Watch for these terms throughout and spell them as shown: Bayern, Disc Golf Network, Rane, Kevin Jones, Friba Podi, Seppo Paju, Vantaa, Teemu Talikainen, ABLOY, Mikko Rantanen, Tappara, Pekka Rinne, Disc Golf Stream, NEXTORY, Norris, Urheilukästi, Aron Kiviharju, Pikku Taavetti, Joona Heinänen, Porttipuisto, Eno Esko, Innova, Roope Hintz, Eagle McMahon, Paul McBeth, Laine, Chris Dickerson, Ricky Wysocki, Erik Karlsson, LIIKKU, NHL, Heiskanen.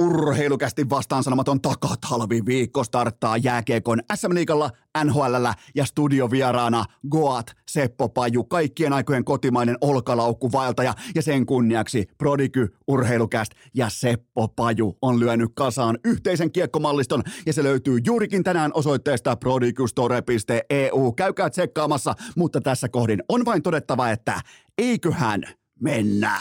Urheilukästi vastaansanomaton takatalviviikko starttaa jääkiekon SM-liigalla, NHL:llä ja studiovieraana GOAT Seppo Paju, kaikkien aikojen kotimainen olkalaukkuvaeltaja, ja sen kunniaksi Prodigy, Urheilukäst ja Seppo Paju on lyönyt kasaan yhteisen kiekkomalliston, ja se löytyy juurikin tänään osoitteesta prodigystore.eu. Käykää tsekkaamassa, mutta tässä kohdin on vain todettava, että eiköhän mennä.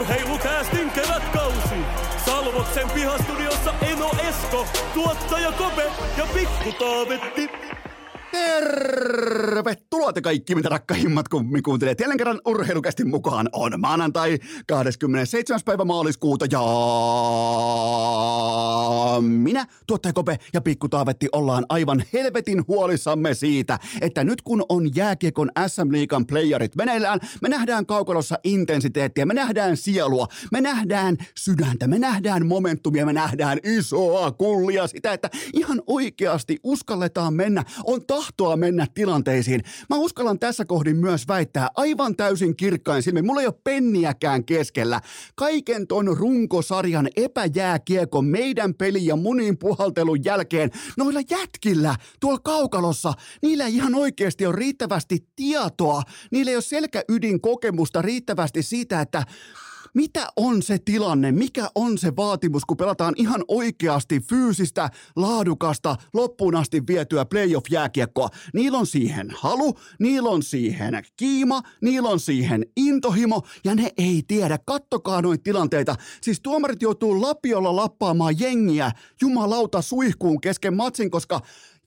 Urheilukäästin kevätkausi. Salvoksen pihastudiossa Eno Esko, tuottaja Kope ja Pikku Taavetti. Tervetuloa te kaikki, mitä rakkahimmat kummin kuuntelevat. Jälleen kerran urheilukästin mukaan on maanantai 27. päivä maaliskuuta ja minä, tuottaja Kope ja Pikku Taavetti, ollaan aivan helvetin huolissamme siitä, että nyt kun on jääkiekon SM-liigan playerit meneillään, me nähdään kaukolossa intensiteettiä, me nähdään sielua, me nähdään sydäntä, me nähdään momentumia, me nähdään isoa kullia, sitä, että ihan oikeasti uskalletaan mennä, on tahtoa mennä tilanteisiin. Mä uskallan tässä kohdin myös väittää aivan täysin kirkkain silmin, mulla ei ole penniäkään keskellä, kaiken ton runkosarjan epäjääkiekon meidän pelin ja munin puhaltelun jälkeen noilla jätkillä tuolla kaukalossa, niillä ihan oikeasti on riittävästi tietoa, niillä ei ole selkäydin kokemusta riittävästi siitä, että mitä on se tilanne, mikä on se vaatimus, kun pelataan ihan oikeasti fyysistä, laadukasta, loppuun asti vietyä playoff-jääkiekkoa. Niillä on siihen halu, niillä on siihen kiima, niillä on siihen intohimo, ja ne ei tiedä. Kattokaa noita tilanteita. Siis tuomarit joutuu lapiolla lappaamaan jengiä jumalauta suihkuun kesken matsin, koska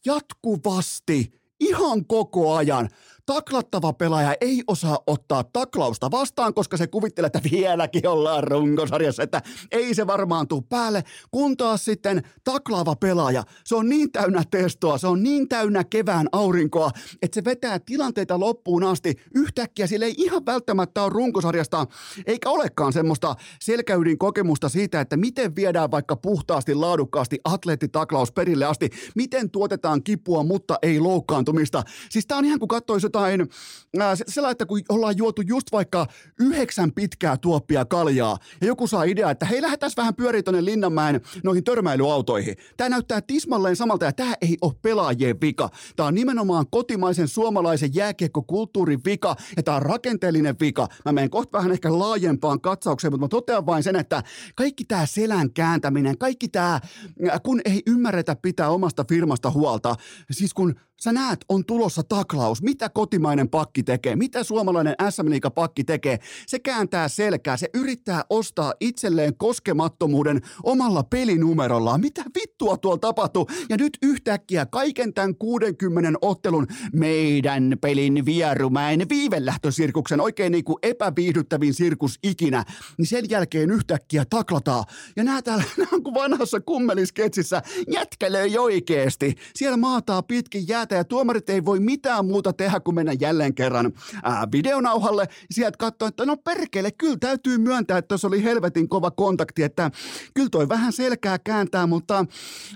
jatkuvasti, ihan koko ajan taklattava pelaaja ei osaa ottaa taklausta vastaan, koska se kuvittelee, että vieläkin ollaan runkosarjassa, että ei se varmaan tule päälle, kun taas sitten taklaava pelaaja, se on niin täynnä testoa, se on niin täynnä kevään aurinkoa, että se vetää tilanteita loppuun asti. Yhtäkkiä sillä ei ihan välttämättä ole runkosarjasta, eikä olekaan semmoista selkäydin kokemusta siitä, että miten viedään vaikka puhtaasti, laadukkaasti atleettitaklaus perille asti, miten tuotetaan kipua, mutta ei loukkaantumista. Siis tää on ihan kuin katsoisi jotain sellainen, että kun ollaan juotu just vaikka 9 pitkää tuoppia kaljaa ja joku saa idea, että hei, lähdetään vähän pyöriin tuonne Linnanmäen noihin törmäilyautoihin. Tämä näyttää tismalleen samalta ja tämä ei ole pelaajien vika. Tämä on nimenomaan kotimaisen suomalaisen jääkiekkokulttuurin vika ja tämä on rakenteellinen vika. Mä menen kohta vähän ehkä laajempaan katsaukseen, mutta mä totean vain sen, että kaikki tämä selän kääntäminen, kaikki tämä, kun ei ymmärretä pitää omasta firmasta huolta, siis kun sä näet, on tulossa taklaus, mitä kotimainen pakki tekee, mitä suomalainen SM-liigapakki tekee, se kääntää selkää, se yrittää ostaa itselleen koskemattomuuden omalla pelinumerollaan, mitä vittua tuolla tapahtuu, ja nyt yhtäkkiä kaiken tämän 60 ottelun meidän pelin Vierumäen viivelähtösirkuksen, oikein niin kuin epäviihdyttävin sirkus ikinä, niin sen jälkeen yhtäkkiä taklataan, ja nämä täällä, nämä on kuin vanhassa kummelisketsissä, jätkälöi oikeesti, siellä maataa pitkin jää, ja tuomarit ei voi mitään muuta tehdä kuin mennä jälleen kerran videonauhalle. Sieltä katsoo, että no perkele, kyllä täytyy myöntää, että se oli helvetin kova kontakti, että kyllä toi vähän selkää kääntää, mutta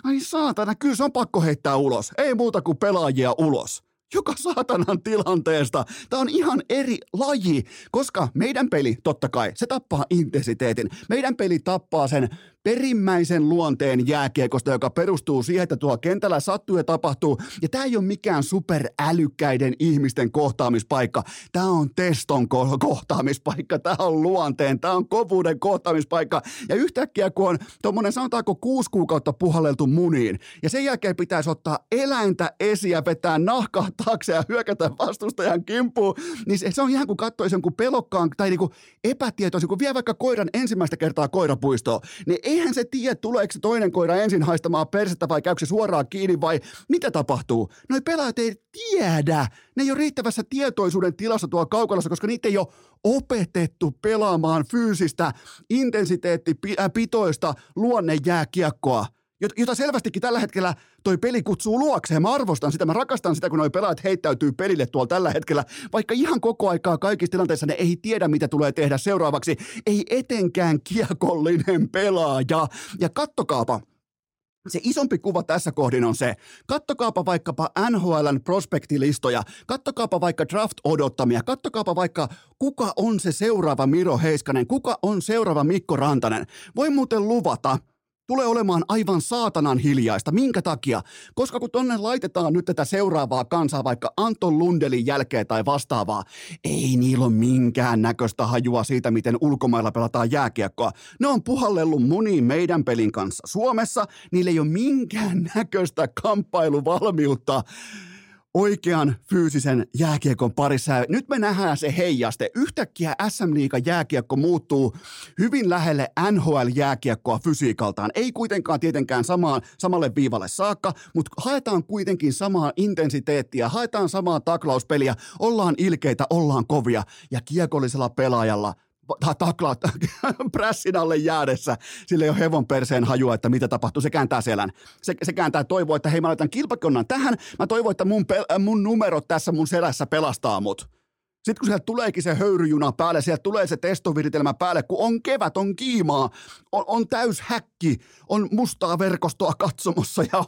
ai saatana, kyllä se on pakko heittää ulos. Ei muuta kuin pelaajia ulos. Joka saatanan tilanteesta. Tämä on ihan eri laji, koska meidän peli, totta kai, se tappaa intensiteetin. Meidän peli tappaa sen perimmäisen luonteen jääkiekosta, joka perustuu siihen, että tuolla kentällä sattuu ja tapahtuu. Ja tämä ei ole mikään superälykkäiden ihmisten kohtaamispaikka. Tämä on teston kohtaamispaikka, tämä on luonteen, tämä on kovuuden kohtaamispaikka. Ja yhtäkkiä kun on tuommoinen, sanotaanko 6 kuukautta puhalleltu muniin, ja sen jälkeen pitäisi ottaa eläintä esiin ja vetää nahkaa taakse ja hyökätä vastustajan kimppuun, niin se on ihan kuin katsoisi jonkun pelokkaan tai niin kuin epätietoisen, kun vie vaikka koiran ensimmäistä kertaa koirapuistoon, niin eihän se tiedä, tuleeko se toinen koira ensin haistamaan persettä vai käykö se suoraan kiinni vai mitä tapahtuu. Noi pelaajat ei tiedä, ne ei ole riittävässä tietoisuuden tilassa tuolla kaukalossa, koska niitä ei ole opetettu pelaamaan fyysistä, intensiteettipitoista luonnejääkiekkoa, jota selvästikin tällä hetkellä toi peli kutsuu luokseen. Mä arvostan sitä, mä rakastan sitä, kun noi pelaajat heittäytyy pelille tuolla tällä hetkellä, vaikka ihan koko aikaa kaikissa tilanteissa ne ei tiedä, mitä tulee tehdä seuraavaksi. Ei etenkään kiekollinen pelaaja. Ja kattokaapa. Se isompi kuva tässä kohdin on se, kattokaapa vaikkapa NHL:n prospektilistoja, kattokaapa vaikka draft-odottamia, kattokaapa vaikka kuka on se seuraava Miro Heiskanen, kuka on seuraava Mikko Rantanen. Voi muuten luvata, tulee olemaan aivan saatanan hiljaista. Minkä takia? Koska kun tonne laitetaan nyt tätä seuraavaa kansaa, vaikka Anton Lundelin jälkeen tai vastaavaa, ei niillä ole minkään näköistä hajua siitä, miten ulkomailla pelataan jääkiekkoa. Ne on puhallellut moniin meidän pelin kanssa Suomessa, niillä ei ole minkään näköistä kamppailuvalmiutta oikean fyysisen jääkiekon parissa. Nyt me nähdään se heijaste. Yhtäkkiä SM-liigan jääkiekko muuttuu hyvin lähelle NHL-jääkiekkoa fysiikaltaan. Ei kuitenkaan tietenkään samalle viivalle saakka, mutta haetaan kuitenkin samaa intensiteettiä, haetaan samaa taklauspeliä, ollaan ilkeitä, ollaan kovia ja kiekollisella pelaajalla taklaat prässin alle jäädessä. Sillä ei ole hevon perseen hajua, että mitä tapahtuu. Se kääntää selän. Se kääntää toivoa, että hei, mä laitan kilpakonnan tähän. Mä toivon, että mun numerot tässä mun selässä pelastaa mut. Sitten kun sieltä tuleekin se höyryjuna päälle, sieltä tulee se testoviritelmä päälle, kun on kevät, on kiimaa, on täys häkki, on mustaa verkostoa katsomossa ja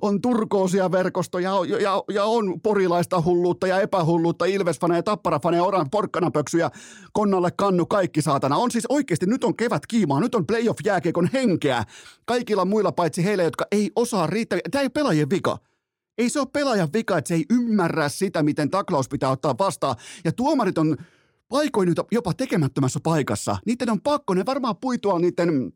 on turkoosia verkostoja ja on porilaista hulluutta ja epähulluutta, Ilves-faneja, Tappara-faneja, porkkanapöksyjä, konnalle kannu, kaikki saatana. On siis oikeasti, nyt on kevät kiimaa, nyt on playoff-jääkiekon henkeä kaikilla muilla paitsi heillä, jotka ei osaa riittäviä. Tämä ei pelaajien vika. Ei se ole pelaajan vika, että se ei ymmärrä sitä, miten taklaus pitää ottaa vastaan. Ja tuomarit on paikoin jopa tekemättömässä paikassa. Niiden on pakko, ne varmaan puitua niiden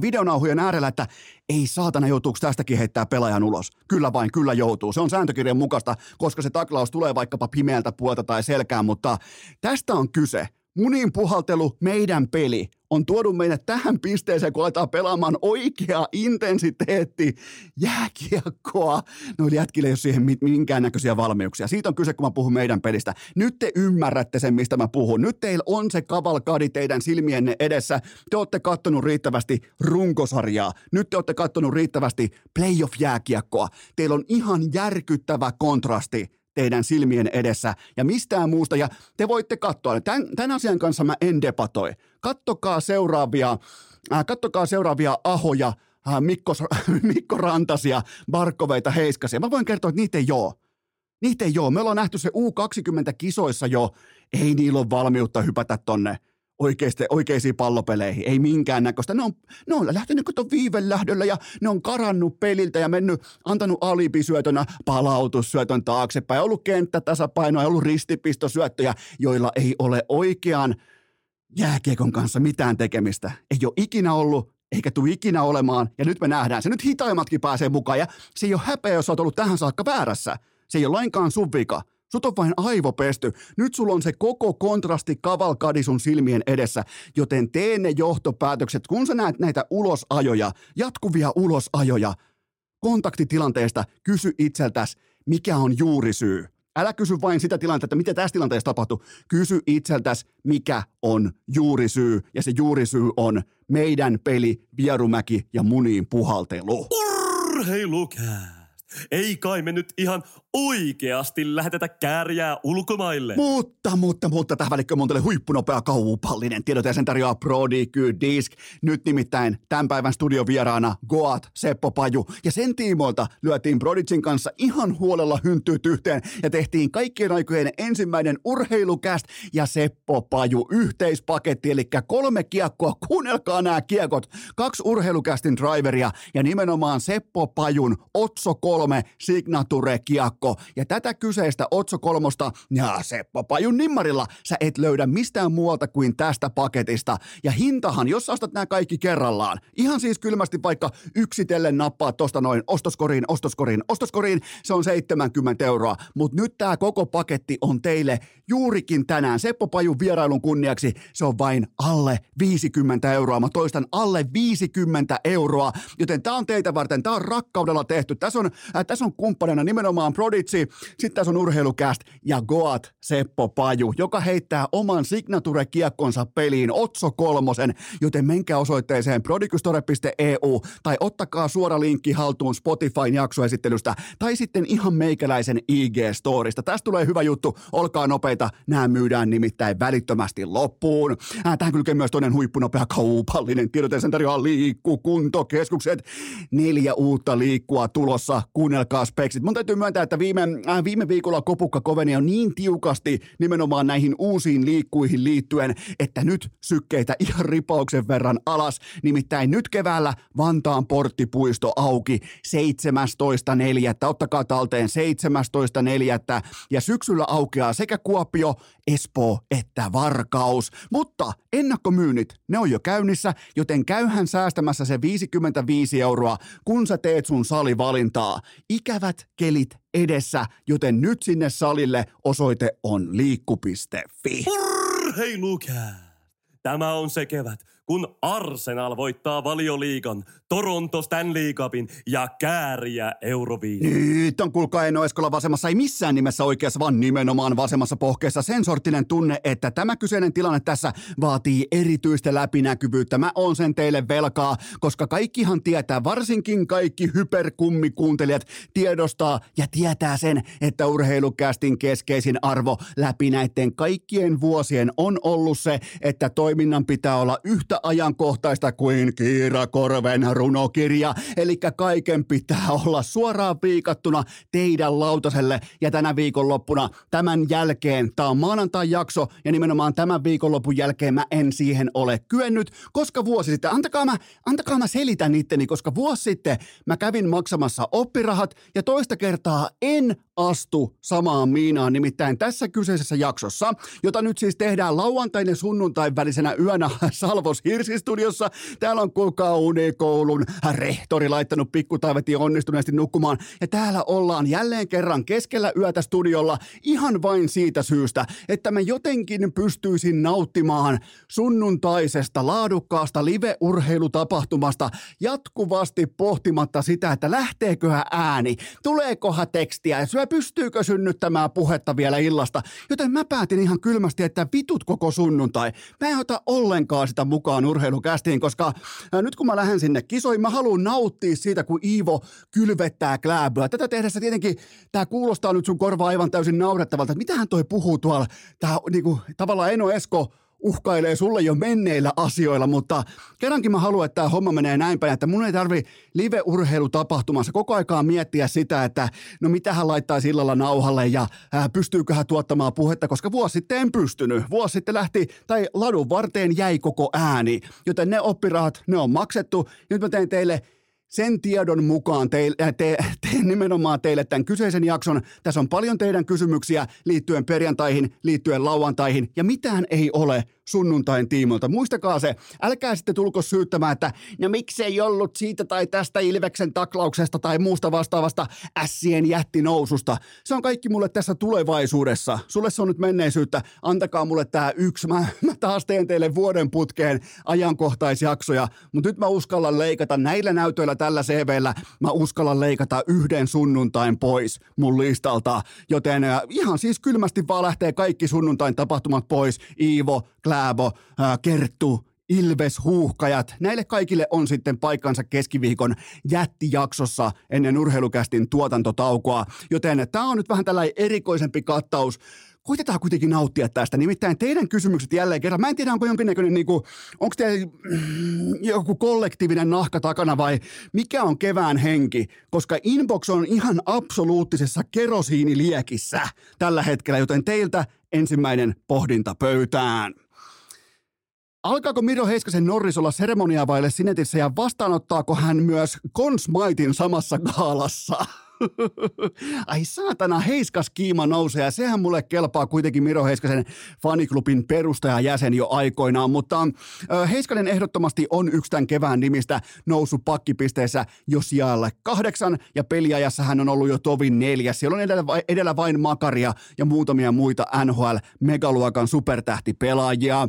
videonauhojen äärellä, että ei saatana, joutuuko tästäkin heittää pelaajan ulos. Kyllä vain, kyllä joutuu. Se on sääntökirjan mukaista, koska se taklaus tulee vaikkapa pimeältä puolta tai selkään, mutta tästä on kyse. Munin puhaltelu, meidän peli, on tuonut meidät tähän pisteeseen, kun aletaan pelaamaan oikea intensiteetti jääkiekkoa. Noilla jätkillä ei ole siihen minkäännäköisiä valmiuksia. Siitä on kyse, kun mä puhun meidän pelistä. Nyt te ymmärrätte sen, mistä mä puhun. Nyt teillä on se kavalkadi teidän silmienne edessä. Te olette kattonut riittävästi runkosarjaa. Nyt te olette kattonut riittävästi playoff-jääkiekkoa. Teillä on ihan järkyttävä kontrasti teidän silmien edessä ja mistään muusta. Ja te voitte katsoa. Tämän asian kanssa mä en debatoi. Kattokaa seuraavia Ahoja, Mikko Rantasia, Barkoveita, Heiskasia. Mä voin kertoa, että niitä ei ole. Me ollaan nähty se U20-kisoissa jo. Ei niillä ole valmiutta hypätä tonne oikeisiin pallopeleihin, ei minkäännäköistä. Ne on lähtenyt tuon viivelähdöllä ja ne on karannut peliltä ja antanut alibisyötönä palautussyötön taaksepäin. On ollut kenttätasapainoa, on ollut ristipistosyöttöjä, joilla ei ole oikean jääkiekon kanssa mitään tekemistä. Ei ole ikinä ollut, eikä tule ikinä olemaan ja nyt me nähdään se. Nyt hitaimmatkin pääsee mukaan ja se ei ole häpeä, jos olet ollut tähän saakka väärässä. Se ei ole lainkaan sun vika. Sut on vain aivopesty. Nyt sulla on se koko kontrasti kavalkadi sun silmien edessä, joten tee ne johtopäätökset, kun sä näet näitä ulosajoja, jatkuvia ulosajoja, kontaktitilanteesta, kysy itseltäsi, mikä on juurisyy. Älä kysy vain sitä tilannetta, että mitä tässä tilanteessa tapahtuu. Kysy itseltäsi, mikä on juurisyy, ja se juurisyy on meidän peli, Vierumäki ja Muniin puhaltelu. Urheilukää! Ei kai me nyt ihan oikeasti lähetetä kärjää ulkomaille. Mutta tähän välikköön mun teille huippunopea kaupallinen tiedot ja sen tarjoaa Prodigy Disc. Nyt nimittäin tämän päivän studiovieraana GOAT Seppo Paju. Ja sen tiimoilta lyötiin Prodigyn kanssa ihan huolella hynttyyt yhteen ja tehtiin kaikkien aikojen ensimmäinen urheilucast ja Seppo Paju yhteispaketti. Eli 3 kiekkoa, kuunnelkaa nämä kiekot, 2 urheilucastin driveria ja nimenomaan Seppo Pajun Otso3 signature-kiekko. Ja tätä kyseistä Otso3:sta ja Seppo Pajun nimmarilla sä et löydä mistään muualta kuin tästä paketista. Ja hintahan, jos ostat nämä kaikki kerrallaan, ihan siis kylmästi vaikka yksitellen nappaa tosta noin ostoskoriin, se on 70 €. Mutta nyt tää koko paketti on teille juurikin tänään Seppo Pajun vierailun kunniaksi. Se on vain alle 50 €. Mä toistan alle 50 €, joten tää on teitä varten, tää on rakkaudella tehty. Tässä on Tässä on kumppanina nimenomaan Prodigy, sitten tässä on Urheilucast ja GOAT Seppo Paju, joka heittää oman signature-kiekkonsa peliin Otso3, joten menkää osoitteeseen prodigystore.eu tai ottakaa suora linkki haltuun Spotifyn jaksoesittelystä tai sitten ihan meikäläisen IG-storista. Tästä tulee hyvä juttu, olkaa nopeita, nämä myydään nimittäin välittömästi loppuun. Tähän kylkee myös toinen huippunopea kaupallinen tiedote, sen tarjoaa LIIKKU kuntokeskukset. 4 uutta LIIKKUa tulossa, kuunnelkaa speksit. Mun täytyy myöntää, että viime viikolla kopukka koveni jo niin tiukasti nimenomaan näihin uusiin LIIKKUihin liittyen, että nyt sykkeitä ihan ripauksen verran alas. Nimittäin nyt keväällä Vantaan Porttipuisto auki 17.4. Ottakaa talteen 17.4. Ja syksyllä aukeaa sekä Kuopio, Espoo että Varkaus. Mutta ennakkomyynnit, ne on jo käynnissä, joten käyhän säästämässä se 55 €, kun sä teet sun salivalintaa. Ikävät kelit edessä, joten nyt sinne salille osoite on liikku.fi. Urheilukää! Tämä on se kevät, kun Arsenal voittaa Valioliigan, Toronto Stanley Cupin ja kääriä Euroviisin. Nyt on kuulkaa Eino Eskola vasemmassa, ei missään nimessä oikeassa, vaan nimenomaan vasemmassa pohkeessa sen sorttinen tunne, että tämä kyseinen tilanne tässä vaatii erityistä läpinäkyvyyttä. Mä oon sen teille velkaa, koska kaikkihan tietää, varsinkin kaikki hyperkummikuuntelijat tiedostaa ja tietää sen, että Urheilucastin keskeisin arvo läpi näiden kaikkien vuosien on ollut se, että toiminnan pitää olla yhtä ajankohtaista kuin Kiira Korven runokirja, eli kaiken pitää olla suoraan viikattuna teidän lautaselle, ja tänä viikonloppuna tämän jälkeen, tämä on maanantai-jakso, ja nimenomaan tämän viikonlopun jälkeen mä en siihen ole kyennyt, koska vuosi sitten, antakaa mä selitän itteni, koska vuosi sitten mä kävin maksamassa oppirahat, ja toista kertaa en astu samaan miinaan, nimittäin tässä kyseisessä jaksossa, jota nyt siis tehdään lauantain ja sunnuntain välisenä yönä Salvos Hirsistudiossa. Täällä on kuulkaa unikoulun rehtori laittanut pikkutaivetin onnistuneesti nukkumaan, ja täällä ollaan jälleen kerran keskellä yötä studiolla ihan vain siitä syystä, että mä jotenkin pystyisin nauttimaan sunnuntaisesta laadukkaasta live-urheilutapahtumasta jatkuvasti pohtimatta sitä, että lähteeköhän ääni, tuleekohan tekstiä ja pystyykö synnyttämään puhetta vielä illasta, joten mä päätin ihan kylmästi, että vitut koko sunnuntai. Mä en ota ollenkaan sitä mukaan Urheilucastiin, koska nyt kun mä lähden sinne kisoihin, mä haluan nauttia siitä, kun Iivo kylvettää Kläbyä. Tätä tehdessä tietenkin, tää kuulostaa nyt sun korvaa aivan täysin naurettavalta, että mitähän toi puhuu tuolla, tää niinku tavallaan Eno Esko uhkailee sulle jo menneillä asioilla, mutta kerrankin mä haluan, että tämä homma menee näin päin, että mun ei tarvi live-urheilutapahtumassa koko aikaa miettiä sitä, että no mitähän laittaisi illalla nauhalle ja pystyyköhän tuottamaan puhetta, koska vuosi sitten en pystynyt. Vuosi sitten lähti, tai ladun varteen jäi koko ääni, joten ne oppirahat, ne on maksettu. Nyt mä teen teille sen tiedon mukaan nimenomaan teille tämän kyseisen jakson. Tässä on paljon teidän kysymyksiä liittyen perjantaihin, liittyen lauantaihin, ja mitään ei ole sunnuntain tiimoilta. Muistakaa se, älkää sitten tulko syyttämään, että no miksei ollut siitä tai tästä Ilveksen taklauksesta tai muusta vastaavasta ässien jättinoususta. Se on kaikki mulle tässä tulevaisuudessa. Sulle se on nyt menneisyyttä, antakaa mulle tää yksi. Mä taas teen teille vuoden putkeen ajankohtaisjaksoja, mutta nyt mä uskallan leikata näillä näytöillä tällä CV:llä, mä uskallan leikata yhden sunnuntain pois mun listalta, joten ihan siis kylmästi vaan lähtee kaikki sunnuntain tapahtumat pois. Iivo, Kläbo, Kerttu, Ilves-huuhkajat. Näille kaikille on sitten paikkansa keskiviikon jättijaksossa ennen Urheilucastin tuotantotaukoa, joten tämä on nyt vähän tällainen erikoisempi kattaus. Koitetaan kuitenkin nauttia tästä, nimittäin teidän kysymykset jälleen kerran. Mä en tiedä, onko jonkinnäköinen, onko teillä joku kollektiivinen nahka takana vai mikä on kevään henki, koska inbox on ihan absoluuttisessa kerosiiniliekissä tällä hetkellä, joten teiltä ensimmäinen pohdinta pöytään. Alkaako Miro Heiskasen Norris olla seremoniaa vaille Sinetissä ja vastaanottaako hän myös Consmightin samassa gaalassa? Ai saatana, Heiskas kiima nousee, ja sehän mulle kelpaa, kuitenkin Miro Heiskasen faniklubin perustajajäsen jo aikoinaan, mutta Heiskanen ehdottomasti on yksi tämän kevään nimistä noussut pakkipisteessä jo sijalle 8, ja peliajassa hän on ollut jo tovin 4. Siellä on edellä vain Makaria ja muutamia muita NHL-megaluokan supertähtipelaajia.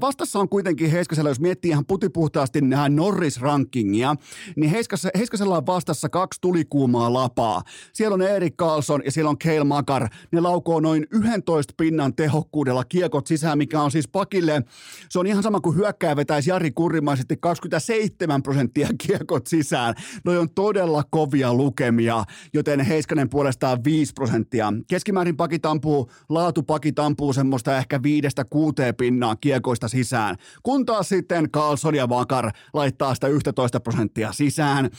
Vastassa on kuitenkin Heiskasella, jos miettii ihan putipuhtaasti Norris-rankingia, niin Heiskasella on vastassa 2 tulikuumaa lapaa. pelaa. Siellä on Erik Karlsson ja siellä on Cale Makar. Ne laukoo noin 11 pinnan tehokkuudella kiekot sisään, mikä on siis pakilleen. Se on ihan sama kuin hyökkää vetäisi Jari Kurrimaisesti 27% kiekot sisään. Noi on todella kovia lukemia, joten Heiskanen puolestaan 5%. Keskimäärin pakit ampuu, laatupakit ampuu semmoista ehkä 5-6 pinnaa kiekoista sisään. Kun taas sitten Karlsson ja Makar laittaa sitä 11% sisään.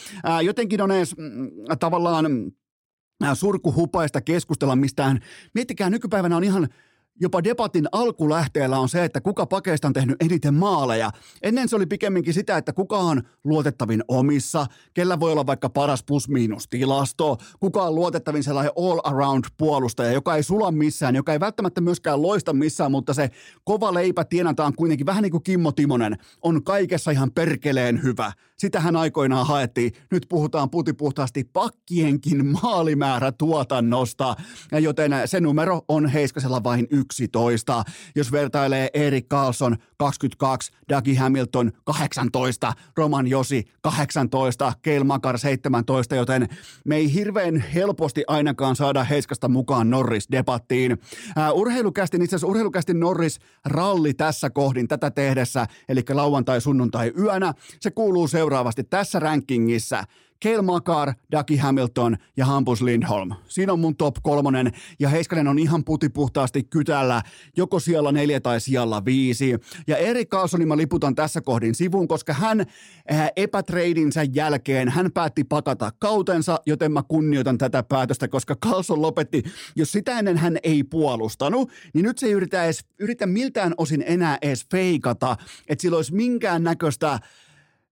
Jotenkin on edes tavallaan surkuhupaista keskustella mistään. Miettikää, nykypäivänä on ihan jopa debatin alkulähteellä on se, että kuka pakeista on tehnyt eniten maaleja. Ennen se oli pikemminkin sitä, että kuka on luotettavin omissa, kellä voi olla vaikka paras plus-miinustilasto, kuka on luotettavin sellainen all-around-puolustaja, joka ei sula missään, joka ei välttämättä myöskään loista missään, mutta se kova leipä tienataan kuitenkin vähän niin kuin Kimmo Timonen, on kaikessa ihan perkeleen hyvä. Sitähän aikoinaan haettiin. Nyt puhutaan putipuhtaasti pakkienkin maalimäärä tuotannosta, joten se numero on Heiskasella vain 11. Jos vertailee Erik Karlsson 22, Dougie Hamilton 18, Roman Josi 18, Cale Makar 17, joten me ei hirveän helposti ainakaan saada Heiskasta mukaan Norris-debattiin. Urheilukästin, itse asiassa Urheilukästin Norris-ralli tässä kohdin tätä tehdessä, eli lauantai-sunnuntai-yönä, se kuuluu seuraavasti tässä rankingissä. Cale Makar, Dougie Hamilton ja Hampus Lindholm. Siinä on mun top 3 ja Heiskanen on ihan putipuhtaasti kytällä, joko siellä 4 tai siellä 5. Ja Erik Karlssonin mä liputan tässä kohdin sivuun, koska hän epätreidinsä jälkeen, hän päätti pakata kautensa, joten mä kunnioitan tätä päätöstä, koska Karlsson lopetti, jos sitä ennen hän ei puolustanut, niin nyt se ei yritä miltään osin enää edes feikata, että sillä olisi minkään näköistä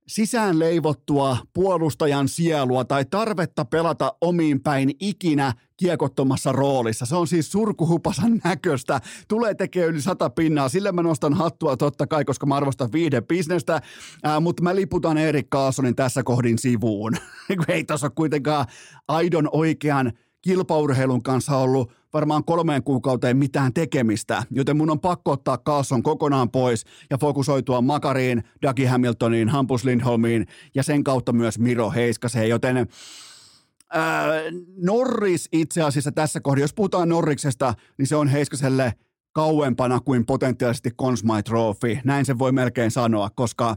sisään leivottua puolustajan sielua tai tarvetta pelata omiin päin ikinä kiekottomassa roolissa. Se on siis surkuhupasan näköistä. Tulee tekee yli 100 pinnaa. Sille mä nostan hattua totta kai, koska mä arvostan viihdebisnestä, mutta mä liputan Erik Karlssonin tässä kohdin sivuun. Ei tässä ole kuitenkaan aidon oikean kilpaurheilun kanssa ollut varmaan 3 kuukauteen mitään tekemistä, joten mun on pakko ottaa Karlsson kokonaan pois ja fokusoitua Makariin, Dougie Hamiltoniin, Hampus Lindholmiin ja sen kautta myös Miro Heiskaseen, joten Norris itse asiassa tässä kohdassa, jos puhutaan Norriksesta, niin se on Heiskaselle kauempana kuin potentiaalisesti Conn Smythe Trophy, näin se voi melkein sanoa, koska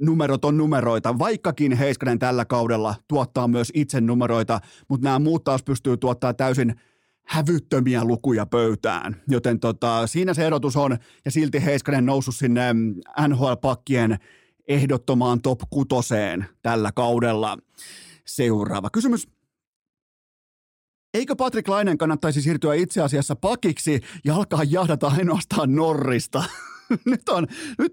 numerot on numeroita, vaikkakin Heiskanen tällä kaudella tuottaa myös itse numeroita, mutta nämä muut taas pystyy tuottamaan täysin hävyttömiä lukuja pöytään. Joten siinä se erotus on, ja silti Heiskanen noussut sinne NHL-pakkien ehdottomaan top 6 tällä kaudella. Seuraava kysymys. Eikö Patrik Lainen kannattaisi siirtyä itse asiassa pakiksi ja alkaa jahdata ainoastaan Norrista? Nyt on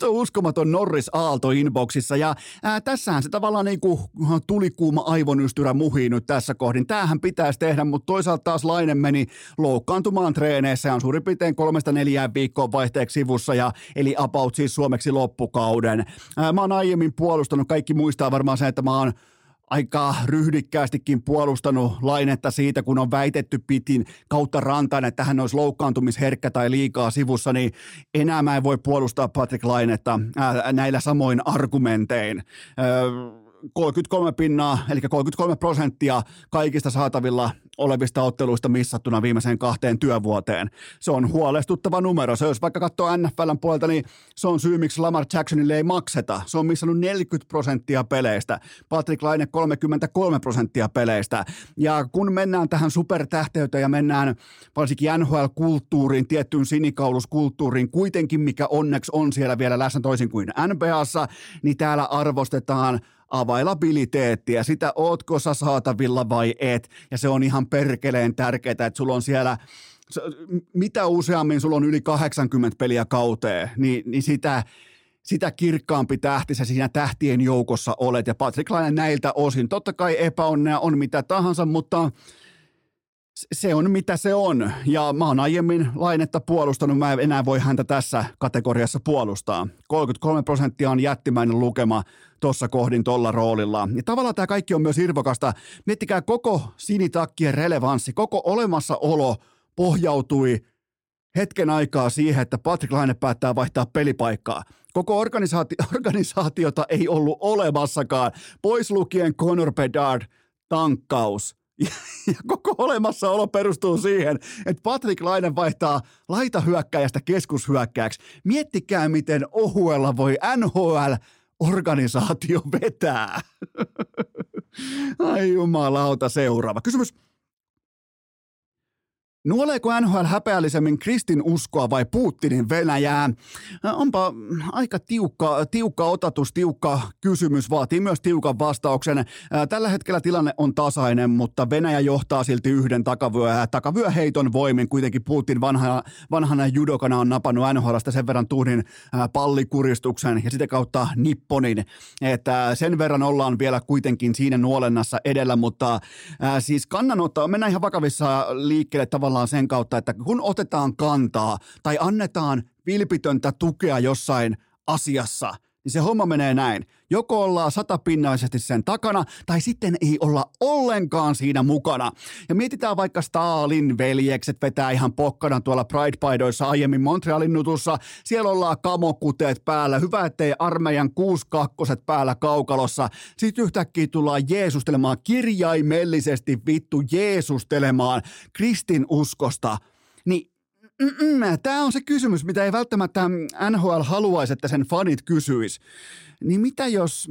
uskomaton Norris aalto inboxissa ja tässähän se tavallaan niin kuin tulikuuma aivonystyrä muhii nyt tässä kohdin. Tämähän pitäisi tehdä, mutta toisaalta taas Laine meni loukkaantumaan treeneissä ja on suurin piirtein 3-4 viikkoa vaihteeksi sivussa, ja eli about siis suomeksi loppukauden. Mä oon aiemmin puolustanut, kaikki muistaa varmaan sen, että mä oon aika ryhdikkäästikin puolustanut Lainetta siitä, kun on väitetty pitin kautta rantaan, että hän olisi loukkaantumisherkkä tai liikaa sivussa, niin enää mä en voi puolustaa Patrik Lainetta näillä samoin argumentein. 33 pinnaa, eli 33% kaikista saatavilla olevista otteluista missattuna viimeiseen 2 työvuoteen. Se on huolestuttava numero. Se, jos vaikka katsoo NFLn puolelta, niin se on syy, miksi Lamar Jacksonille ei makseta. Se on missannut 40% peleistä. Patrik Laine 33% peleistä. Ja kun mennään tähän supertähteyteen ja mennään varsinkin NHL-kulttuuriin, tiettyyn sinikauluskulttuuriin kuitenkin, mikä onneksi on siellä vielä läsnä toisin kuin NBAssa, niin täällä arvostetaan availabiliteettiä, sitä ootko sä saatavilla vai et, ja se on ihan perkeleen tärkeää, että sulla on siellä, mitä useammin sulla on yli 80 peliä kauteen, niin sitä kirkkaampi tähti sä siinä tähtien joukossa olet, ja Patrik Laine näiltä osin, totta kai epäonnea on mitä tahansa, mutta se on mitä se on, ja mä oon aiemmin Lainetta puolustanut, mä en enää voi häntä tässä kategoriassa puolustaa. 33% on jättimäinen lukema tuossa kohdin tuolla roolilla. Ja tavallaan tämä kaikki on myös irvokasta. Miettikää, koko sinitakkien relevanssi, koko olemassaolo pohjautui hetken aikaa siihen, että Patrik Laine päättää vaihtaa pelipaikkaa. Koko organisaatiota ei ollut olemassakaan, pois lukien Connor Bedard, tankkaus Ja koko olemassaolo perustuu siihen, että Patrik Laine vaihtaa laitahyökkäjästä keskushyökkääksi. Miettikää, miten ohuella voi NHL-organisaatio vetää. Ai jumalauta, seuraava kysymys. Nuoleeko NHL häpeällisemmin kristinuskoa vai Putinin Venäjää? Onpa aika tiukka otatus, tiukka kysymys, vaatii myös tiukan vastauksen. Tällä hetkellä tilanne on tasainen, mutta Venäjä johtaa silti yhden takavyöheiton voimin. Kuitenkin Putin vanhana judokana on napannut NHL:sta sen verran tuhnin pallikuristuksen ja sitä kautta nipponin. Että sen verran ollaan vielä kuitenkin siinä nuolennassa edellä, mutta siis kannanottaa, mennään ihan vakavissa liikkeelle tavallaan sen kautta, että kun otetaan kantaa tai annetaan vilpitöntä tukea jossain asiassa, niin se homma menee näin. Joko ollaan satapinnaisesti sen takana, tai sitten ei olla ollenkaan siinä mukana. Ja mietitään vaikka Stalin veljekset vetää ihan pokkana tuolla Pride-paidoissa aiemmin Montrealin nutussa. Siellä ollaan kamokuteet päällä. Hyvä, ettei armeijan 6-2 päällä kaukalossa. Sitten yhtäkkiä tullaan jeesustelemaan, kirjaimellisesti vittu jeesustelemaan kristinuskosta. Niin tämä on se kysymys, mitä ei välttämättä NHL haluaisi, että sen fanit kysyis. Niin mitä jos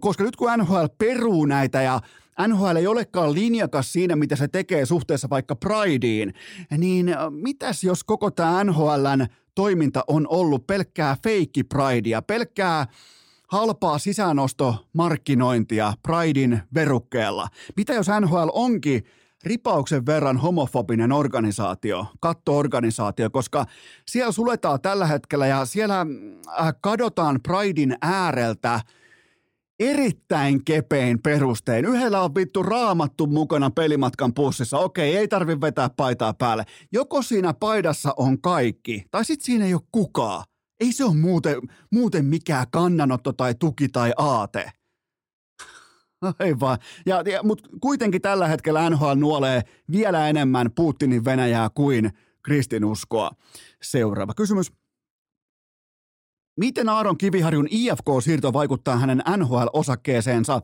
koska nyt kun NHL peruu näitä ja NHL ei olekaan linjakas siinä, mitä se tekee suhteessa vaikka Prideen, niin mitäs jos koko tämä NHLn toiminta on ollut pelkkää fake Pridea, pelkkää halpaa sisäänostomarkkinointia Pridein verukkeella? Mitä jos NHL onkin ripauksen verran homofobinen organisaatio, kattoorganisaatio, koska siellä suletaan tällä hetkellä ja siellä kadotaan Pridein ääreltä erittäin kepein perustein. Yhdellä on vittu raamattu mukana pelimatkan bussissa. Okei, ei tarvitse vetää paitaa päälle. Joko siinä paidassa on kaikki, tai sitten siinä ei ole kukaan. Ei se ole muuten mikään kannanotto tai tuki tai aate. Ei vaan. Mutta kuitenkin tällä hetkellä NHL nuolee vielä enemmän Putinin Venäjää kuin kristinuskoa. Seuraava kysymys. Miten Aron Kiviharjun IFK-siirto vaikuttaa hänen NHL-osakkeeseensa?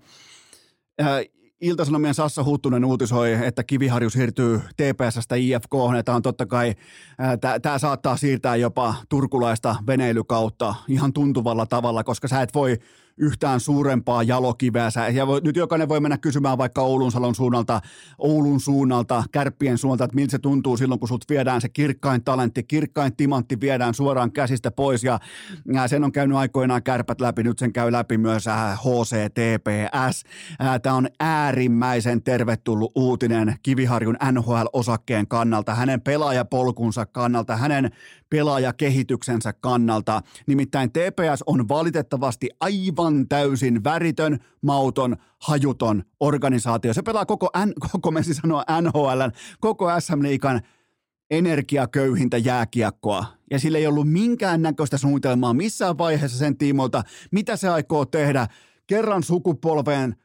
Ilta-Sanomien Sassa Huttunen uutisoi, että Kiviharju siirtyy TPS:stä IFK:hon. Tämä on totta kai, tämä saattaa siirtää jopa turkulaista veneilykautta ihan tuntuvalla tavalla, koska sä et voi yhtään suurempaa jalokiveä. Nyt jokainen voi mennä kysymään vaikka Oulun suunnalta, Kärppien suunnalta, että miltä se tuntuu silloin, kun sut viedään se kirkkain talentti, kirkkain timantti viedään suoraan käsistä pois. Ja sen on käynyt aikoinaan Kärpät läpi, nyt sen käy läpi myös HCTPS. Tämä on äärimmäisen tervetullut uutinen Kiviharjun NHL-osakkeen kannalta, hänen pelaajapolkunsa kannalta, hänen pelaajakehityksensä kannalta. Nimittäin TPS on valitettavasti aivan täysin väritön, mauton, hajuton organisaatio. Se pelaa koko SM-liigan energiaköyhintä jääkiekkoa. Ja sillä ei ollut minkäännäköistä suunnitelmaa missään vaiheessa sen tiimoilta, mitä se aikoo tehdä kerran sukupolveen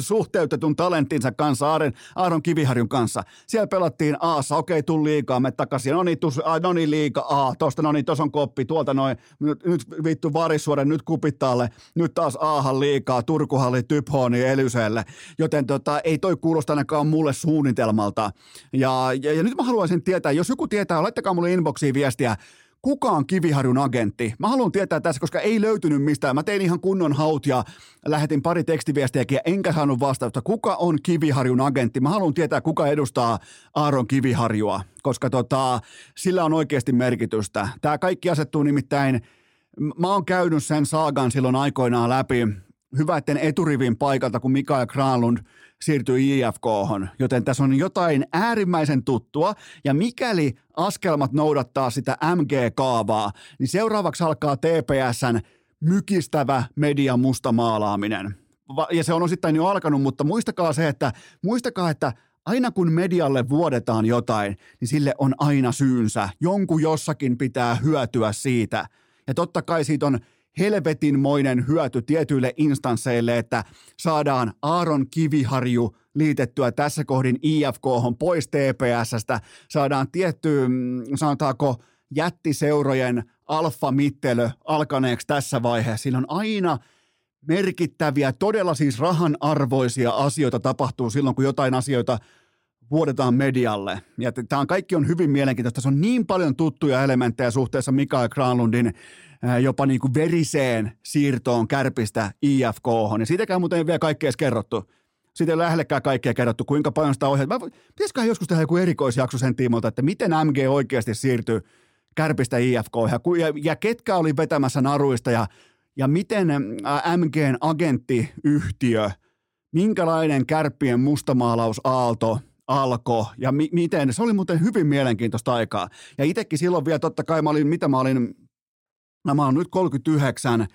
suhteutetun talenttinsa kanssa, Aron Kiviharjun kanssa. Siellä pelattiin A:ssa, okei, tuu liikaa, me takaisin, no niin liiga A, tosta no niin, tuossa on koppi, tuolta noin, nyt vittu Varisuoren, nyt Kupittaalle, nyt taas A:han liikaa, Turkuhalli, Typhooni, Elyselle, joten ei toi kuulosta ainakaan mulle suunnitelmalta. Ja nyt mä haluaisin tietää, jos joku tietää, laittakaa mulle inboxiin viestiä, kuka on Kiviharjun agentti? Mä haluan tietää tässä, koska ei löytynyt mistään. Mä tein ihan kunnon haut ja lähetin pari tekstiviestiäkin enkä saanut vastausta. Kuka on Kiviharjun agentti? Mä haluan tietää, kuka edustaa Aron Kiviharjua, koska sillä on oikeasti merkitystä. Tää kaikki asettuu nimittäin, mä oon käynyt sen saagan silloin aikoinaan läpi. Hyvä, etten eturivin paikalta, kun Mikael Granlund siirtyi IFK:hon, joten tässä on jotain äärimmäisen tuttua, ja mikäli askelmat noudattaa sitä MG-kaavaa, niin seuraavaksi alkaa TPS:n mykistävä median mustamaalaaminen. Ja se on osittain jo alkanut, mutta muistakaa, että aina kun medialle vuodetaan jotain, niin sille on aina syynsä. Jonkun jossakin pitää hyötyä siitä, ja totta kai siitä on helvetinmoinen hyöty tietyille instansseille, että saadaan Aron Kiviharju liitettyä tässä kohdin IFK:hon pois TPS:stä, saadaan tietty, sanotaanko, jättiseurojen alfamittelö alkaneeksi tässä vaiheessa. Siinä on aina merkittäviä, todella siis rahanarvoisia asioita tapahtuu silloin, kun jotain asioita vuodetaan medialle. Ja tämä kaikki on hyvin mielenkiintoista. Tässä on niin paljon tuttuja elementtejä suhteessa Mikael Granlundin jopa niin kuin veriseen siirtoon Kärpistä IFK:hon. Ja siitäkään muuten ei vielä kaikkea kerrottu. Siitä ei lähellekään kaikkea kerrottu, kuinka paljon sitä ohjelmaa. Pitäisiköhän joskus tehdä joku erikoisjakso sen tiimolta, että miten MG oikeasti siirtyy Kärpistä IFK:hon ja ketkä oli vetämässä naruista ja miten MG:n agenttiyhtiö, minkälainen Kärppien mustamaalausaalto alkoi ja miten. Se oli muuten hyvin mielenkiintoista aikaa. Ja itsekin silloin vielä totta kai mä olin nyt 39,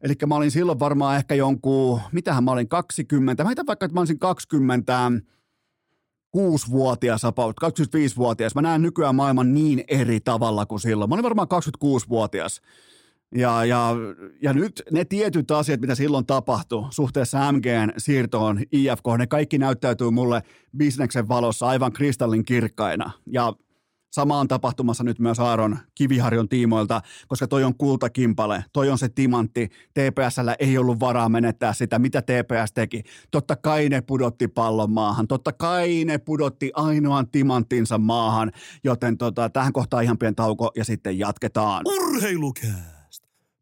eli mä olin silloin varmaan ehkä jonkun, mitähän mä olin 20, mä heitän vaikka, että mä olisin 26-vuotias, 25-vuotias. Mä näen nykyään maailman niin eri tavalla kuin silloin. Mä olin varmaan 26-vuotias. Ja nyt ne tietyt asiat, mitä silloin tapahtui suhteessa MG:n siirtoon IFK, ne kaikki näyttäytyy mulle bisneksen valossa aivan kristallin kirkkaina. Ja sama on tapahtumassa nyt myös Aron Kiviharjun tiimoilta, koska toi on kultakimpale, toi on se timantti. TPS:llä ei ollut varaa menettää sitä, mitä TPS teki. Totta kai ne pudotti pallon maahan, totta kai ne pudotti ainoan timanttinsa maahan, joten tähän kohtaan ihan pieni tauko ja sitten jatketaan. Urheilukää!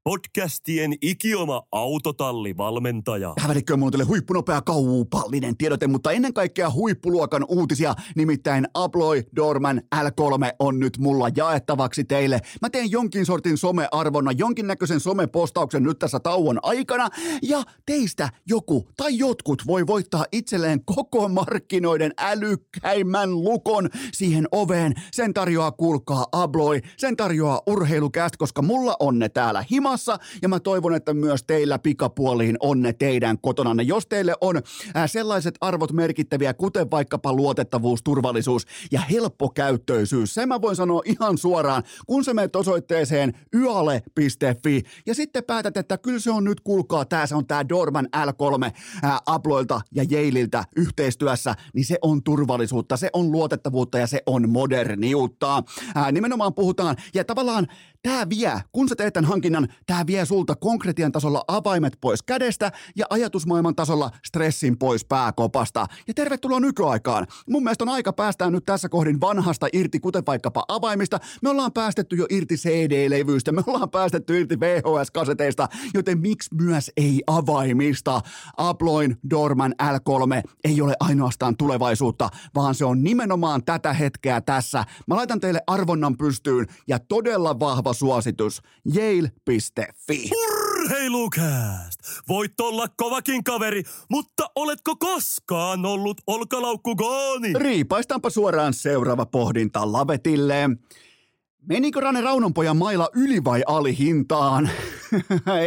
Podcastien ikioma autotallivalmentaja. Tähän välikköön mulle huippunopea kaupallinen tiedote, mutta ennen kaikkea huippuluokan uutisia, nimittäin ABLOY Doorman L3 on nyt mulla jaettavaksi teille. Mä teen jonkin sortin somearvonna, jonkinnäköisen somepostauksen nyt tässä tauon aikana, ja teistä joku tai jotkut voi voittaa itselleen koko markkinoiden älykkäimmän lukon siihen oveen. Sen tarjoaa, kuulkaa, ABLOY, sen tarjoaa Urheilucast, koska mulla on ne täällä himassa. Ja mä toivon, että myös teillä pikapuoliin on ne teidän kotonanne. Jos teille on sellaiset arvot merkittäviä, kuten vaikkapa luotettavuus, turvallisuus ja helppokäyttöisyys, sen mä voin sanoa ihan suoraan, kun sä menet osoitteeseen yale.fi ja sitten päätät, että kyllä se on nyt, kuulkaa, se on tää Doorman L3 Abloilta ja Jaililtä yhteistyössä, niin se on turvallisuutta, se on luotettavuutta ja se on moderniutta. Nimenomaan puhutaan, ja tavallaan tää vie, kun sä teet tämän hankinnan, tämä vie sulta konkretian tasolla avaimet pois kädestä ja ajatusmaailman tasolla stressin pois pääkopasta. Ja tervetuloa nykyaikaan. Mun mielestä on aika päästään nyt tässä kohdin vanhasta irti, kuten vaikkapa avaimista. Me ollaan päästetty jo irti CD-levyistä, me ollaan päästetty irti VHS-kaseteista, joten miksi myös ei avaimista? ABLOYn Doorman L3 ei ole ainoastaan tulevaisuutta, vaan se on nimenomaan tätä hetkeä tässä. Mä laitan teille arvonnan pystyyn ja todella vahva suositus. Yale.fi. Urheilukääst! Voit olla kovakin kaveri, mutta oletko koskaan ollut olkalaukkugooni? Riipaistaanpa suoraan seuraava pohdinta lavetille. Menikö Rane Raunonpojan maila yli vai alihintaan?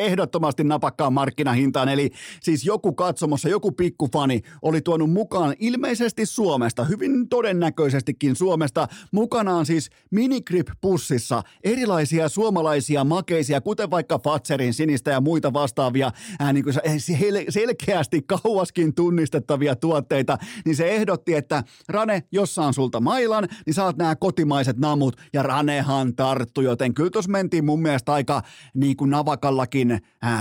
Ehdottomasti napakkaan markkinahintaan, eli siis joku katsomossa, joku pikkufani oli tuonut mukaan ilmeisesti Suomesta, hyvin todennäköisestikin Suomesta, mukanaan siis minigrip-pussissa erilaisia suomalaisia makeisia, kuten vaikka Fatserin sinistä ja muita vastaavia, niin kuin selkeästi kauaskin tunnistettavia tuotteita, niin se ehdotti, että Rane, jos saan sulta mailan, niin saat nämä kotimaiset namut, ja Ranehan tarttu, joten kyllä tuossa mentiin mun mielestä aika niin kuin navakallakin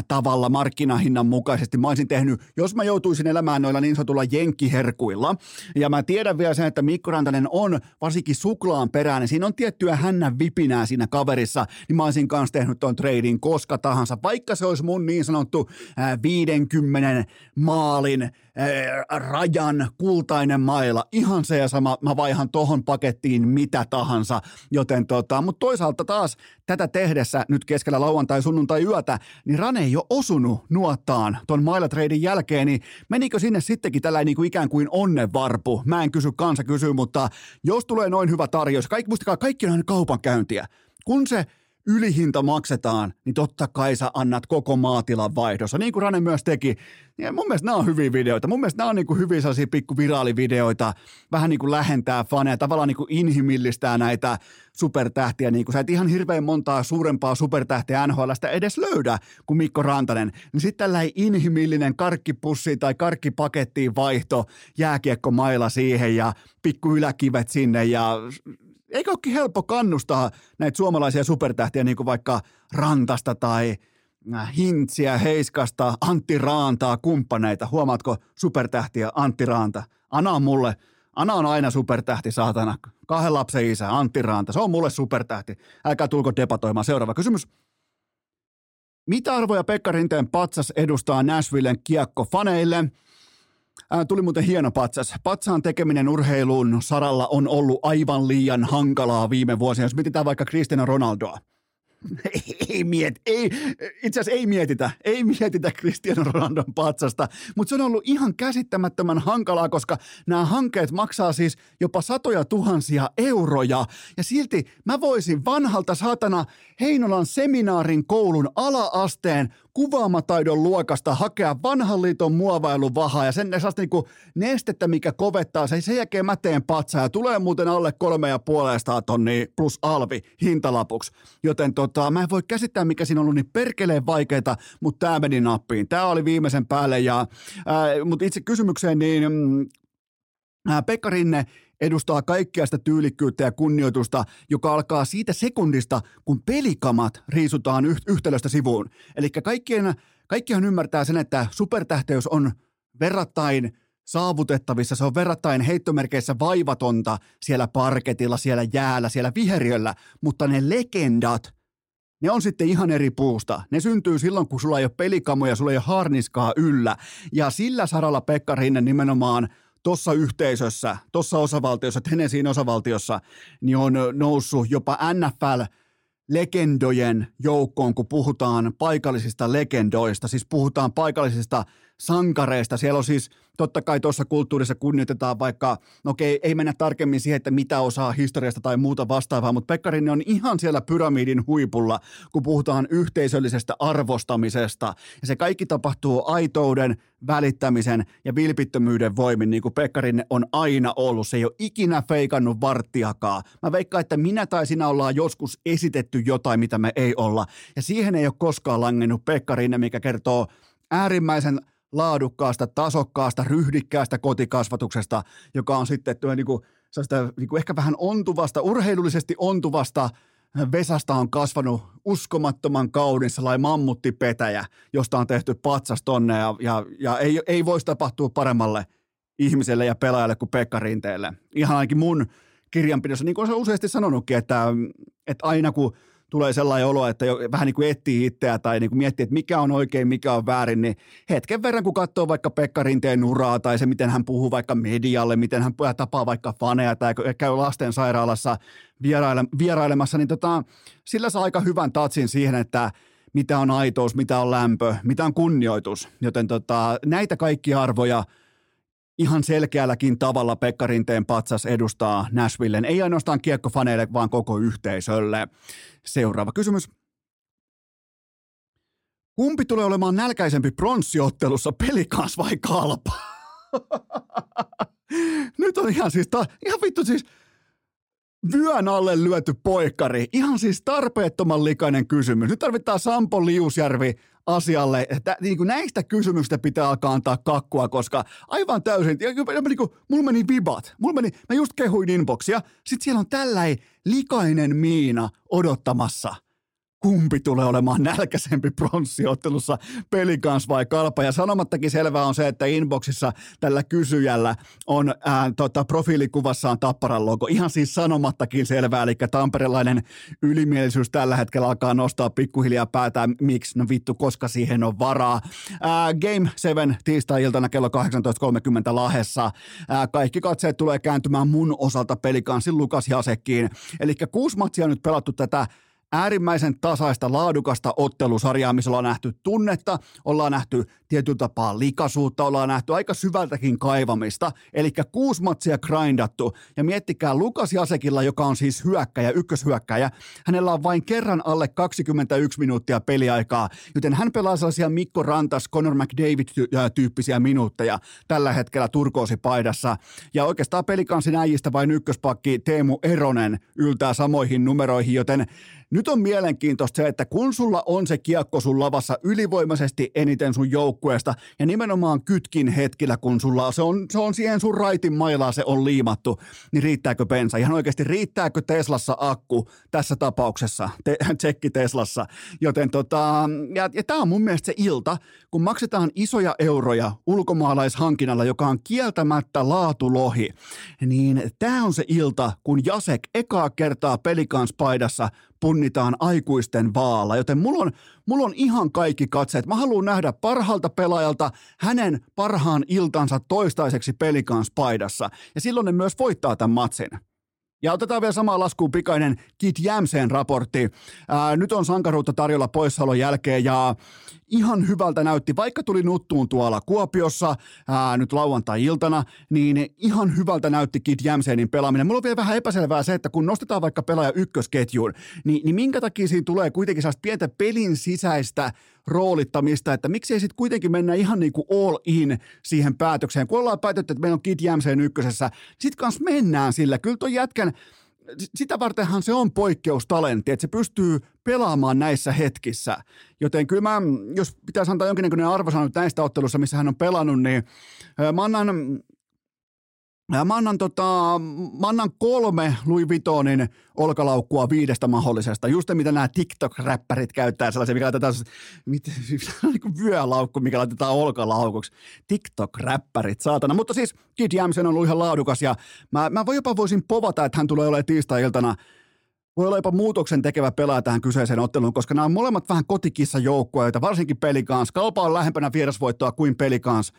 tavalla markkinahinnan mukaisesti. Mä olisin tehnyt, jos mä joutuisin elämään noilla niin sanotulla jenkkiherkuilla, ja mä tiedän vielä sen, että Mikko Rantanen on varsinkin suklaan perään, niin siinä on tiettyä hännän vipinää siinä kaverissa, niin mä olisin kanssa tehnyt ton treidin koska tahansa, vaikka se olisi mun niin sanottu 50 maalin rajan kultainen maila, ihan se ja sama, mä vaihan tohon pakettiin mitä tahansa, joten mutta toisaalta taas tätä tehdessä nyt keskellä lauantai-sunnuntai yötä, niin Rane ei ole osunut nuottaan ton mailatreidin jälkeen, niin menikö sinne sittenkin tällainen niin kuin ikään kuin onnenvarpu? Mä en kysy, kansa kysyy, mutta jos tulee noin hyvä tarjous, muistakaa, kaikki on aina kaupankäyntiä, kun se ylihinta maksetaan, niin totta kai sä annat koko maatilan vaihdossa, niin kuin Rane myös teki. Ja mun mielestä nämä on hyviä videoita, mun mielestä nämä on niin kuin hyviä sellaisia pikkuviraalivideoita, vähän niin kuin lähentää faneja, tavallaan niin kuin inhimillistää näitä supertähtiä, niin kuin sä et ihan hirveän montaa suurempaa supertähtiä NHL:stä edes löydä kuin Mikko Rantanen, niin sitten tällainen inhimillinen karkkipussi tai karkkipakettiin vaihto, jääkiekkomaila siihen ja pikku yläkivet sinne ja... Eikö olekin helppo kannustaa näitä suomalaisia supertähtiä, niin kuin vaikka Rantasta tai Hintsiä, Heiskasta, Antti Raantaa, kumppaneita. Huomaatko, supertähtiä Antti Raanta. Ana on mulle, Ana on aina supertähti, saatana. 2 lapsen isä, Antti Raanta. Se on mulle supertähti. Älkää tulko debatoimaan. Seuraava kysymys. Mitä arvoja Pekka Rinteen patsas edustaa Nashvillen kiekkofaneille? Tuli muuten hieno patsas. Patsaan tekeminen urheilun saralla on ollut aivan liian hankalaa viime vuosina. Jos mietitään vaikka Cristiano Ronaldoa. Itse asiassa ei mietitä Cristiano Ronaldon patsasta, mutta se on ollut ihan käsittämättömän hankalaa, koska nämä hankkeet maksaa siis jopa satoja tuhansia euroja ja silti mä voisin vanhalta saatana Heinolan seminaarin koulun ala-asteen kuvaamataidon luokasta hakea vanhan liiton muovailuvahaa ja sen niinku nestettä, mikä kovettaa sen. Sen jälkeen mä teen patsaa ja tulee muuten alle 3,5 tonnia plus alvi hintalapuksi. Joten mä en voi käsittää, mikä siinä on ollut niin perkeleen vaikeita, mutta tää meni nappiin. Tää oli viimeisen päälle. Mutta itse kysymykseen, niin Pekka Rinne edustaa kaikkea sitä tyylikkyyttä ja kunnioitusta, joka alkaa siitä sekundista, kun pelikamat riisutaan yhtälöstä sivuun. Eli kaikkihan ymmärtää sen, että supertähteys on verrattain saavutettavissa, se on verrattain heittomerkeissä vaivatonta siellä parketilla, siellä jäällä, siellä viheriöllä, mutta ne legendat, ne on sitten ihan eri puusta. Ne syntyy silloin, kun sulla ei ole pelikamoja, sulla ei ole harniskaa yllä. Ja sillä saralla Pekka Rinne nimenomaan tuossa yhteisössä, tuossa osavaltiossa, Tennesseein osavaltiossa, niin on noussut jopa NFL-legendojen joukkoon, kun puhutaan paikallisista legendoista, siis puhutaan paikallisista sankareista. Siellä on siis, totta kai tuossa kulttuurissa kunnioitetaan vaikka, ei mennä tarkemmin siihen, että mitä osaa historiasta tai muuta vastaavaa, mutta Pekka Rinne on ihan siellä pyramidin huipulla, kun puhutaan yhteisöllisestä arvostamisesta. Ja se kaikki tapahtuu aitouden, välittämisen ja vilpittömyyden voimin, niin kuin Pekka Rinne on aina ollut. Se ei ole ikinä feikannut varttiakaan. Mä veikkaan, että minä tai sinä ollaan joskus esitetty jotain, mitä me ei olla. Ja siihen ei ole koskaan langennut Pekka Rinne, mikä kertoo äärimmäisen laadukkaasta, tasokkaasta, ryhdikkäästä kotikasvatuksesta, joka on sitten niin kuin ehkä vähän ontuvasta, urheilullisesti ontuvasta Vesasta on kasvanut uskomattoman kauden sellainen mammuttipetäjä, josta on tehty patsas tonne ja ei voisi tapahtua paremmalle ihmiselle ja pelaajalle kuin Pekka Rinteelle. Ihan ainakin mun kirjanpidossa, niin kuin olen useasti sanonutkin, että aina kun tulee sellainen olo, että vähän niin kuin etsii itseä tai niin kuin miettii, että mikä on oikein, mikä on väärin, niin hetken verran, kun katsoo vaikka Pekka Rinteen uraa tai se, miten hän puhuu vaikka medialle, miten hän tapaa vaikka faneja tai käy lastensairaalassa vierailemassa, niin sillä saa aika hyvän tatsin siihen, että mitä on aitous, mitä on lämpö, mitä on kunnioitus. Joten näitä kaikkia arvoja ihan selkeälläkin tavalla Pekka Rinteen patsas edustaa Nashvillen, ei ainoastaan kiekkofaneille, vaan koko yhteisölle. Seuraava kysymys. Kumpi tulee olemaan nälkäisempi pronssiottelussa, Pelicans vai KalPa? Nyt on ihan vyön alle lyöty poikkari. Ihan siis tarpeettoman likainen kysymys. Nyt tarvitaan Sampo Liusjärvi asialle. Niin kuin näistä kysymyksistä pitää alkaa antaa kakkua, koska aivan täysin. Niin mulla meni vibat. Mä just kehuin inboxia. Sitten siellä on tällainen likainen miina odottamassa. Kumpi tulee olemaan nälkäisempi pronssiottelussa, Pelicans vai KalPa? Ja sanomattakin selvää on se, että inboxissa tällä kysyjällä on profiilikuvassaan Tapparan logo. Ihan siis sanomattakin selvää, eli tamperelainen ylimielisyys tällä hetkellä alkaa nostaa pikkuhiljaa päätään. Miksi? No vittu, koska siihen on varaa. Game 7 tiistai-iltana kello 18.30 Lahdessa. Kaikki katseet tulee kääntymään mun osalta Pelicansin Lukas Jasekkiin. Eli 6 matsia nyt pelattu tätä äärimmäisen tasaista, laadukasta ottelusarjaa, missä ollaan nähty tunnetta, ollaan nähty tietyllä tapaa likaisuutta, ollaan nähty aika syvältäkin kaivamista. Eli 6 matsia grindattu. Ja miettikää, Lukas Jasekilla, joka on siis hyökkäjä, ykköshyökkäjä, hänellä on vain kerran alle 21 minuuttia peliaikaa, joten hän pelaa sellaisia Mikko Rantas, Conor McDavid-tyyppisiä minuutteja tällä hetkellä turkoosipaidassa. Ja oikeastaan Pelicansin äijistä vain ykköspakki Teemu Eronen yltää samoihin numeroihin, joten Nyt on mielenkiintoista se, että kun sulla on se kiekko sun lavassa ylivoimaisesti eniten sun joukkueesta ja nimenomaan kytkin hetkillä, kun sulla se on siihen sun raitin mailaan, se on liimattu, niin riittääkö bensa? Ihan oikeasti riittääkö Teslassa akku tässä tapauksessa, tsekki Teslassa? Joten ja tämä on mun mielestä se ilta, kun maksetaan isoja euroja ulkomaalaishankinnalla, joka on kieltämättä laatulohi, niin tämä on se ilta, kun Jasek ekaa kertaa Pelicans paidassa punnitaan aikuisten vaalla, joten mulla on ihan kaikki katseet. Mä haluan nähdä parhaalta pelaajalta hänen parhaan iltansa toistaiseksi Pelicans paidassa, ja silloin ne myös voittaa tämän matsin. Ja otetaan vielä samaan laskuun pikainen Kit Jämseen raportti. Nyt on sankaruutta tarjolla poissaolon jälkeen ja ihan hyvältä näytti, vaikka tuli nuttuun tuolla Kuopiossa nyt lauantai-iltana, niin ihan hyvältä näytti Kit Jämseenin pelaaminen. Mulla on vielä vähän epäselvää se, että kun nostetaan vaikka pelaaja ykkösketjuun, niin minkä takia siinä tulee kuitenkin sellaista pientä pelin sisäistä roolittamista, että miksei sitten kuitenkin mennä ihan niin kuin all in siihen päätökseen. Kun ollaan päätetty, että meillä on Kit Jämseen ykkösessä, sitten kanssa mennään sillä. Kyllä toi jätkän, sitä vartenhan se on poikkeustalentti, että se pystyy pelaamaan näissä hetkissä. Joten kyllä mä, jos pitäisi antaa jonkinnäköinen arvosana nyt näistä otteluissa, missä hän on pelannut, niin mä annan 3 Louis Vuittonin olkalaukkua 5 mahdollisesta. Just mitä nämä TikTok-räppärit käyttää sellaisia, mikä laitetaan vyölaukku, mikä laitetaan olkalaukuksi. TikTok-räppärit, saatana. Mutta siis Kid Jämsen on ollut ihan laadukas ja mä voisin povata, että hän tulee olemaan tiistai-iltana. Voi olla jopa muutoksen tekevä pelaaja tähän kyseiseen otteluun, koska nämä on molemmat vähän kotikissajoukkoja, joita varsinkin Pelicans. KalPa on lähempänä vierasvoittoa kuin Pelicans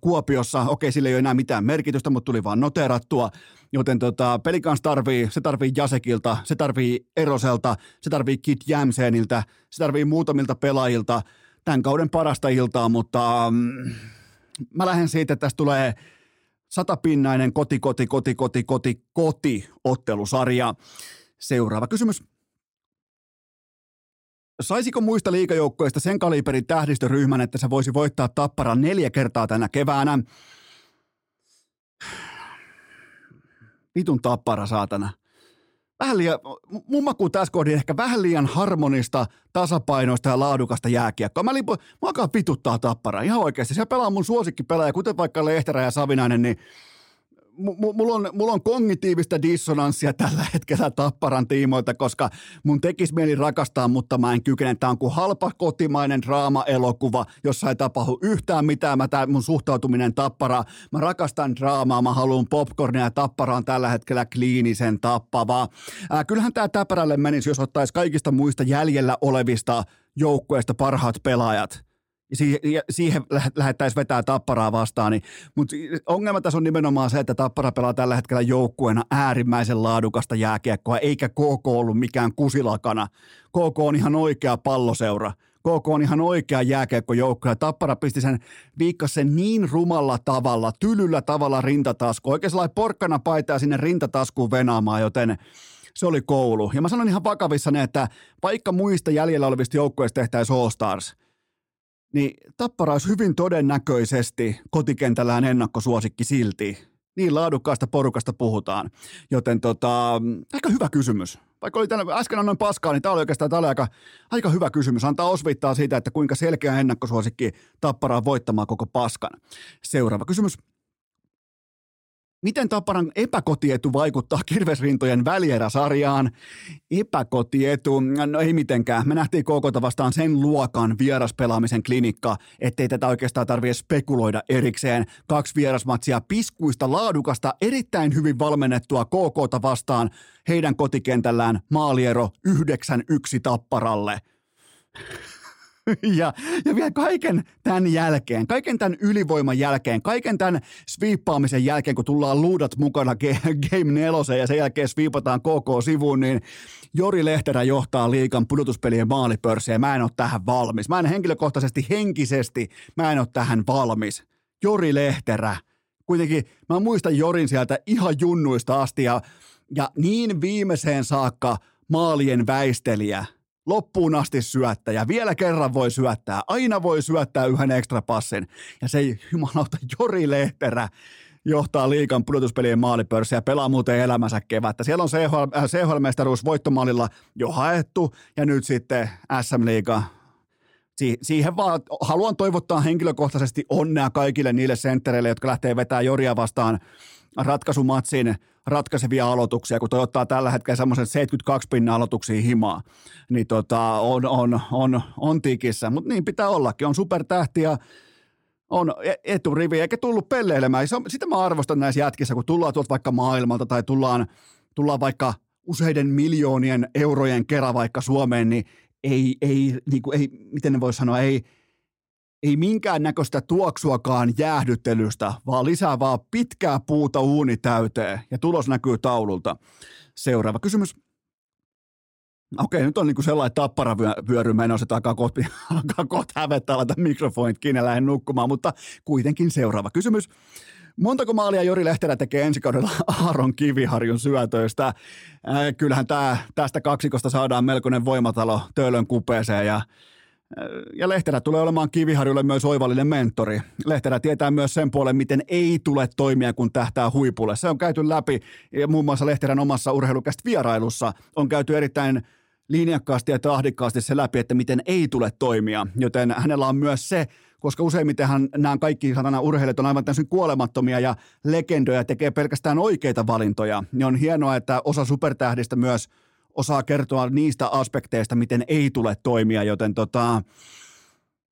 Kuopiossa. Okei, sillä ei ole enää mitään merkitystä, mutta tuli vaan noteerattua. Joten Pelicans se tarvii Jasekilta, se tarvii Eroselta, se tarvii Kit Jämseniltä, se tarvii muutamilta pelaajilta tämän kauden parasta iltaa, mutta mä lähden siitä, että tässä tulee 100-pinnainen koti-ottelusarja. Seuraava kysymys. Saisiko muista liigajoukkoista sen kaliberin tähdistöryhmän, että se voisi voittaa Tapparan 4 kertaa tänä keväänä? Vitun Tappara, saatana. Vähän liian, mun makuun tässä kohdin ehkä vähän liian harmonista, tasapainoista ja laadukasta jääkiekkoa. Mä alkaa vituttaa Tapparaa ihan oikeasti. Siellä pelaa mun suosikkipelaaja, kuten vaikka Lehterä ja Savinainen, niin mulla on kognitiivista dissonanssia tällä hetkellä Tapparan tiimoilta, koska mun tekisi mieli rakastaa, mutta mä en kykene. Tämä on kuin halpa kotimainen draama-elokuva, jossa ei tapahdu yhtään mitään. Tämä mun suhtautuminen Tapparaan. Mä rakastan draamaa, mä haluan popcornia ja Tappara on tällä hetkellä kliinisen tappavaa. Kyllähän tämä Tapparalle menisi, jos ottaisi kaikista muista jäljellä olevista joukkueista parhaat pelaajat. Ja siihen lähettäisiin vetää Tapparaa vastaan. Niin. Mutta ongelma tässä on nimenomaan se, että Tappara pelaa tällä hetkellä joukkueena äärimmäisen laadukasta jääkiekkoa, eikä KK ollut mikään kusilakana. KK on ihan oikea palloseura. KK on ihan oikea jääkiekkojoukkue. Tappara pisti sen Viikkasen niin rumalla tavalla, tylyllä tavalla rintataskuun. Oikein sellainen porkkana paitaa sinne rintataskuun venaamaan, joten se oli koulu. Ja mä sanon ihan vakavissani, että vaikka muista jäljellä olevista joukkueista tehtäisiin All-Stars, niin Tappara olisi hyvin todennäköisesti kotikentällään ennakkosuosikki silti. Niin laadukkaasta porukasta puhutaan. Joten aika hyvä kysymys. Vaikka oli äsken annoin paskaa, niin tämä oli oikeastaan aika hyvä kysymys. Antaa osviittaa siitä, että kuinka selkeä ennakkosuosikki Tapparaa voittamaan koko paskan. Seuraava kysymys. Miten Tapparan epäkotietu vaikuttaa Kirvesrintojen välieräsarjaan? Epäkotietu? No ei mitenkään. Me nähtiin KK:ta vastaan sen luokan vieraspelaamisen klinikka, ettei tätä oikeastaan tarvitse spekuloida erikseen. 2 vierasmatsia piskuista, laadukasta, erittäin hyvin valmennettua KK:ta vastaan heidän kotikentällään maaliero 9-1 Tapparalle. Ja vielä kaiken tämän jälkeen, kaiken tämän ylivoiman jälkeen, kaiken tämän sviippaamisen jälkeen, kun tullaan luudat mukana Game 4 ja sen jälkeen sviipataan KK sivuun, niin Jori Lehterä johtaa liigan pudotuspelien maalipörssiä. Mä en ole tähän valmis. Mä en henkilökohtaisesti, henkisesti, mä en ole tähän valmis. Jori Lehterä. Kuitenkin mä muistan Jorin sieltä ihan junnuista asti ja niin viimeiseen saakka maalien väistelijä. Loppuun asti syöttäjä. Vielä kerran voi syöttää. Aina voi syöttää yhden ekstra passin. Ja se ei jumalauta Jori Lehterä. johtaa liigan pudotuspelien maalipörssiä ja pelaa muuten elämänsä kevättä. Siellä on CHL-mestaruus voittomaalilla jo haettu ja nyt sitten SM-liiga. Siihen vaan haluan toivottaa henkilökohtaisesti onnea kaikille niille senttereille, jotka lähtee vetämään Joria vastaan ratkaisumatsin ratkaisevia aloituksia, kun toi ottaa tällä hetkellä semmoisen 72 pinnan aloituksia himaa, niin on tikissä. Mutta niin pitää ollakin, on supertähti ja on eturivi, eikä tullut pelleilemään. Sitä mä arvostan näissä jätkissä, kun tullaan tuolta vaikka maailmalta tai tullaan vaikka useiden miljoonien eurojen kerran vaikka Suomeen, niin ei miten ne voi sanoa, ei minkäännäköistä tuoksuakaan jäähdyttelystä, vaan lisää vaan pitkää puuta uuni täyteen ja tulos näkyy taululta. Seuraava kysymys. Okei, nyt on niin kuin sellainen tapparavyöry menossa, että alkaa kohta hävettää laita mikrofonit kiinni ja lähden nukkumaan, mutta kuitenkin seuraava kysymys. Montako maalia Jori Lehterä tekee ensi kaudella Aron Kiviharjun syötöistä? Kyllähän tästä kaksikosta saadaan melkoinen voimatalo Töölön kupeeseen ja Lehterä tulee olemaan Kiviharjulle myös oivallinen mentori. Lehterä tietää myös sen puolen, miten ei tule toimia, kun tähtää huipulle. Se on käyty läpi ja muun muassa Lehterän omassa urheilukästä vierailussa on käyty erittäin linjakkaasti ja tahdikkaasti se läpi, että miten ei tule toimia, joten hänellä on myös se, koska useimmitenhan nämä kaikki sanana urheilijat on aivan täysin kuolemattomia ja legendoja tekee pelkästään oikeita valintoja. Ja on hienoa, että osa supertähdistä myös osaa kertoa niistä aspekteista, miten ei tule toimia, joten mä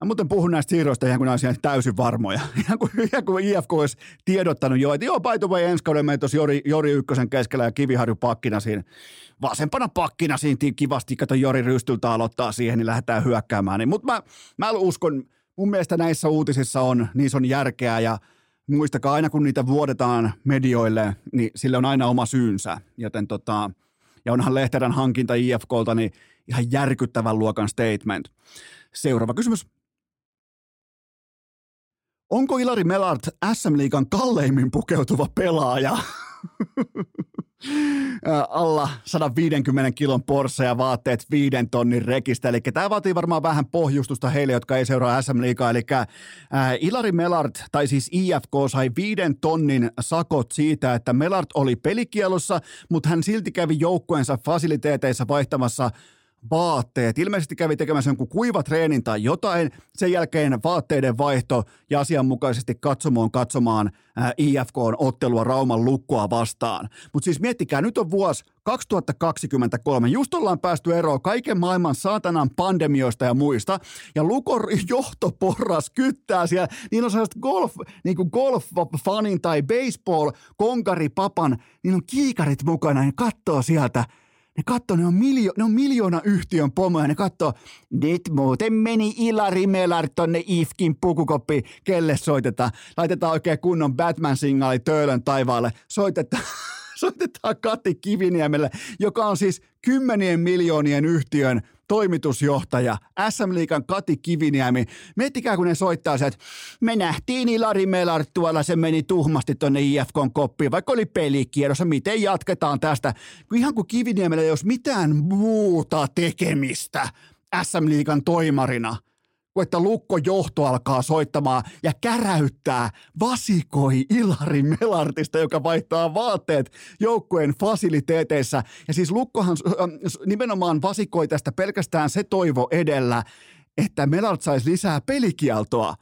muuten puhun näistä siirroista ihan kun nämä täysin varmoja. Ihan kun IFK olisi tiedottanut jo, että by the way, ensi kauden meidän tuossa Jori ykkösen keskellä ja Kiviharju pakkina siinä. Vasempana pakkina siinä kivasti, kato Jori rystyltä aloittaa siihen, niin lähdetään hyökkäämään. Niin, mutta mä uskon, mun mielestä näissä uutisissa niissä on järkeä ja muistakaa aina kun niitä vuodetaan medioille, niin sille on aina oma syynsä. Joten ja onhan Lehterän hankinta IFKlta niin ihan järkyttävän luokan statement. Seuraava kysymys. Onko Ilari Melart SM-liigan kalleimmin pukeutuva pelaaja? Alla 150 kilon Porsche ja vaatteet 5 tonnin rekistä. Eli tämä vaatii varmaan vähän pohjustusta heille, jotka ei seuraa SM-liigaa. Eli Ilari Melart, tai siis IFK, sai 5 tonnin sakot siitä, että Melart oli pelikielossa, mutta hän silti kävi joukkueensa fasiliteeteissa vaihtamassa vaatteet. Ilmeisesti kävi tekemässä jonkun kuivatreenin tai jotain. Sen jälkeen vaatteiden vaihto ja asianmukaisesti katsomaan IFK-ottelua Rauman Lukkoa vastaan. Mutta siis miettikää, nyt on vuosi 2023. Just ollaan päästy eroon kaiken maailman saatanan pandemioista ja muista. Ja Lukon johtoporras kyttää siellä. Niillä on sellaiset golf-fanin tai baseball-konkaripapan. Niillä on kiikarit mukana ja katsoo sieltä. Ne katsoo, ne on miljoona yhtiön pomoja, ne katsoo, nyt muuten meni Ilari Melart tonne IFKin pukukoppiin, kelle soitetaan. Laitetaan oikein kunnon Batman-signaali Töölön taivaalle, soitetaan Kati Kiviniemelle, joka on siis 10 miljoonien yhtiön toimitusjohtaja, SM-liigan Kati Kiviniemi. Miettikää, kun ne soittaa se, että me nähtiin Ilari Melart tuolla, se meni tuhmasti tonne IFK:n koppiin, vaikka oli pelikierrossa, miten jatketaan tästä. Ihan kuin Kiviniemellä ei olisi mitään muuta tekemistä SM-liigan toimarina, kun että Lukko johto alkaa soittamaan ja käräyttää, vasikoi Ilari Melartista, joka vaihtaa vaatteet joukkueen fasiliteeteissä. Ja siis Lukkohan nimenomaan vasikoi tästä pelkästään se toivo edellä, että Melart saisi lisää pelikieltoa.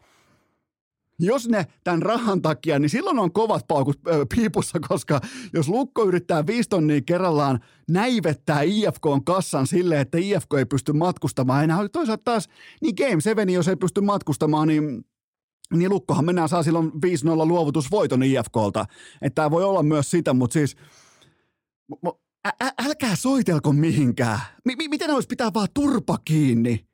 Jos ne tämän rahan takia, niin silloin on kovat paukut piipussa, koska jos Lukko yrittää 5 tonnia kerrallaan näivettää IFK:n kassan sille, että IFK ei pysty matkustamaan enää. Toisaalta taas, niin Game 7, jos ei pysty matkustamaan, niin Lukkohan mennään saa silloin 5-0 luovutusvoiton IFK:lta. Että tämä voi olla myös sitä, mutta siis älkää soitelko mihinkään. Miten olisi pitää vaan turpa kiinni?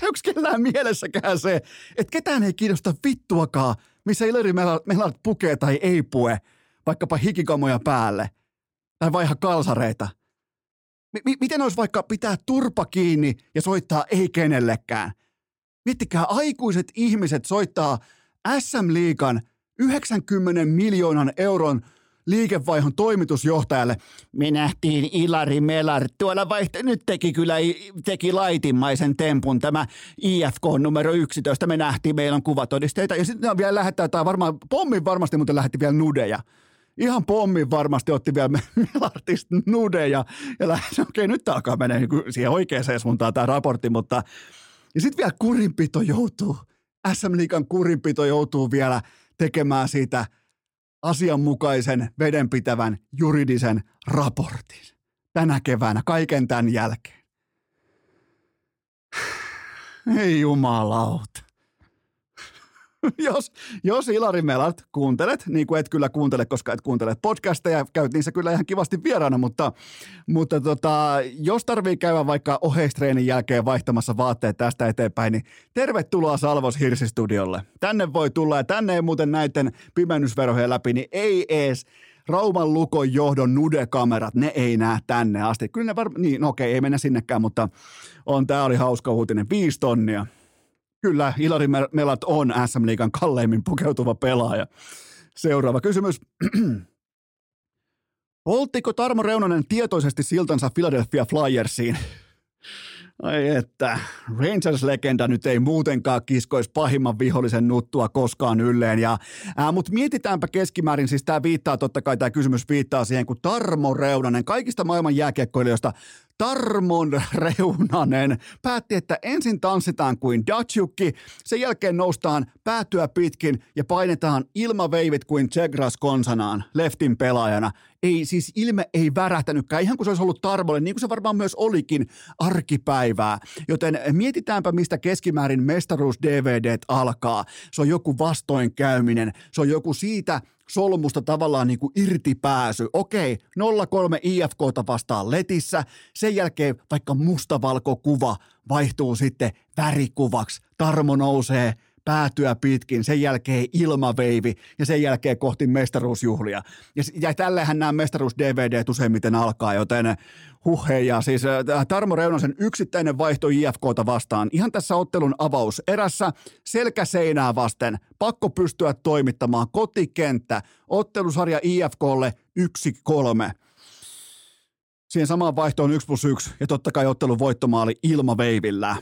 Käykö kellään mielessäkään se, että ketään ei kiinnosta vittuakaan, missä Ilari Melart pukee tai ei pue, vaikkapa hikikamoja päälle tai vaiha kalsareita. Miten olisi vaikka pitää turpa kiinni ja soittaa ei kenellekään? Miettikää, aikuiset ihmiset soittaa SM-liigan 90 miljoonan euron liikevaihon toimitusjohtajalle. Me nähtiin Ilari Melar. Tuolla nyt teki laitimmaisen tempun tämä IFK numero 11. Me nähtiin, meillä on kuvatodisteita. Ja sitten vielä lähettää, tai varmaan pommin varmasti, mutta lähetti vielä nudeja. Ihan pommin varmasti otti vielä Melartista nudeja. Ja lähti, okei, nyt tämä alkaa mennä siihen oikeaan suuntaan tämä raportti, mutta... Ja sitten vielä SM-liigan kurinpito joutuu vielä tekemään siitä asianmukaisen, vedenpitävän, juridisen raportin. Tänä keväänä, kaiken tämän jälkeen. Ei jumalauta. Jos Ilari Melart kuuntelet, niin kuin et kyllä kuuntele, koska et kuuntele podcasteja, käyt niissä kyllä ihan kivasti vieraana, mutta jos tarvii käydä vaikka oheistreenin jälkeen vaihtamassa vaatteet tästä eteenpäin, niin tervetuloa Salvos Hirsistudiolle. Tänne voi tulla ja tänne ei muuten näiden pimennysverhojen läpi, niin ei ees Rauman Lukon johdon nude-kamerat, ne ei näe tänne asti. Kyllä ne niin okei, ei mennä sinnekään, mutta tää oli hauska uutinen, 5 000. Kyllä, Ilari Melat on SM-liigan kalleimmin pukeutuva pelaaja. Seuraava kysymys. Polttiko Tarmo Reunanen tietoisesti siltansa Philadelphia Flyersiin? Ai että, Rangers-legenda nyt ei muutenkaan kiskoisi pahimman vihollisen nuttua koskaan ylleen. Mutta mietitäänpä keskimäärin, siis tämä kysymys viittaa siihen, kun Tarmo Reunanen, kaikista maailman jääkiekkoilijoista, Tarmo Reunanen päätti, että ensin tanssitaan kuin datsukki, sen jälkeen noustaan päätyä pitkin ja painetaan ilmaveivit kuin Tsegras konsanaan leftin pelaajana. Ei siis ilme ei värähtänytkään, ihan kuin se olisi ollut Tarmolle, niin kuin se varmaan myös olikin arkipäivää. Joten mietitäänpä, mistä keskimäärin mestaruus-DVDt alkaa. Se on joku vastoinkäyminen, se on joku siitä solmusta tavallaan niin kuin irtipääsy. Okei, 0-3 IFK:ta vastaan letissä, sen jälkeen vaikka mustavalkokuva vaihtuu sitten värikuvaksi. Tarmo nousee päätyä pitkin, sen jälkeen ilmaveivi ja sen jälkeen kohti mestaruusjuhlia. Ja tällähän nämä mestaruus-DVDt useimmiten alkaa, joten huheja. Siis Tarmo Reunasen yksittäinen vaihto IFK:ta vastaan. Ihan tässä ottelun avaus erässä selkäseinää vasten. Pakko pystyä toimittamaan kotikenttä. Ottelusarja IFK:lle 1-3. Siihen samaan vaihtoon 1+1 ja totta kai ottelun voittomaali ilmaveivillä.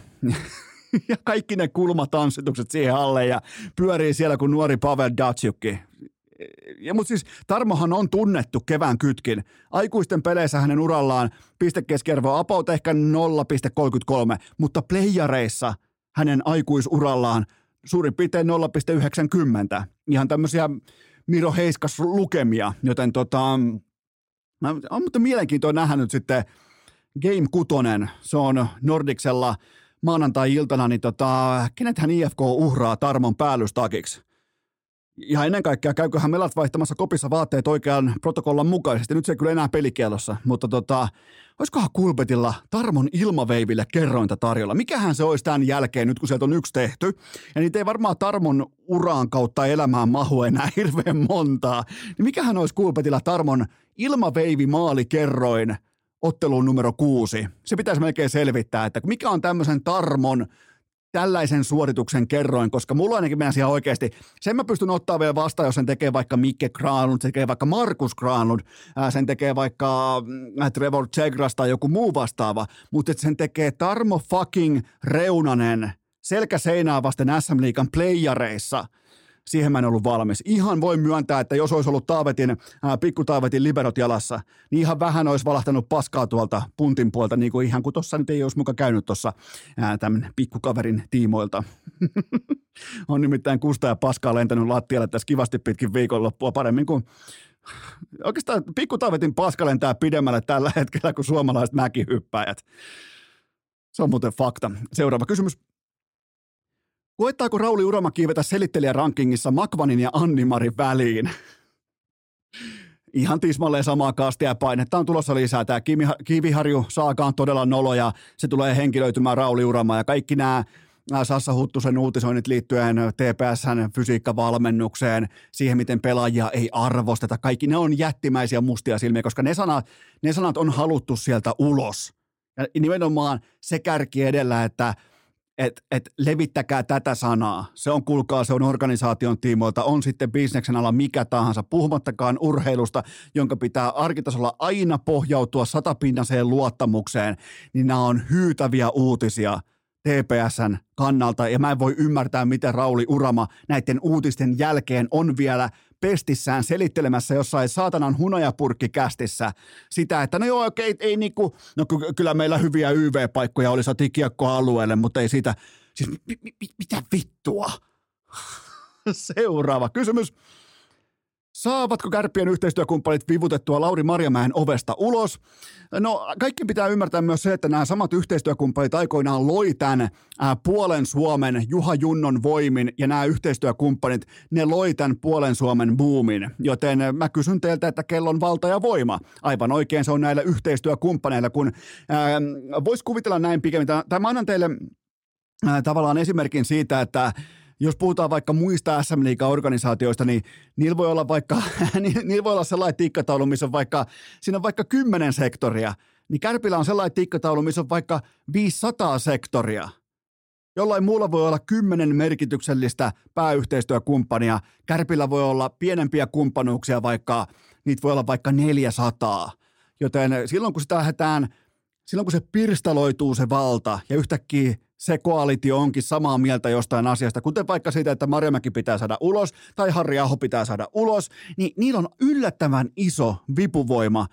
Ja kaikki ne kulmatanssitukset siihen alle ja pyörii siellä kuin nuori Pavel Datsukki. Mutta siis Tarmohan on tunnettu kevään kytkin. Aikuisten peleissä hänen urallaan pistekeskiarvo on about ehkä 0,33, mutta playareissa hänen aikuisurallaan suurin piirtein 0,90. Ihan tämmöisiä Miro Heiskas lukemia, joten on mutta mielenkiintoinen nähdä nyt sitten Game 6. Se on Nordicsella maanantai-iltana, niin kenethän IFK uhraa Tarmon päällystakiksi? Ja ennen kaikkea, käyköhän Melat vaihtamassa kopissa vaatteet oikean protokollan mukaisesti? Nyt se ei kyllä enää pelikielossa, mutta olisikohan Kulpetilla Tarmon ilmaveiville kerrointa tarjolla? Mikähän se olisi tämän jälkeen, nyt kun sieltä on yksi tehty? Ja niitä ei varmaan Tarmon uraan kautta elämään mahu enää hirveän montaa. Niin mikähän olisi Kulpetilla Tarmon ilmaveivimaalikerroin otteluun numero 6? Se pitäisi melkein selvittää, että mikä on tämmöisen Tarmon tällaisen suorituksen kerroin, koska mulla ainakin mennään siihen oikeasti. Sen mä pystyn ottaa vielä vastaan, jos sen tekee vaikka Mikke Granlund, sen tekee vaikka Markus Granlund, sen tekee vaikka Trevor Zegras tai joku muu vastaava, mutta sen tekee Tarmo fucking Reunanen selkäseinää vasten SM-liigan playareissa. Siihen mä en ollut valmis. Ihan voi myöntää, että jos olisi ollut pikkutaavetin liberot jalassa, niin ihan vähän olisi valahtanut paskaa tuolta puntin puolta, niin kuin ihan kuin tuossa nyt ei olisi muka käynyt tuossa tämän pikkukaverin tiimoilta. On nimittäin kusta ja paskaa lentänyt lattialle tässä kivasti pitkin viikonloppua paremmin kuin oikeastaan pikkutaavetin paska lentää pidemmälle tällä hetkellä kuin suomalaiset mäkihyppäjät. Se on muuten fakta. Seuraava kysymys. Koettaako Rauli Uramäki vetä selittelijärankingissa Makvanin ja Annimarin väliin? Ihan tismalleen samaa kastia ja painetta on tulossa lisää. Tämä Kiviharju saaga on todella nolo ja se tulee henkilöitymään Rauli Uramäki. Ja kaikki nämä Sassa Huttusen uutisoinnit liittyen TPS:n fysiikkavalmennukseen, siihen miten pelaajia ei arvosteta. Kaikki ne on jättimäisiä mustia silmiä, koska ne sanat on haluttu sieltä ulos. Ja nimenomaan se kärki edellä, että että levittäkää tätä sanaa. Se on, kuulkaa, se on organisaation tiimoilta, on sitten bisneksen ala mikä tahansa, puhumattakaan urheilusta, jonka pitää arkitasolla aina pohjautua satapinnaseen luottamukseen, niin nämä on hyytäviä uutisia TPS:n kannalta, ja mä en voi ymmärtää, miten Rauli Urama näiden uutisten jälkeen on vielä pestissään selittelemässä jossain saatanan hunajapurkkikästissä sitä, että no joo, okei, ei niinku, no kyllä meillä hyviä YV-paikkoja oli, saatiin kiekkoalueelle, mutta ei siitä, siis mitä vittua? Seuraava kysymys. Saavatko Kärppien yhteistyökumppanit vivutettua Lauri Marjamäen ovesta ulos? No, kaikki pitää ymmärtää myös se, että nämä samat yhteistyökumppanit aikoinaan loi tämän puolen Suomen Juha Junnon voimin, ja nämä yhteistyökumppanit, ne loi tämän puolen Suomen boomin. Joten mä kysyn teiltä, että kellon valta ja voima. Aivan oikein se on näillä yhteistyökumppaneilla, kun voisi kuvitella näin pikemmin. Mä annan teille tavallaan esimerkin siitä, että jos puhutaan vaikka muista SM-liiga-organisaatioista, niin niillä voi olla vaikka niillä voi olla sellainen tikkataulu, missä on vaikka, siinä on vaikka 10 sektoria, niin Kärpillä on sellainen tikkataulu, missä on vaikka 500 sektoria. Jollain muulla voi olla 10 merkityksellistä pääyhteistyökumppania. Kärpillä voi olla pienempiä kumppanuuksia, vaikka niitä voi olla vaikka 400. Joten silloin, kun sitä lähdetään, silloin kun se pirstaloituu se valta ja yhtäkkiä se koalitio onkin samaa mieltä jostain asiasta, kuten vaikka siitä, että Marjamäki pitää saada ulos tai Harri Aho pitää saada ulos, niin niillä on yllättävän iso vipuvoima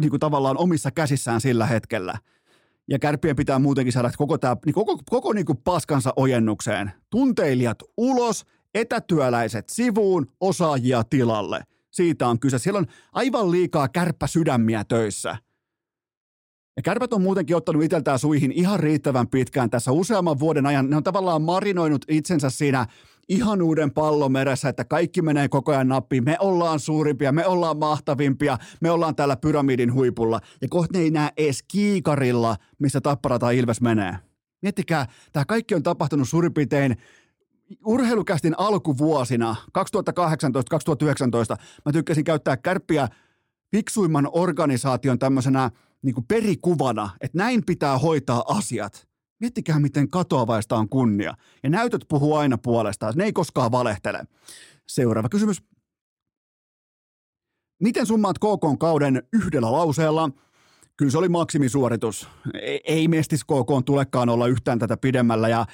niin kuin tavallaan omissa käsissään sillä hetkellä. Ja Kärppien pitää muutenkin saada koko niin kuin paskansa ojennukseen. Tunteilijat ulos, etätyöläiset sivuun, osaajia tilalle. Siitä on kyse. Siellä on aivan liikaa kärppäsydämiä töissä. Ja Kärpät on muutenkin ottanut itseltään suihin ihan riittävän pitkään tässä useamman vuoden ajan. Ne on tavallaan marinoinut itsensä siinä ihan uuden pallomeressä, että kaikki menee koko ajan nappiin. Me ollaan suurimpia, me ollaan mahtavimpia, me ollaan täällä pyramidin huipulla. Ja kohta ne ei näe edes kiikarilla, missä Tappara tai Ilves menee. Miettikää, tämä kaikki on tapahtunut suurin piirtein urheilukästin alkuvuosina, 2018-2019. Mä tykkäsin käyttää Kärppiä fiksuimman organisaation tämmöisenä niin kuin perikuvana, että näin pitää hoitaa asiat. Miettikää, miten katoavaista on kunnia. Ja näytöt puhuu aina puolestaan, ne ei koskaan valehtele. Seuraava kysymys. Miten summaat KK:n kauden yhdellä lauseella? Kyllä se oli maksimisuoritus. Ei mestis KK:n tulekaan olla yhtään tätä pidemmällä. Ja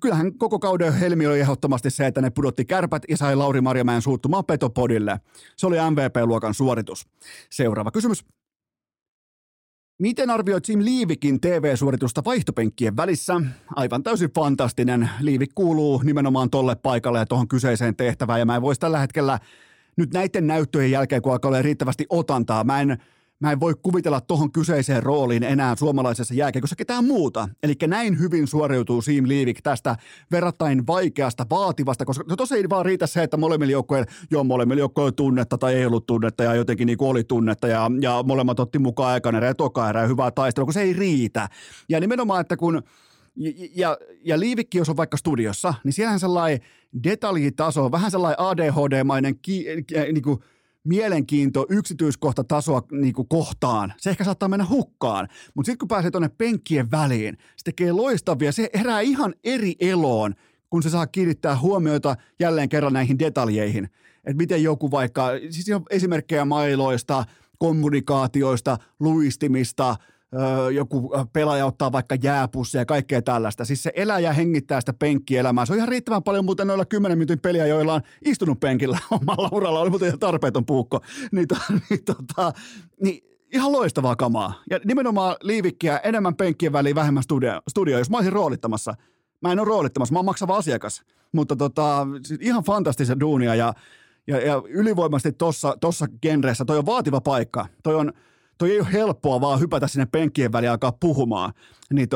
kyllähän koko kauden helmi oli ehdottomasti se, että ne pudotti Kärpät ja sai Lauri Marjamäen suuttumaan Petopodille. Se oli MVP-luokan suoritus. Seuraava kysymys. Miten arvioit Jim Liivikin TV-suoritusta vaihtopenkkien välissä? Aivan täysin fantastinen. Liivik kuuluu nimenomaan tolle paikalle ja tuohon kyseiseen tehtävään. Ja mä en voisi tällä hetkellä, nyt näiden näyttöjen jälkeen, kun alkaa olla riittävästi otantaa, mä en voi kuvitella tuohon kyseiseen rooliin enää suomalaisessa jääkiekossa ketään muuta. Eli näin hyvin suoriutuu Jim Liivik tästä verrattain vaikeasta, vaativasta, koska tosiaan ei vaan riitä se, että molemmilla joukkoilla tunnetta tai ei ollut tunnetta ja jotenkin niin kuin oli tunnetta ja molemmat otti mukaan aikanerä ja tokaerä ja hyvää taistelua, kun se ei riitä. Ja nimenomaan, että kun ja Liivikki, jos on vaikka studiossa, niin siellähän sellainen detaljitaso, vähän sellainen ADHD-mainen niin mielenkiinto yksityiskohtatasoa niin kuin kohtaan. Se ehkä saattaa mennä hukkaan, mutta sitten kun pääsee tuonne penkkien väliin, se tekee loistavia, se herää ihan eri eloon, kun se saa kiinnittää huomiota jälleen kerran näihin detaljeihin. Että miten joku vaikka, siis on esimerkkejä mailoista, kommunikaatioista, luistimista, joku pelaaja ottaa vaikka jääpussia ja kaikkea tällaista. Siis se elää ja hengittää sitä penkkielämää. Se on ihan riittävän paljon muuten noilla 10 minuutin peliä, joilla on istunut penkillä omalla uralla. Oli muuten ihan tarpeeton puukko. Niin ihan loistavaa kamaa. Ja nimenomaan Liivikkiä enemmän penkkien väliin, vähemmän studio. Jos mä olisin roolittamassa. Mä en ole roolittamassa, mä oon maksava asiakas. Mutta ihan fantastista duunia ja ylivoimaisesti tossa genressä. Toi on vaativa paikka. Toi ei ole helppoa vaan hypätä sinne penkkien väliin ja alkaa puhumaan. Niin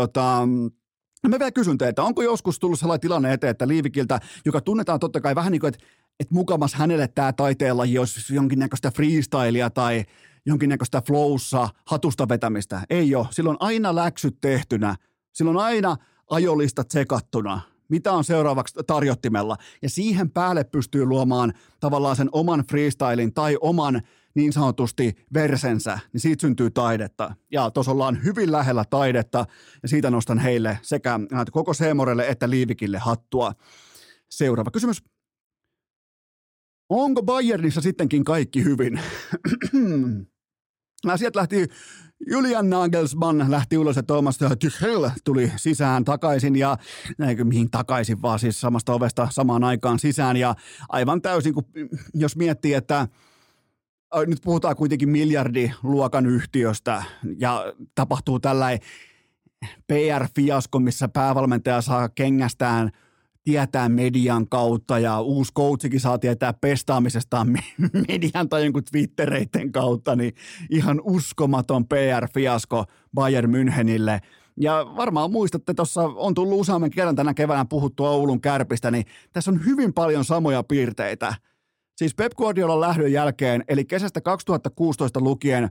mä vielä kysyn teiltä, onko joskus tullut sellainen tilanne eteen, että Liivikiltä, joka tunnetaan totta kai vähän niin kuin, että mukamas hänelle tämä taiteenlaji olisi jonkinnäköistä freestylea tai jonkinnäköistä flowssa hatusta vetämistä. Ei ole. Silloin aina läksyt tehtynä. Silloin aina ajolista tsekattuna. Mitä on seuraavaksi tarjottimella? Ja siihen päälle pystyy luomaan tavallaan sen oman freestylin tai oman niin sanotusti versensä, niin siitä syntyy taidetta. Ja tuossa ollaan hyvin lähellä taidetta, ja siitä nostan heille sekä koko Seemorelle että Liivikille hattua. Seuraava kysymys. Onko Bayernissa sittenkin kaikki hyvin? Sieltä lähti Julian Nagelsmann, lähti ulos ja Thomas Tuchel tuli sisään takaisin ja mihin takaisin vaan siis samasta ovesta samaan aikaan sisään ja aivan täysin, kun jos miettii, että nyt puhutaan kuitenkin miljardiluokan yhtiöstä ja tapahtuu tällainen PR-fiasko, missä päävalmentaja saa kengästään tietää median kautta ja uusi coachikin saa tietää pestaamisestaan median tai jonkun twittereiden kautta, niin ihan uskomaton PR-fiasko Bayern Münchenille. Ja varmaan muistatte, tuossa on tullut useamman kerran tänä keväänä puhuttua Oulun Kärpistä, niin tässä on hyvin paljon samoja piirteitä. Siis Pep Guardiolan lähdön jälkeen, eli kesästä 2016 lukien,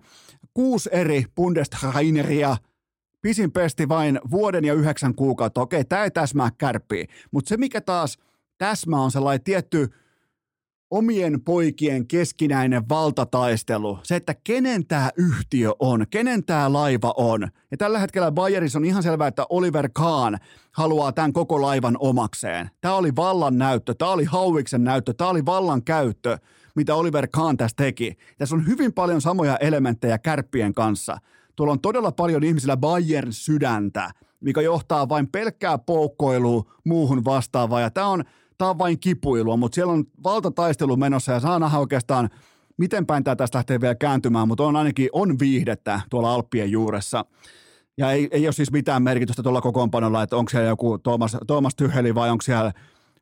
6 eri Bundestraineria, pisin pesti vain 1 vuoden ja 9 kuukautta. Okei, tämä ei täsmää Kärppiä, mutta se mikä taas täsmää on sellainen tietty omien poikien keskinäinen valtataistelu. Se, että kenen tämä yhtiö on, kenen tämä laiva on. Ja tällä hetkellä Bayernissa on ihan selvää, että Oliver Kahn haluaa tämän koko laivan omakseen. Tämä oli vallan näyttö, tämä oli Hauiksen näyttö, tämä oli vallan käyttö, mitä Oliver Kahn tässä teki. Tässä on hyvin paljon samoja elementtejä Kärppien kanssa. Tuolla on todella paljon ihmisillä Bayern-sydäntä, mikä johtaa vain pelkkää poukkoilua muuhun vastaavaan. Ja tämä on vain kipuilua, mutta siellä on valtataistelu menossa ja saa nähdä oikeastaan, miten päin tämä tästä lähtee vielä kääntymään, mutta on ainakin on viihdettä tuolla Alppien juuressa. Ja ei ole siis mitään merkitystä tuolla kokoonpanolla, että onko siellä joku Thomas Tuchel vai onko siellä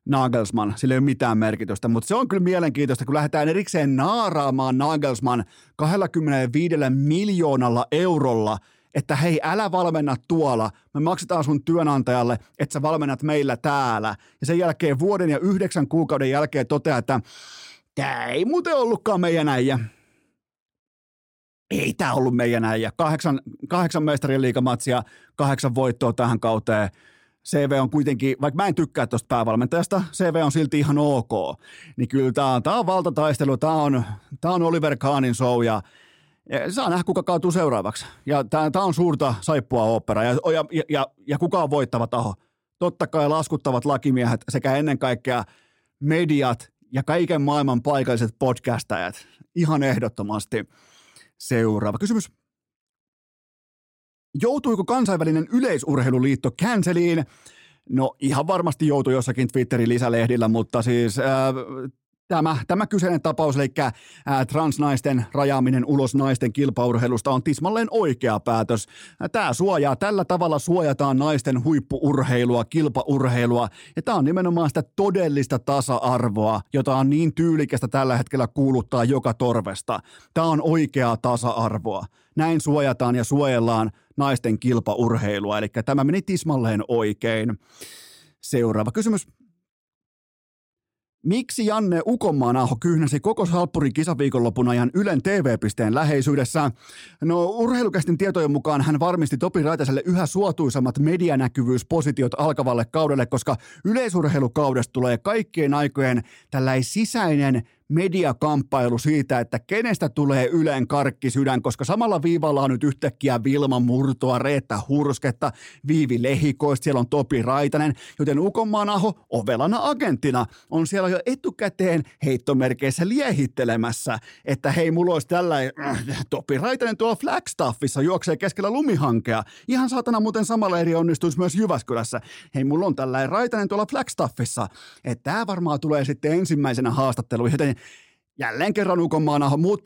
Nagelsmann, sillä ei ole mitään merkitystä, mutta se on kyllä mielenkiintoista, kun lähdetään erikseen naaraamaan Nagelsmann 25 miljoonalla eurolla, että hei, älä valmenna tuolla, me maksetaan sun työnantajalle, että sä valmennat meillä täällä. Ja sen jälkeen 1 vuoden ja 9 kuukauden jälkeen toteaa, että tää ei muuten ollutkaan meidän äijä. Ei tää ollut meidän äijä. 8 mestarien liigamatsia, 8 voittoa tähän kauteen. CV on kuitenkin, vaikka mä en tykkää tuosta päävalmentajasta, CV on silti ihan ok. Niin kyllä tämä on valtataistelu, tämä on Oliver Kahnin show ja saa nähdä, kuka kaatuu seuraavaksi. Ja tämä on suurta saippua oopperaa ja kuka on voittava taho. Totta kai laskuttavat lakimiehet sekä ennen kaikkea mediat ja kaiken maailman paikalliset podcastajat. Ihan ehdottomasti. Seuraava kysymys. Joutuiko kansainvälinen yleisurheiluliitto canceliin? No ihan varmasti joutui jossakin Twitterin lisälehdillä, mutta siis tämä kyseinen tapaus, eli transnaisten rajaaminen ulos naisten kilpaurheilusta on tismalleen oikea päätös. Tämä suojaa, tällä tavalla suojataan naisten huippuurheilua, kilpaurheilua, ja tämä on nimenomaan sitä todellista tasa-arvoa, jota on niin tyylikästä tällä hetkellä kuuluttaa joka torvesta. Tämä on oikeaa tasa-arvoa. Näin suojataan ja suojellaan naisten kilpaurheilua, eli tämä meni tismalleen oikein. Seuraava kysymys. Miksi Janne Ukonmaanaho kyhnäsi koko Salppurin kisaviikonlopun ajan Ylen TV-pisteen läheisyydessä? No urheilukästin tietojen mukaan hän varmisti Topi Raitaselle yhä suotuisammat medianäkyvyyspositiot alkavalle kaudelle, koska yleisurheilukaudesta tulee kaikkien aikojen tällainen sisäinen mediakamppailu siitä, että kenestä tulee Ylen karkkisydän, koska samalla viivalla on nyt yhtäkkiä Vilma Murtoa, Reetta Hursketta, Viivi Lehikoista, siellä on Topi Raitanen, joten Ukonmaanaho ovelana agenttina on siellä jo etukäteen heittomerkeissä liehittelemässä, että hei, mulla olisi tällainen Topi Raitanen tuolla Flagstaffissa juoksee keskellä lumihankea. Ihan saatana muuten samalla eri onnistuisi myös Jyväskylässä. Hei, mulla on tällainen Raitanen tuolla Flagstaffissa, että tämä varmaan tulee sitten ensimmäisenä haastatteluun, joten jälleen kerran Ukonmaanaho, muut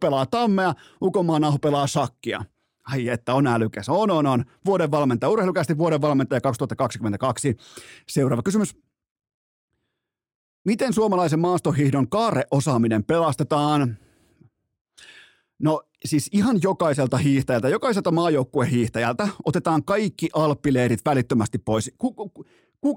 pelaa tammea, Ukonmaanaho pelaa shakkia. Ai että on älykäs, on. Vuoden valmentaja, urheilukästi vuoden valmentaja 2022. Seuraava kysymys. Miten suomalaisen maastohiihdon kaarreosaaminen pelastetaan? No siis ihan jokaiselta hiihtäjältä, jokaiselta maajoukkuehiihtäjältä otetaan kaikki alppileirit välittömästi pois.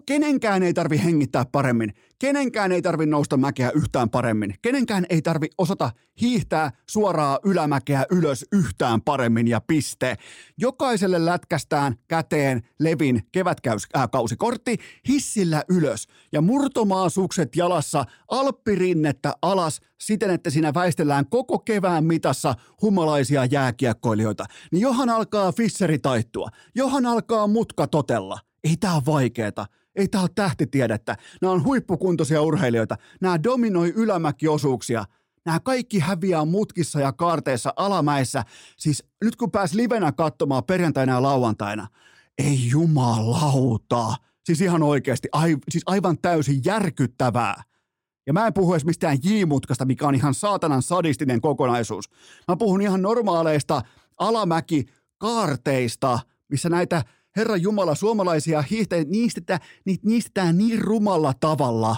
Kenenkään ei tarvi hengittää paremmin, kenenkään ei tarvi nousta mäkeä yhtään paremmin, kenenkään ei tarvi osata hiihtää suoraa ylämäkeä ylös yhtään paremmin ja piste. Jokaiselle lätkästään käteen Levin kevätkausikortti hissillä ylös ja murtomaasukset jalassa alppirinnettä alas siten, että siinä väistellään koko kevään mitassa humalaisia jääkiekkoilijoita. Niin johan alkaa fisseri taittua, johan alkaa mutka totella. Ei tää ole vaikeeta. Ei tää ole tähtitiedettä. Nämä on huippukuntoisia urheilijoita. Nämä dominoi ylämäkiosuuksia. Nämä kaikki häviää mutkissa ja kaarteissa alamäessä. Siis nyt kun pääsi livenä katsomaan perjantaina ja lauantaina. Ei jumalauta. Siis ihan oikeasti. Siis aivan täysin järkyttävää. Ja mä en puhu edes mistään J-mutkasta, mikä on ihan saatanan sadistinen kokonaisuus. Mä puhun ihan normaaleista alamäki-kaarteista, missä näitä... Herran Jumala, suomalaisia hiihtäjiä, niistetään niin rumalla tavalla.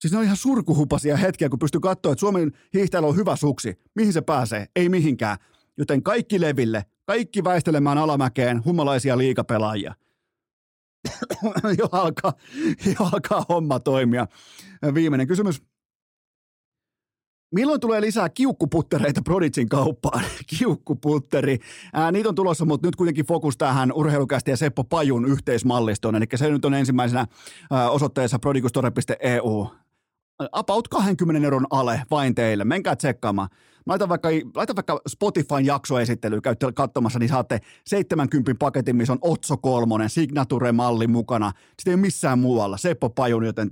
Siis ne on ihan surkuhupaisia hetkiä, kun pystyy katsoa, että Suomen hiihtäjällä on hyvä suksi. Mihin se pääsee? Ei mihinkään. Joten kaikki Leville, kaikki väistelemään alamäkeen humalaisia liigapelaajia. jo alkaa homma toimia. Viimeinen kysymys. Milloin tulee lisää kiukkuputtereita Prodigyn kauppaan? Kiukkuputteri. Niitä on tulossa, mutta nyt kuitenkin fokus tähän urheilukästi ja Seppo Pajun yhteismallistoon. Eli se nyt on ensimmäisenä osoitteessa prodigystore.eu. About 20 euron ale vain teille. Menkää tsekkaamaan. Laita vaikka Spotifyn jaksoesittelyyn. Käytte katsomassa, niin saatte 70 paketin, missä on Otso3, Signature-malli mukana. Sitä ei ole missään muualla. Seppo Pajun, joten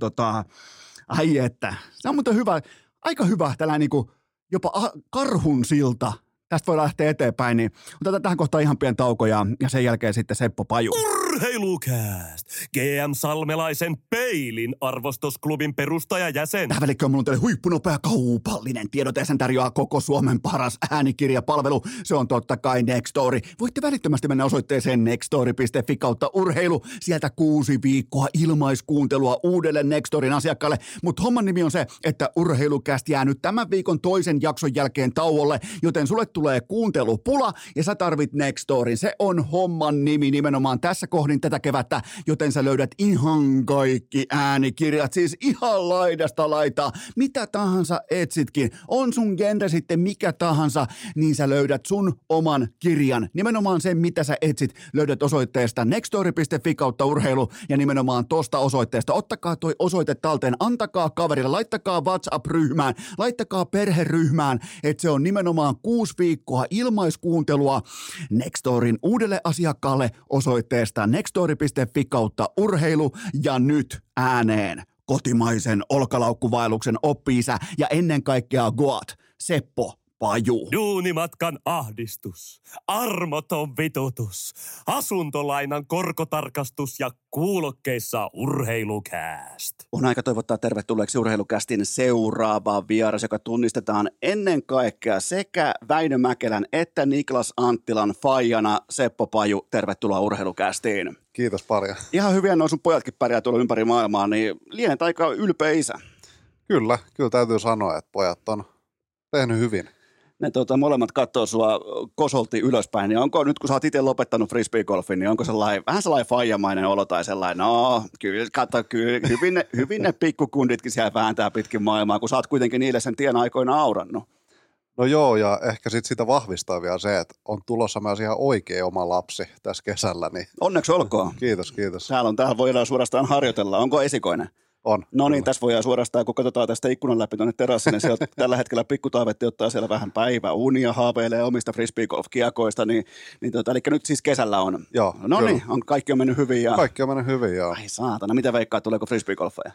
ai että. Se on muuten hyvä... Aika hyvä tällainen niin jopa karhun silta. Tästä voi lähteä eteenpäin, niin otetaan tähän kohtaan ihan pieni tauko ja sen jälkeen sitten Seppo Paju. Urheilukääst! GM Salmelaisen peilin arvostusklubin perustajajäsen. Tähän välikköön mulla on teille huippunopea kaupallinen tiedote ja sen tarjoaa koko Suomen paras äänikirjapalvelu. Se on totta kai Nextory. Voitte välittömästi mennä osoitteeseen nextory.fi kautta urheilu. Sieltä 6 viikkoa ilmaiskuuntelua uudelle Nextoryn asiakkaalle. Mutta homman nimi on se, että urheilukääst jää nyt tämän viikon toisen jakson jälkeen tauolle, joten sulle tulee kuuntelupula ja sä tarvit Nextoryn. Se on homman nimi nimenomaan tässä kohdin tätä kevättä, joten sä löydät ihan kaikki äänikirjat, siis ihan laidasta laitaa. Mitä tahansa etsitkin, on sun genre sitten mikä tahansa, niin sä löydät sun oman kirjan. Nimenomaan sen, mitä sä etsit, löydät osoitteesta nextory.fi kautta urheilu ja nimenomaan tosta osoitteesta. Ottakaa toi osoite talteen, antakaa kaverille, laittakaa WhatsApp-ryhmään, laittakaa perheryhmään, että se on nimenomaan 6 viikkoa ilmaiskuuntelua Nextoryn uudelle asiakkaalle osoitteesta nextory.fi kautta urheilu ja nyt ääneen kotimaisen olkalaukkuvaelluksen oppi-isä ja ennen kaikkea GOAT Seppo Paju. Duunimatkan ahdistus, armoton vitutus, asuntolainan korkotarkastus ja kuulokkeissa urheilukääst. On aika toivottaa tervetulleeksi urheilukästin seuraava vieras, joka tunnistetaan ennen kaikkea sekä Väinö Mäkelän että Niklas Anttilan faijana. Seppo Paju, tervetuloa urheilukästiin. Kiitos paljon. Ihan hyviä nuo sun pojatkin pärjää tuolla ympäri maailmaa, niin lienet aika ylpeä isä. Kyllä täytyy sanoa, että pojat on... tehnyt hyvin. Ne molemmat katsoo sua kosolti ylöspäin, niin onko nyt kun sä oot itse lopettanut frisbeegolfin, niin onko sellainen, vähän sellainen faijamainen olo tai sellainen, no kyllä, kato, kyllä hyvin ne pikkukunditkin siellä vääntää pitkin maailmaa, kun sä oot kuitenkin niille sen tien aikoina aurannut. No joo, ja ehkä sit sitä vahvistaa vielä se, että on tulossa myös ihan oikea oma lapsi tässä kesällä. Niin... Onneksi olkoon. Kiitos. Täällä voidaan suorastaan harjoitella. Onko esikoinen? On. No niin, tässä voidaan suorastaan, kun katsotaan tästä ikkunan läpi tuonne terassille, niin sieltä tällä hetkellä pikkutaivetti ottaa siellä vähän päiväunia, haaveilee omista frisbeegolf-kiekoista, niin eli nyt siis kesällä on. Joo. No niin, kaikki on mennyt hyvin. Ja... Kaikki on mennyt hyvin, joo. Ai saatana, mitä veikkaa, tuleeko frisbeegolfeja?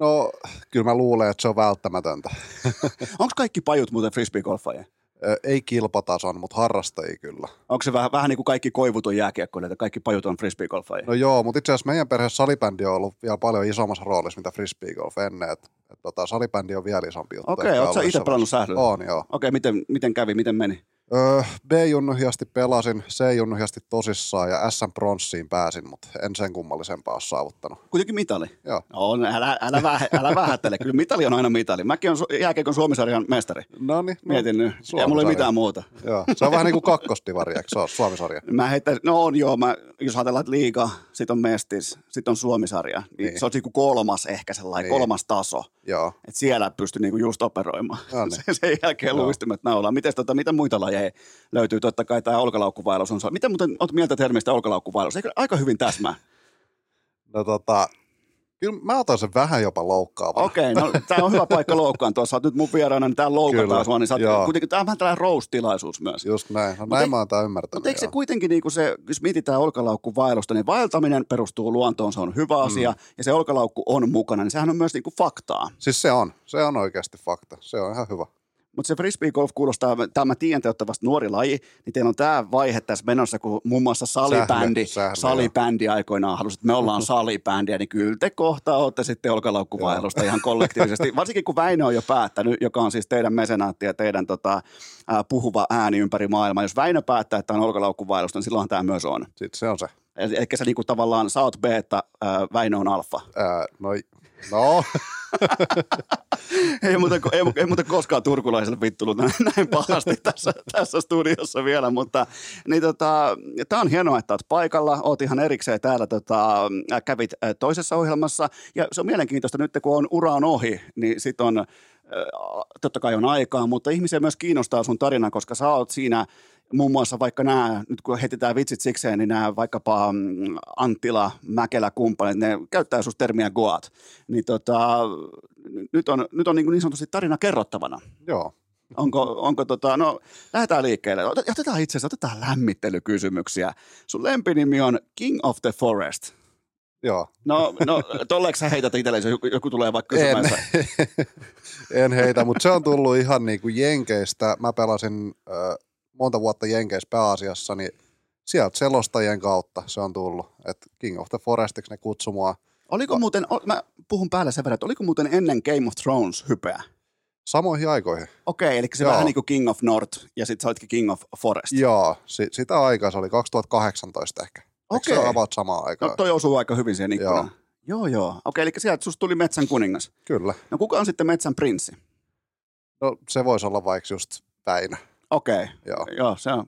No, kyllä mä luulen, että se on välttämätöntä. Onko kaikki pajut muuten frisbeegolfeja? Ei kilpatason, mutta harrastajia kyllä. Onko se vähän niin kuin kaikki koivut on jääkiekkoilijoita, kaikki pajut on frisbeegolfeja? No joo, mutta itse asiassa meidän perheessä salibändi on ollut vielä paljon isommassa roolissa, mitä frisbeegolf ennen. Salibändi on vielä isompi juttu. Okei, ootko sä itse pelannut sählyä? Oon, joo. Okei, miten kävi, miten meni? B-junnuhjasti pelasin, C-junnuhjasti tosissaan ja S-pronssiin pääsin, mutta en sen kummallisempaa ole saavuttanut. Kuitenkin mitali. Joo. No, älä vähättele, kyllä mitali on aina mitali. Mäkin olen jääkiekon Suomisarjan mestari. No niin. Mietin nyt, ei mulla ole mitään muuta. Joo. Se on vähän niin kuin kakkosdivari, eikö se ole Suomisarja? Jos ajatellaan, että liiga, sit on mestis, sit on Suomisarja, niin se on niinku kolmas ehkä sellainen, niin. Kolmas taso. Joo. Et siellä pystyy niinku just operoimaan. Sen jälkeen luistimet naulaan. Mitä muita lajeja? Löytyy totta kai tämä olkalaukkuvaellus. Mitä muuten olet mieltä termistä olkalaukkuvaellus? Eikö aika hyvin täsmää? No kyllä mä otan sen vähän jopa loukkaavana. Okei, no tämä on hyvä paikka loukkaantua. Sä oot nyt mun vieraana, niin täällä loukataan sua. Niin kuitenkin tämä on vähän tällainen roast-tilaisuus myös. Just näin, no näin mä oon tämän ymmärtänyt. Mutta eikö se kuitenkin, niin se, jos mietitään olkalaukkuvaellusta, niin vaeltaminen perustuu luontoon, se on hyvä asia. Ja se olkalaukku on mukana, niin sehän on myös niin kuin faktaa. Siis se on oikeasti fakta. Se on ihan hyvä. Mutta se frisbeegolf kuulostaa, tämä mä tiedän, te olette vasta nuori laji, niin teillä on tämä vaihe tässä menossa, kun muun muassa salibändi aikoinaan halusi, että me ollaan salibändiä, niin kyllä te kohta olette sitten olkalaukkuvaellusta ihan kollektiivisesti. Varsinkin kun Väinö on jo päättänyt, joka on siis teidän mesenaatti ja teidän puhuva ääni ympäri maailmaa. Jos Väinö päättää, että on olkalaukkuvaellusta, niin silloinhan tämä myös on. Sitten se on se. Ehkä sä niinku tavallaan, sä oot beta, Väinö on alfa. No. ei muuta koskaan turkulaiselle vittulut näin pahasti tässä studiossa vielä, mutta niin tää on hienoa, että oot paikalla, oot ihan erikseen täällä, kävit toisessa ohjelmassa ja se on mielenkiintoista nyt, kun ura on ohi, niin sit on totta kai on aikaa, mutta ihmisiä myös kiinnostaa sun tarina, koska sä oot siinä muun muassa vaikka nämä, nyt kun heitetään vitsit sikseen, niin nämä vaikkapa Anttila, Mäkelä, kumppanit, ne käyttää susta termiä GOAT. Niin nyt on niin sanotusti tarina kerrottavana. Joo. Onko lähdetään liikkeelle. Otetaan lämmittelykysymyksiä. Sun lempinimi on King of the Forest. Joo. No tolleeksi sä heität itsellesi, joku tulee vaikka kysymään. En heitä, mutta se on tullut ihan niin kuin Jenkeistä. Mä pelasin monta vuotta Jenkeissä pääasiassa, niin sieltä selostajien kautta se on tullut. Et King of the Forestiksi ne kutsui mua. Oliko muuten, mä puhun päällä sen verran, että oliko muuten ennen Game of Thrones hypeä? Samoihin aikoihin. Okei, eli se vähän niin kuin King of North ja sitten sä olitkin King of Forest. Joo, sitä aikaa se oli 2018 ehkä. Okei. Eikö se avaat samaan aikaan? No toi osuu aika hyvin siihen ikkunaan. Joo. Okei, eli sieltä susta tuli metsän kuningas. Kyllä. No kuka on sitten metsän prinssi? No se voisi olla vaikka just Väinö. Okei. Joo, se on.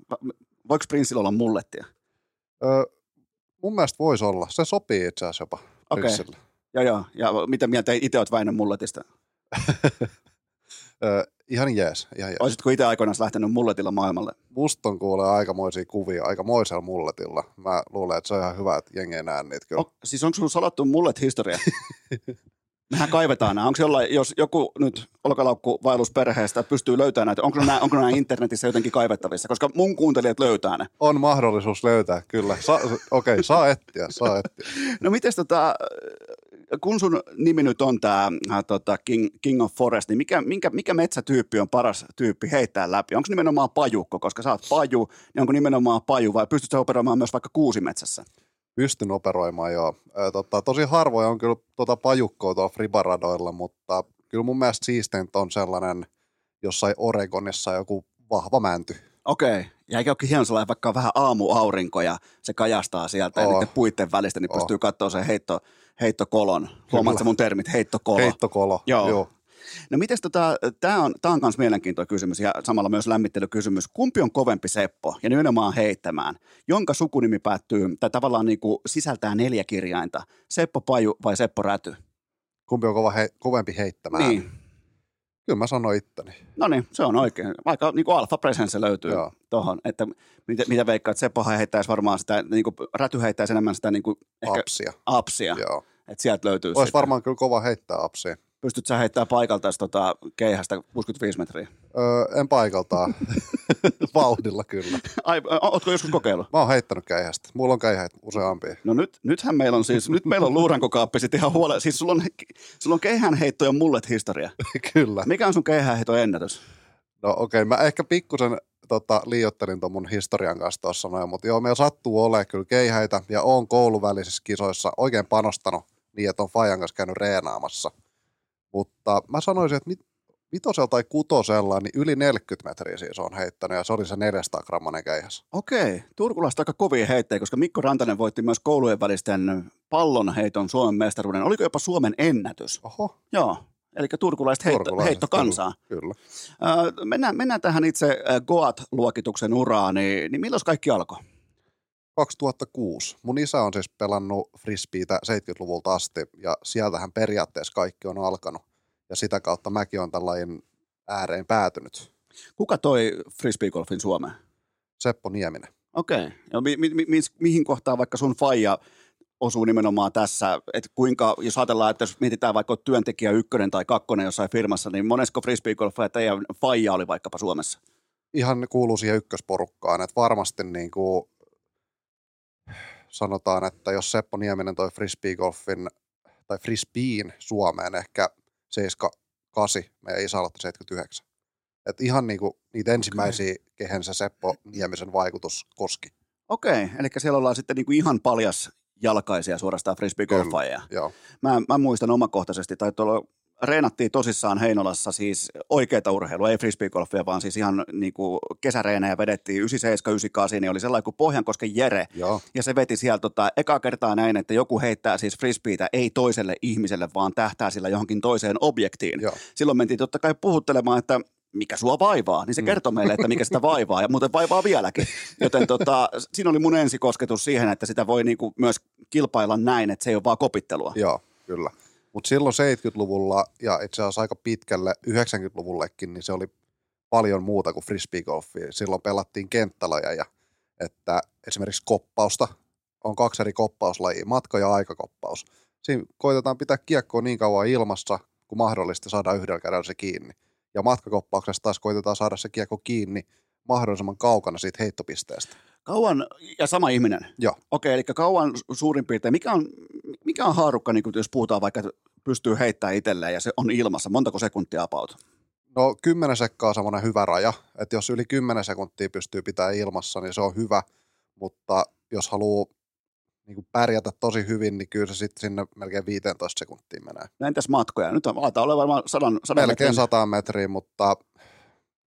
Voiko prinssillä olla mullettia? Mun mielestä voisi olla. Se sopii itse asiassa jopa prinssille. Joo. Ja mitä mieltä itse olet Väinön mulletista? Ihan jees. Olisitko itse aikoinaan lähtenyt mulletilla maailmalle? Musta on kuulee aikamoisia kuvia, aikamoisella mulletilla. Mä luulen, että se on ihan hyvä, että jengi ei näe niitä kyllä. Siis onko sun salattu mullet-historia? Mehän kaivetaan nämä. Onko jollain, jos joku nyt olkalaukkuvaellusperheestä pystyy löytämään näitä, onko nämä internetissä jotenkin kaivettavissa? Koska mun kuuntelijat löytää ne. On mahdollisuus löytää, kyllä. Okei, saa etsiä. No mites kun sun nimi nyt on tämä King of Forest, niin mikä metsätyyppi on paras tyyppi heittää läpi? Onko nimenomaan pajukko, koska sä oot paju, niin onko nimenomaan paju vai pystytkö sä operoimaan myös vaikka kuusimetsässä? Pystyn operoimaan, joo. Tosi harvoja on kyllä pajukkoa tuolla Fribaradoilla, mutta kyllä mun mielestä siisteintä on sellainen jossain Oregonissa joku vahva mänty. Okei. Ja eikä olekin hieno sellainen, vaikka vähän aamuaurinko ja se kajastaa sieltä ja niiden puitten välistä, niin pystyy katsomaan sen heittokolon. Huomaatko mun termit? Heittokolo. Joo. No mites tää on kans mielenkiintoinen kysymys ja samalla myös lämmittelykysymys. Kumpi on kovempi Seppo ja nimenomaan heittämään, jonka sukunimi päättyy, tai tavallaan niinku sisältää 4 kirjainta, Seppo Paju vai Seppo Räty? Kumpi on kovempi heittämään? Niin. Kyllä mä sanoin itteni. No niin, se on oikein. Aika niinku alfa presence löytyy tohon, että mitä veikkaat, Seppo heittäisi varmaan sitä, niinku Räty heittäisi enemmän sitä niinku ehkä apsia. Joo. Et sieltä löytyy. Ois varmaan kyllä kova heittää apsia. Pystytkö sä heittämään paikaltaan keihästä 65 metriä? En paikaltaan. Vauhdilla kyllä. Ai, ootko joskus kokeillut? Mä oon heittänyt keihästä. Mulla on keihät useampia. No nythän meillä on siis, nyt meillä on luurankokaappi sit ihan huolella. Siis sulla on keihänheitto ja mullet-historia. Kyllä. Mikä on sun keihänheiton ennätys? No okei, mä ehkä pikkusen liioittelin tuon mun historian kanssa tuossa noin, mutta joo, meillä sattuu olemaan kyllä keihäitä ja oon kouluvälisissä kisoissa oikein panostanut niin, että on Fajan kanssa käynyt reenaamassa. Mutta mä sanoisin, että vitosella tai kutosella, niin yli 40 metriä siis on heittänyt, ja se oli se 400-grammainen keihäs. Okei, turkulaista aika kovia heittejä, koska Mikko Rantanen voitti myös koulujen välisten pallonheiton Suomen mestaruuden. Oliko jopa Suomen ennätys? Oho. Joo, eli turkulaiset heittokansaa. Kyllä. Mennään tähän itse GOAT-luokituksen uraan, niin milloin kaikki alkoi? 2006. Mun isä on siis pelannut frisbeitä 70-luvulta asti, ja sieltähän periaatteessa kaikki on alkanut. Ja sitä kautta mäkin on tämän lajin ääreen päätynyt. Kuka toi frisbeegolfin Suomeen? Seppo Nieminen. Okei. Ja mihin kohtaan vaikka sun faija osuu nimenomaan tässä? Et kuinka, jos ajatellaan, että jos mietitään vaikka työntekijä ykkönen tai kakkonen jossain firmassa, niin monesko frisbeegolfia teidän faija oli vaikkapa Suomessa? Ihan kuuluu siihen ykkösporukkaan. Että varmasti niin kuin sanotaan, että jos Seppo Nieminen toi frisbeegolfin tai frisbeen Suomeen ehkä 78, meidän isä aloitti 79. Et ihan niinku niitä ensimmäisiä, kehen se Seppo Niemisen vaikutus koski. Okei, eli siellä ollaan sitten niinku ihan paljasjalkaisia suorastaan frisbeegolfaajia. Mä muistan omakohtaisesti, tai tuolla reenattiin tosissaan Heinolassa siis oikeita urheilua, ei frisbeegolfia, vaan siis ihan niinku kesäreenejä vedettiin 97-98, niin oli sellainen kuin Pohjankosken Jere. Joo. Ja se veti sieltä ekaa kertaa näin, että joku heittää siis frisbeitä ei toiselle ihmiselle, vaan tähtää sillä johonkin toiseen objektiin. Joo. Silloin mentiin totta kai puhuttelemaan, että mikä sua vaivaa, niin se kertoi meille, että mikä sitä vaivaa, ja muuten vaivaa vieläkin. Joten siinä oli mun ensikosketus siihen, että sitä voi niinku myös kilpailla näin, että se ei ole vaan kopittelua. Joo, kyllä. Mutta silloin 70-luvulla ja itse asiassa aika pitkälle 90-luvullekin, niin se oli paljon muuta kuin frisbeegolfia. Silloin pelattiin kenttälajeja, että esimerkiksi koppausta, on kaksi eri koppauslajia, matka- ja aikakoppaus. Siinä koitetaan pitää kiekkoa niin kauan ilmassa, kun mahdollista saada yhdellä kädellä se kiinni. Ja matkakoppauksessa taas koitetaan saada se kiekko kiinni mahdollisimman kaukana siitä heittopisteestä. Kauan, ja sama ihminen? Joo. Okei, eli kauan suurin piirtein. Mikä on haarukka, niin jos puhutaan vaikka, että pystyy heittämään itselleen ja se on ilmassa? Montako sekuntia about? No 10 sekkaa on semmoinen hyvä raja. Että jos yli 10 sekuntia pystyy pitämään ilmassa, niin se on hyvä. Mutta jos haluaa niin pärjätä tosi hyvin, niin kyllä se sitten sinne melkein 15 sekuntia menee. No entäs matkoja? Nyt aletaan olla varmaan 100 metriä. Melkein 100 metriä, mutta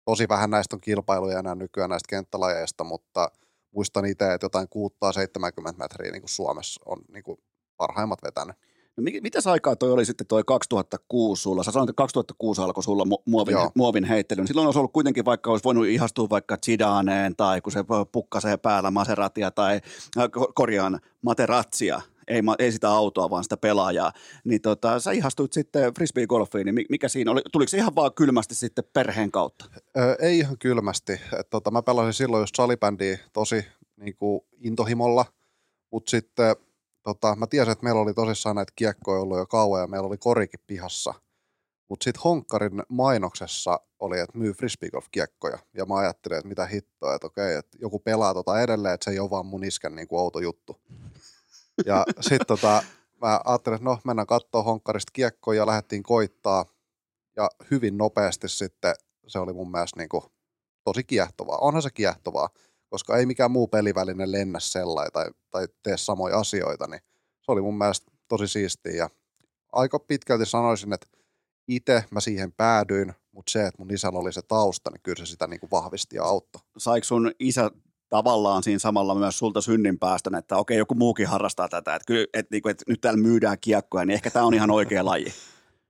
tosi vähän näistä on kilpailuja enää nykyään näistä kenttälajeista, mutta muistan itse, että jotain 670 metriä niin kuin Suomessa on niin kuin parhaimmat vetäneet. No, mitäs aikaa toi oli sitten toi 2006 sulla? Sä sanoit, että 2006 alkoi sulla muovin heittely. Silloin olisi ollut kuitenkin, vaikka olisi voinut ihastua vaikka Zidaneen tai kun se pukkasee päällä Maseratia tai Materazia. Ei sitä autoa, vaan sitä pelaajaa. Niin sä ihastuit sitten frisbeegolfiin, niin mikä siinä oli? Tuliko se ihan vaan kylmästi sitten perheen kautta? Ei ihan kylmästi. Et mä pelasin silloin just salibändiä tosi niinku intohimolla, mutta sitten mä tiesin, että meillä oli tosissaan näitä kiekkoja ollut jo kauan ja meillä oli korikin pihassa. Mutta sitten Honkkarin mainoksessa oli, että myy frisbeegolf-kiekkoja. Ja mä ajattelin, että mitä hittoa, että okei, että joku pelaa edelleen, että se ei ole vaan mun iskän niinku outo juttu. Ja sitten mä ajattelin, että mennään katsoa Honkkarista kiekkoja ja lähdettiin koittaa. Ja hyvin nopeasti sitten se oli mun mielestä niin kuin tosi kiehtovaa. Onhan se kiehtovaa, koska ei mikään muu peliväline lennä sellainen tai tee samoja asioita. Niin se oli mun mielestä tosi siistiä. Ja aika pitkälti sanoisin, että itse mä siihen päädyin, mutta se, että mun isällä oli se tausta, niin kyllä se sitä niin kuin vahvisti ja auttoi. Saiko sun isä tavallaan siinä samalla myös sulta synninpäästön, että okei, joku muukin harrastaa tätä, että kyllä, että nyt täällä myydään kiekkoja, niin ehkä tämä on ihan oikea laji.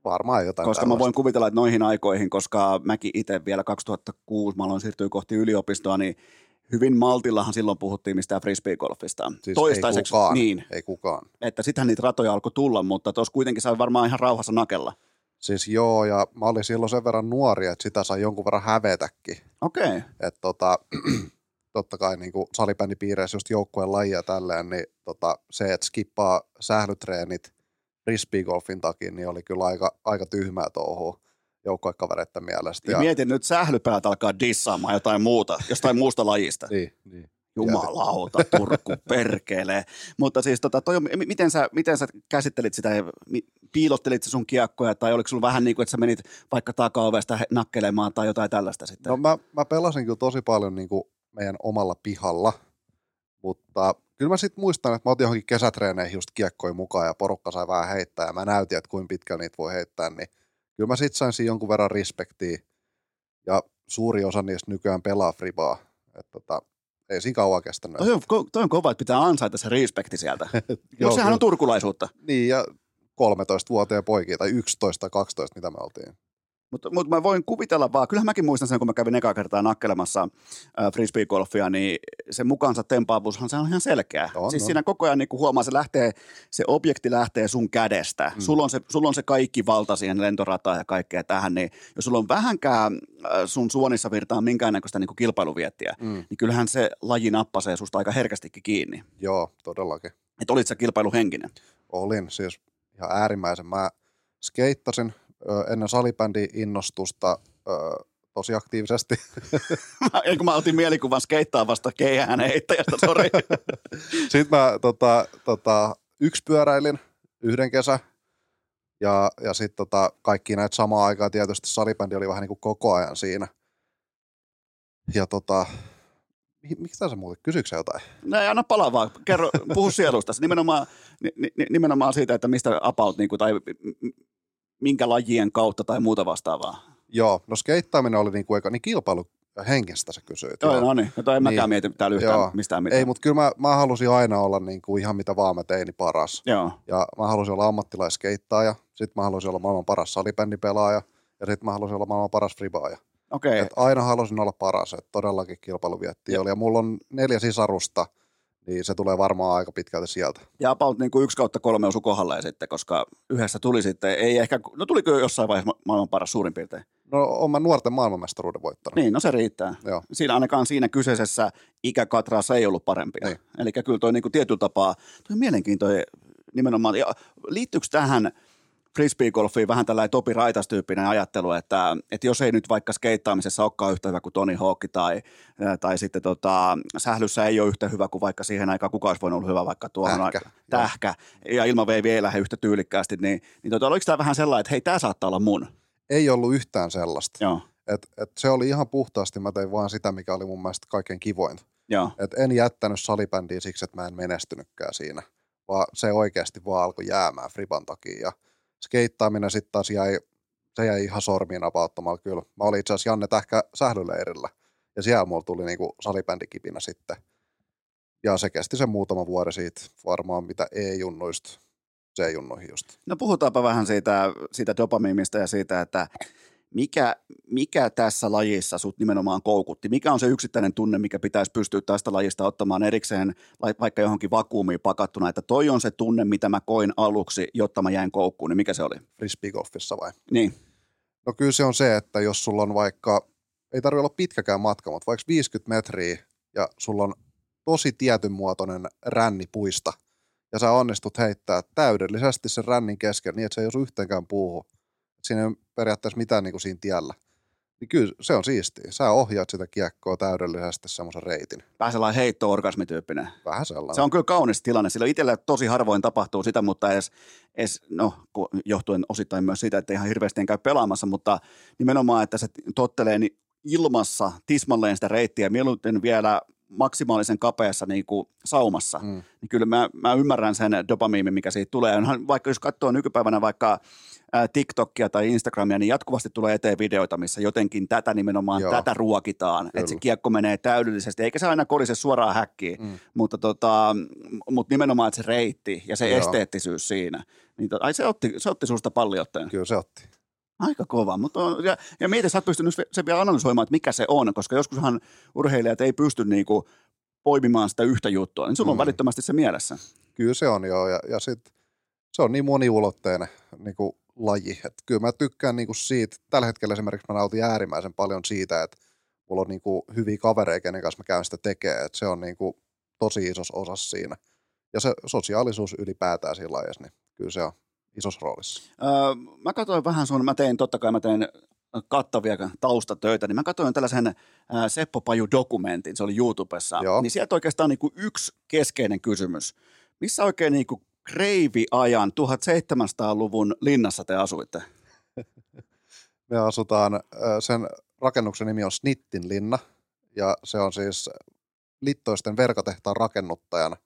Varmaan jotain. Koska mä voin kuvitella, että noihin aikoihin, koska mäkin itse vielä 2006, mä aloin siirtyä kohti yliopistoa, niin hyvin maltillahan silloin puhuttiin mistään frisbeegolfista. Siis toistaiseksi ei kukaan, niin, ei kukaan. Että sitähän niitä ratoja alkoi tulla, mutta tuossa kuitenkin sai varmaan ihan rauhassa nakella. Siis joo, ja mä olin silloin sen verran nuori, että sitä sai jonkun verran hävetäkin. Okei. Että totta kai niin kuin salibändipiireissä just joukkueen lajia tälleen, niin se, että skippaa sählytreenit frisbeegolfin takia, niin oli kyllä aika tyhmää touhua joukkuekavereiden mielestä. Ja mietin nyt, sählypäät alkaa dissaamaan jotain muuta, jostain muusta lajista. Niin. Jumalauta, Turku, perkele. Mutta siis miten sä käsittelit sitä, piilottelit sä sun kiekkoja, tai oliko sulla vähän niin kuin, että sä menit vaikka takaovesta nakkelemaan tai jotain tällaista sitten? No mä pelasin kyllä tosi paljon niin kuin meidän omalla pihalla, mutta kyllä mä sitten muistan, että mä otin johonkin kesätreeneihin just kiekkoja mukaan ja porukka sai vähän heittää ja mä näytin, että kuinka pitkään niitä voi heittää, niin kyllä mä sit sain siinä jonkun verran respektiä ja suuri osa niistä nykyään pelaa Fribaa. Että ei siinä kauan kestänyt. Toi on kova, että pitää ansaita se respekti sieltä. Joo, sehän on turkulaisuutta. Niin ja 13-vuotiaita poikia tai 11-12, mitä me oltiin. Mutta mä voin kuvitella vaan, kyllähän mäkin muistan sen, kun mä kävin ekaa kertaa nakkelemassa frisbee-golfia, niin se mukaansa tempaavuushan se on ihan selkeä. On, siis siinä koko ajan niin kun huomaa, se objekti lähtee sun kädestä. Mm. Sulla on se kaikki valta siihen lentorataan ja kaikkea tähän, niin jos sulla on vähänkään sun suonissa virtaa minkäännäköistä niin kilpailuviettiä, niin kyllähän se laji nappasee susta aika herkästikin kiinni. Joo, todellakin. Että olit sä kilpailuhenkinen? Olin, siis ihan äärimmäisen. Mä skeittasin ennen salibändin innostusta tosi aktiivisesti. Eikö mä otin mielikuvan skeittaa vasta keihään heittäjästä, sori. Sitten mä yksi pyöräilin yhden kesän ja sitten kaikki näitä samaa aikaa tietysti salibändi oli vähän niin kuin koko ajan siinä. Ja miksi sä muuten? Kysytkö sä jotain? No ei, anna palaa vaan. Kerro, puhu sielustasi. Nimenomaan siitä, että mistä about niin kuin, tai minkä lajien kautta tai muuta vastaavaa? Joo, no skeittaaminen oli niinku eikä niin kilpailuhenkistä sä kysyit. Joo, no niin. Jota en mäkään mieti mitään yhtään mistään mitään. Ei, mutta kyllä mä halusin aina olla niinku ihan mitä vaan mä tein, niin paras. Joo. Ja mä halusin olla ammattilaiskeittaaja, sit mä halusin olla maailman paras salibändipelaaja ja sit mä halusin olla maailman paras fribaaja. Okei. Okay. Aina halusin olla paras, että todellakin kilpailuviettiä oli. Ja mulla on 4 sisarusta, niin se tulee varmaan aika pitkälti sieltä. Ja about niin kuin 1/3 on sun kohdalla sitten, koska yhdessä tuli sitten, ei ehkä, no tuliko jossain vaiheessa maailman paras suurin piirtein? No oon mä nuorten maailmanmestaruuden voittanut. Niin, no se riittää. Joo. Siinä ainakaan siinä kyseisessä ikäkatraassa ei ollut parempia. Niin. Eli kyllä toi niin kuin tietyllä tapaa, toi mielenkiintoinen nimenomaan, ja liittyykö tähän frisbeegolfiin vähän tällainen Topi Raitas-tyyppinen ajattelu, että jos ei nyt vaikka skeittaamisessa olekaan yhtä hyvä kuin Tony Hawk tai sitten sählyssä ei ole yhtä hyvä kuin vaikka siihen aikaan kuka olisi voinut olla hyvä vaikka tuohon tähkä ja ilmaveivi ei lähde yhtä tyylikkäästi, niin oliko tämä vähän sellainen, että hei, tämä saattaa olla mun? Ei ollut yhtään sellaista. Joo. Et se oli ihan puhtaasti, mä tein vaan sitä, mikä oli mun mielestä kaikkein kivointa. Joo. Et en jättänyt salibändiä siksi, että mä en menestynytkään siinä, vaan se oikeasti vaan alkoi jäämään friban takia ja skeittaaminen sitten taas jäi ihan sormiin apauttamalla kyllä. Mä olin itse asiassa Janne Tähkä sählyleirillä ja siellä mulla tuli niinku salibändikipinä sitten. Ja se kesti sen muutama vuoden siitä varmaan mitä E-junnuista, C-junnuihin just. No puhutaanpa vähän siitä dopamiinista ja siitä, että mikä tässä lajissa sut nimenomaan koukutti? Mikä on se yksittäinen tunne, mikä pitäisi pystyä tästä lajista ottamaan erikseen, vaikka johonkin vakuumiin pakattuna, että toi on se tunne, mitä mä koin aluksi, jotta mä jäin koukkuun, niin mikä se oli? Frisbeegolfissa vai? Niin. No kyllä se on se, että jos sulla on vaikka, ei tarvitse olla pitkäkään matka, mutta vaikka 50 metriä ja sulla on tosi tietyn muotoinen ränni puista ja sä onnistut heittää täydellisesti sen rännin kesken niin, että se ei osu yhteenkään puuhun. Siinä ei periaatteessa mitään niin kuin siinä tiellä. Niin kyllä se on siistiä. Sä ohjaat sitä kiekkoa täydellisesti semmoisen reitin. Vähän sellainen heitto-orgasmityyppinen. Vähän sellainen. Se on kyllä kaunis tilanne. Sillä itsellä tosi harvoin tapahtuu sitä, mutta johtuen osittain myös siitä, että ihan hirveästi en käy pelaamassa, mutta nimenomaan, että se tottelee niin ilmassa tismalleen sitä reittiä mieluiten vielä maksimaalisen kapeassa niin kuin saumassa. Niin kyllä mä ymmärrän sen dopamiinin, mikä siitä tulee. Vaikka jos katsoo nykypäivänä vaikka TikTokia tai Instagramia, niin jatkuvasti tulee eteen videoita, missä jotenkin tätä nimenomaan, tätä ruokitaan, että se kiekko menee täydellisesti, eikä se aina korise suoraan häkkiin, mutta nimenomaan, että se reitti ja se esteettisyys siinä, niin se otti susta palliottajan. Kyllä se otti. Aika kova, mutta ja mietin, sä oot pystynyt sen vielä analysoimaan, että mikä se on, koska joskushan urheilijat ei pysty niinku poimimaan sitä yhtä juttua, niin sulla on välittömästi se mielessä. Kyllä se on joo, ja sitten se on niin moniulotteinen, niinku laji. Et kyllä mä tykkään niinku siitä, tällä hetkellä esimerkiksi mä nautin äärimmäisen paljon siitä, että mulla on niinku hyviä kavereita, kenen kanssa mä käyn sitä tekemään, että se on niinku tosi isossa osassa siinä. Ja se sosiaalisuus ylipäätään siinä lajissa, niin kyllä se on isossa roolissa. Mä katsoin vähän sun, mä tein kattavia taustatöitä, niin mä katsoin tällaisen Seppo Paju -dokumentin, se oli YouTubessa, niin sieltä oikeastaan niinku yksi keskeinen kysymys. Missä oikein niinku kreiviajan 1700-luvun linnassa te asuitte? Me asutaan, sen rakennuksen nimi on Snittin linna, ja se on siis Littoisten verkotehtaan rakennuttajan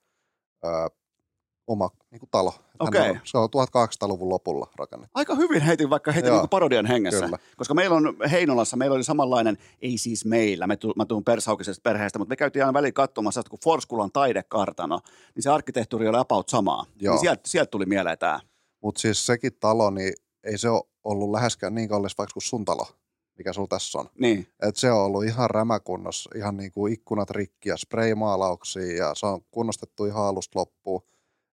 oma niin kuin talo. Okay. On, se on 1800-luvun lopulla rakennettu. Aika hyvin heitin niin kuin parodian hengessä. Kyllä. Koska meillä on Heinolassa, meillä oli samanlainen, ei siis meillä, mä tuun persaukisesta perheestä, mutta me käytiin aina väliin katsomassa, että kun Forskulan taidekartano, niin se arkkitehtuuri oli about samaa. Niin sieltä tuli mieleen tämä. Mutta siis sekin talo, niin ei se ole ollut läheskään niin kallis vaikka kuin sun talo, mikä sulla tässä on. Niin. Et se on ollut ihan rämäkunnossa, ihan niin kuin ikkunat rikki ja spraymaalauksia ja se on kunnostettu ihan alusta loppuun.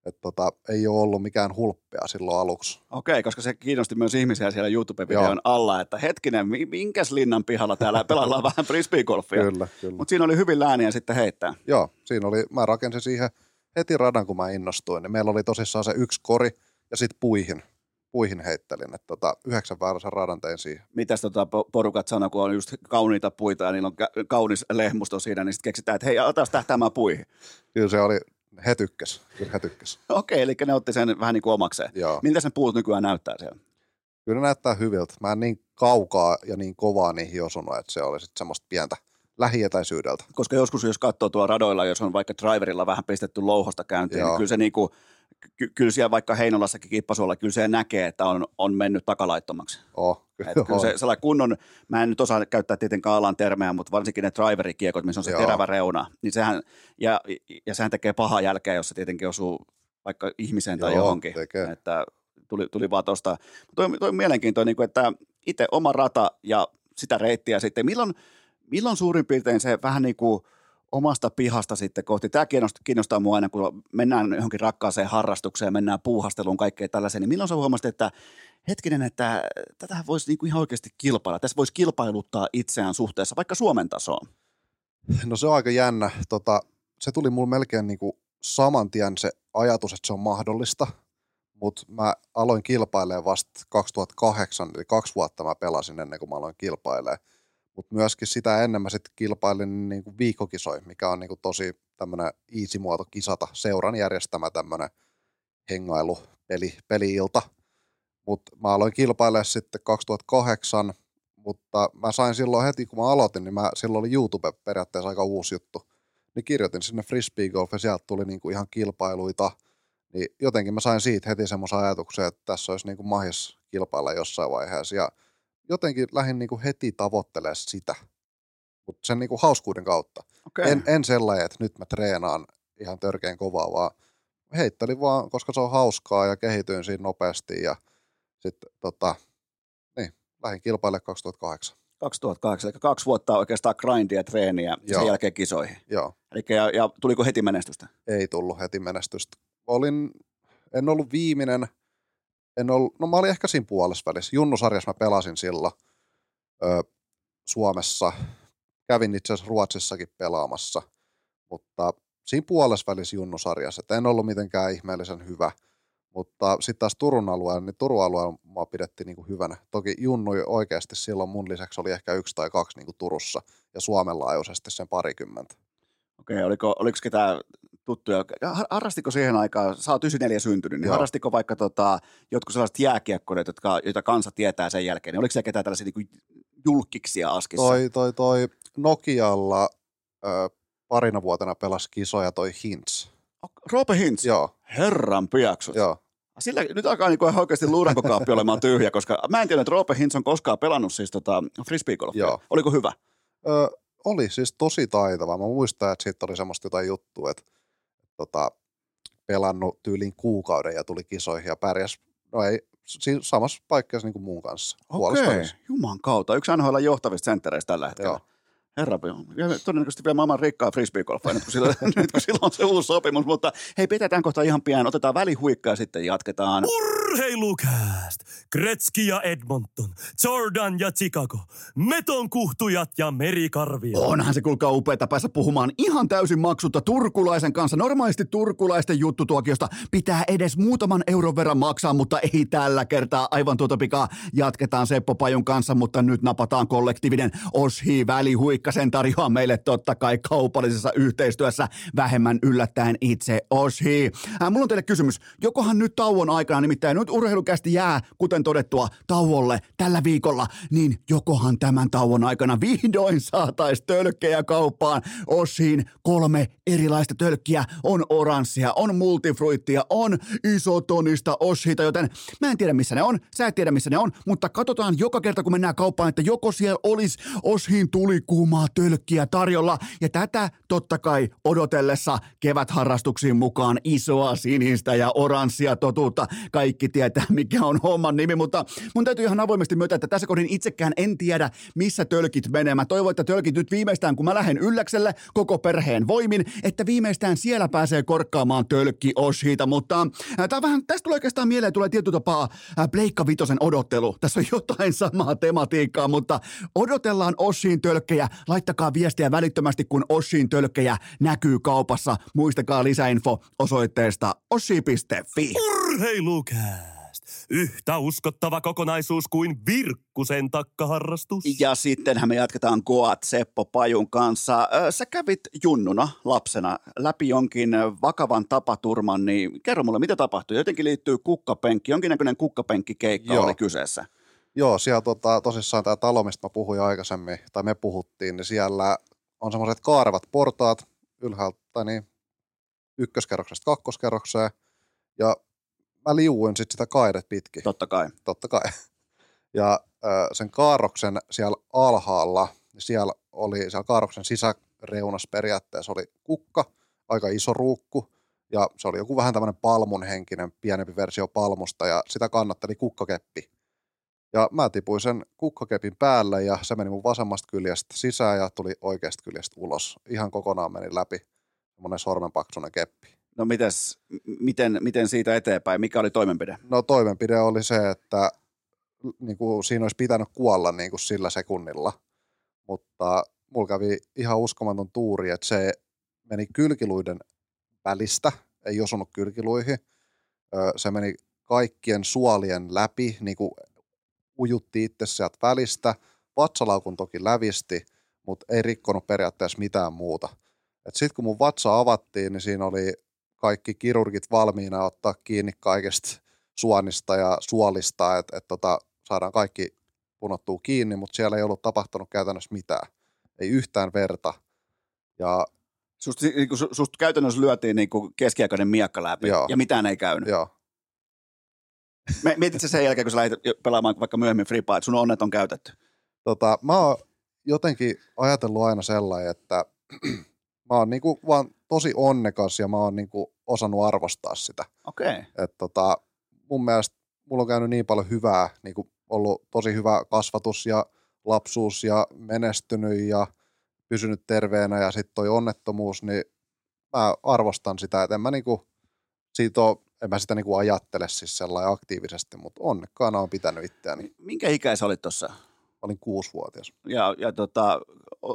Että ei ole ollut mikään hulppea silloin aluksi. Okei, koska se kiinnosti myös ihmisiä siellä YouTube-videon alla, että hetkinen, minkäs linnan pihalla täällä pelaillaan vähän frisbeegolfia. Kyllä. Mutta siinä oli hyvin lääniä sitten heittää. Joo, siinä oli, mä rakensin siihen heti radan, kun mä innostuin. Niin meillä oli tosissaan se yksi kori ja sitten puihin heittelin, että 9 vääräisen radan tein siihen. Mitäs porukat sanoo, kun on just kauniita puita ja niillä on kaunis lehmusto siinä, niin sitten keksitään, että hei, otas tähtäämään puihin. Kyllä se oli... He tykkäs. Okei, eli ne otti sen vähän niin kuin omakseen. Joo. Miltä sen puut nykyään näyttää siellä? Kyllä ne näyttää hyviltä. Mä en niin kaukaa ja niin kovaa niihin osunut, että se oli sitten semmoista pientä lähietäisyydeltä. Koska joskus, jos katsoo tuolla radoilla, jos on vaikka driverilla vähän pistetty louhosta käyntiin, niin kyllä se niin kuin, kyllä siellä vaikka Heinolassakin Kippasuolla, kyllä se näkee, että on mennyt takalaittomaksi. Kyllä se sellainen kunnon, mä en nyt osaa käyttää tietenkään alan termejä, mutta varsinkin ne driverikiekot, missä on se terävä reuna, niin sehän, ja sehän tekee pahaa jälkeä, jos se tietenkin osuu vaikka ihmiseen tai johonkin. Että tuli vaan tuosta. Toi on mielenkiintoinen, että itse oma rata ja sitä reittiä sitten, milloin suurin piirtein se vähän niin kuin omasta pihasta sitten kohti. Tämä kiinnostaa mua aina, kun mennään johonkin rakkaaseen harrastukseen, mennään puuhasteluun, kaikkea tällaiseen. Niin milloin sä huomasit, että hetkinen, että tätä voisi niinku ihan oikeasti kilpailla. Tässä voisi kilpailuttaa itseään suhteessa vaikka Suomen tasoon. No se on aika jännä. Se tuli mulle melkein niinku saman tien se ajatus, että se on mahdollista. Mutta mä aloin kilpailemaan vasta 2008, eli 2 vuotta mä pelasin ennen kuin mä aloin kilpailemaan. Mutta myöskin sitä ennen mä sitten kilpailin niinku viikkokisoja, mikä on niinku tosi tämmöinen easy muoto kisata, seuran järjestämä tämmöinen hengailu, peli-ilta. Mutta mä aloin kilpailemaan sitten 2008, mutta mä sain silloin heti, kun mä aloitin, niin silloin oli YouTube periaatteessa aika uusi juttu. Niin kirjoitin sinne frisbeegolf ja sieltä tuli niinku ihan kilpailuita. Niin jotenkin mä sain siitä heti semmoisen ajatuksen, että tässä olisi niinku mahis kilpailla jossain vaiheessa ja jotenkin lähdin niinku heti tavoittelemaan sitä, mutta sen niinku hauskuuden kautta. Okay. En sellainen, että nyt mä treenaan ihan törkeän kovaa, vaan heittelin vaan, koska se on hauskaa ja kehityin siinä nopeasti ja sitten lähdin kilpailemaan 2008. 2008, eli 2 vuotta oikeastaan grindia, treeniä ja sen jälkeen kisoihin. Joo. Elikkä, ja tuliko heti menestystä? Ei tullut heti menestystä. En ollut viimeinen. Mä olin ehkä siinä puolessa välissä. Junnusarjassa mä pelasin silloin Suomessa. Kävin itse asiassa Ruotsissakin pelaamassa, mutta siinä puolessa välissä junnusarjassa. En ollut mitenkään ihmeellisen hyvä, mutta sitten taas Turun alueella mä pidettiin niinku hyvänä. Toki junnu oikeasti silloin mun lisäksi oli ehkä 1 tai 2 niinku Turussa ja Suomen laajuisesti sen 20. Okei, oliko ketään tuttuja? Harrastiko siihen aikaan, sä oot 94 syntynyt, niin harrastiko vaikka jotkut sellaiset jääkiekkoneet, joita kansa tietää sen jälkeen, niin oliko siellä ketään tällaisia niin julkkiksia askissa? Toi Nokialla parina vuotena pelasi kisoja toi Hintz. Roope Hintz? Joo. Herran piaksut. Joo. Sillä nyt alkaa niin kuin oikeasti luurankokaappi olemaan tyhjä, koska mä en tiedä, että Roope Hintz on koskaan pelannut siis frisbeegolfia. Oliko hyvä? Oli siis tosi taitava. Mä muistan, että siitä oli semmoista jotain juttua, että pelannut tyyliin kuukauden ja tuli kisoihin ja pärjäs. No ei, siis samassa paikassa niin kuin muun kanssa. Okei, juman kautta. Yksi NHL:n johtavista senttereistä tällä hetkellä. Joo. Herra, todennäköisesti vielä maailman rikkaa frisbeegolfia, nyt kun sillä on se uusi sopimus, mutta hei, pidetään kohta ihan pian, otetaan välihuikka ja sitten jatketaan. Urheilukääst! Gretzky ja Edmonton, Jordan ja Chicago, metonkuhtujat ja merikarvia. Onhan se kuulkaa upeata päästä puhumaan ihan täysin maksutta turkulaisen kanssa. Normaalisti turkulaisten juttutuokiosta pitää edes muutaman euron verran maksaa, mutta ei tällä kertaa aivan tuota pikaa. Jatketaan Seppo Pajun kanssa, mutta nyt napataan kollektiivinen Oshi välihuikka. Sen tarjoaa meille totta kai kaupallisessa yhteistyössä vähemmän yllättäen itse Oshi. Mulla on teille kysymys. Jokohan nyt tauon aikana, nimittäin nyt urheilukästi jää, kuten todettua, tauolle tällä viikolla, niin jokohan tämän tauon aikana vihdoin saataisiin tölkkejä kauppaan. Osiin 3 erilaista tölkkiä, on oranssia, on multifruittia, on isotonista oshiita, joten mä en tiedä missä ne on, sä et tiedä missä ne on, mutta katsotaan joka kerta kun mennään kauppaan, että joko siellä olisi oshiin tuli kuumaa tölkkiä tarjolla, ja tätä totta kai odotellessa kevätharrastuksiin mukaan isoa sinistä ja oranssia totuutta. Kaikki tietää, mikä on homman nimi, mutta mun täytyy ihan avoimesti myötä, että tässä kohdin itsekään en tiedä, missä tölkit menee. Mä toivon, että tölkit nyt viimeistään, kun mä lähden Ylläkselle koko perheen voimin, että viimeistään siellä pääsee korkkaamaan tölkkioshiita, mutta tästä tulee oikeastaan mieleen, tulee tietty tapaa Pleikka Vitosen odottelu. Tässä on jotain samaa tematiikkaa, mutta odotellaan oshiin tölkkejä. Laittakaa viestiä välittömästi, kun oshiin tölkkejä näkyy kaupassa. Muistakaa lisäinfo osoitteesta oshi.fi. Urheilukääst! Yhtä uskottava kokonaisuus kuin Virkkusen takkaharrastus. Ja sittenhän me jatketaan GOAT Seppo Pajun kanssa. Sä kävit junnuna lapsena läpi jonkin vakavan tapaturman, niin kerro mulle, mitä tapahtui? Jotenkin liittyy kukkapenkki, jonkinnäköinen kukkapenkkikeikka oli kyseessä. Joo, siellä tosissaan tämä talo, mistä mä puhuin aikaisemmin, tai me puhuttiin, niin siellä on semmoiset kaarevat portaat ylhäältä, tai niin ykköskerroksesta kakkoskerrokseen, ja mä liuuin sitten sitä kairet pitkin. Totta kai. Ja sen kaarroksen siellä alhaalla, niin siellä kaarroksen sisäreunassa periaatteessa oli kukka, aika iso ruukku, ja se oli joku vähän tämmöinen palmunhenkinen, pienempi versio palmusta, ja sitä kannatteli kukkakeppi. Ja mä tipuin sen kukkakepin päälle, ja se meni mun vasemmasta kyljestä sisään, ja tuli oikeasta kyljestä ulos. Ihan kokonaan meni läpi semmoinen sormenpaksunen keppi. No miten siitä eteenpäin? Mikä oli toimenpide? No toimenpide oli se, että niin kuin siinä olisi pitänyt kuolla niin kuin sillä sekunnilla, mutta mulla kävi ihan uskomaton tuuri, että se meni kylkiluiden välistä, ei osunut kylkiluihin. Se meni kaikkien suolien läpi, niin kuin ujutti itse sieltä välistä. Vatsalaukun toki lävisti, mutta ei rikkonut periaatteessa mitään muuta. Sitten kun mun vatsa avattiin, niin siinä oli kaikki kirurgit valmiina ottaa kiinni kaikesta suonista ja suolista, että saadaan kaikki punottua kiinni, mutta siellä ei ollut tapahtunut käytännössä mitään. Ei yhtään verta. Ja susta käytännössä lyötiin niin kuin keskiaikainen miekka läpi, joo, ja mitään ei käynyt. Joo. Mietitkö sen jälkeen, kun sä lähdit pelaamaan vaikka myöhemmin Fribaa, että sun onnet on käytetty? Mä oon jotenkin ajatellut aina sellainen, että mä oon niinku vaan tosi onnekas ja mä oon niinku osannut arvostaa sitä. Okei. Okay. Mun mielestä mulla on käynyt niin paljon hyvää, niinku ollut tosi hyvä kasvatus ja lapsuus ja menestynyt ja pysynyt terveenä ja sitten toi onnettomuus, niin mä arvostan sitä, että en mä sitä niinku ajattele siis sellainen aktiivisesti, mutta onnekkaana on pitänyt itseäni. Minkä ikäis olit tuossa? Olin 6-vuotias. Ja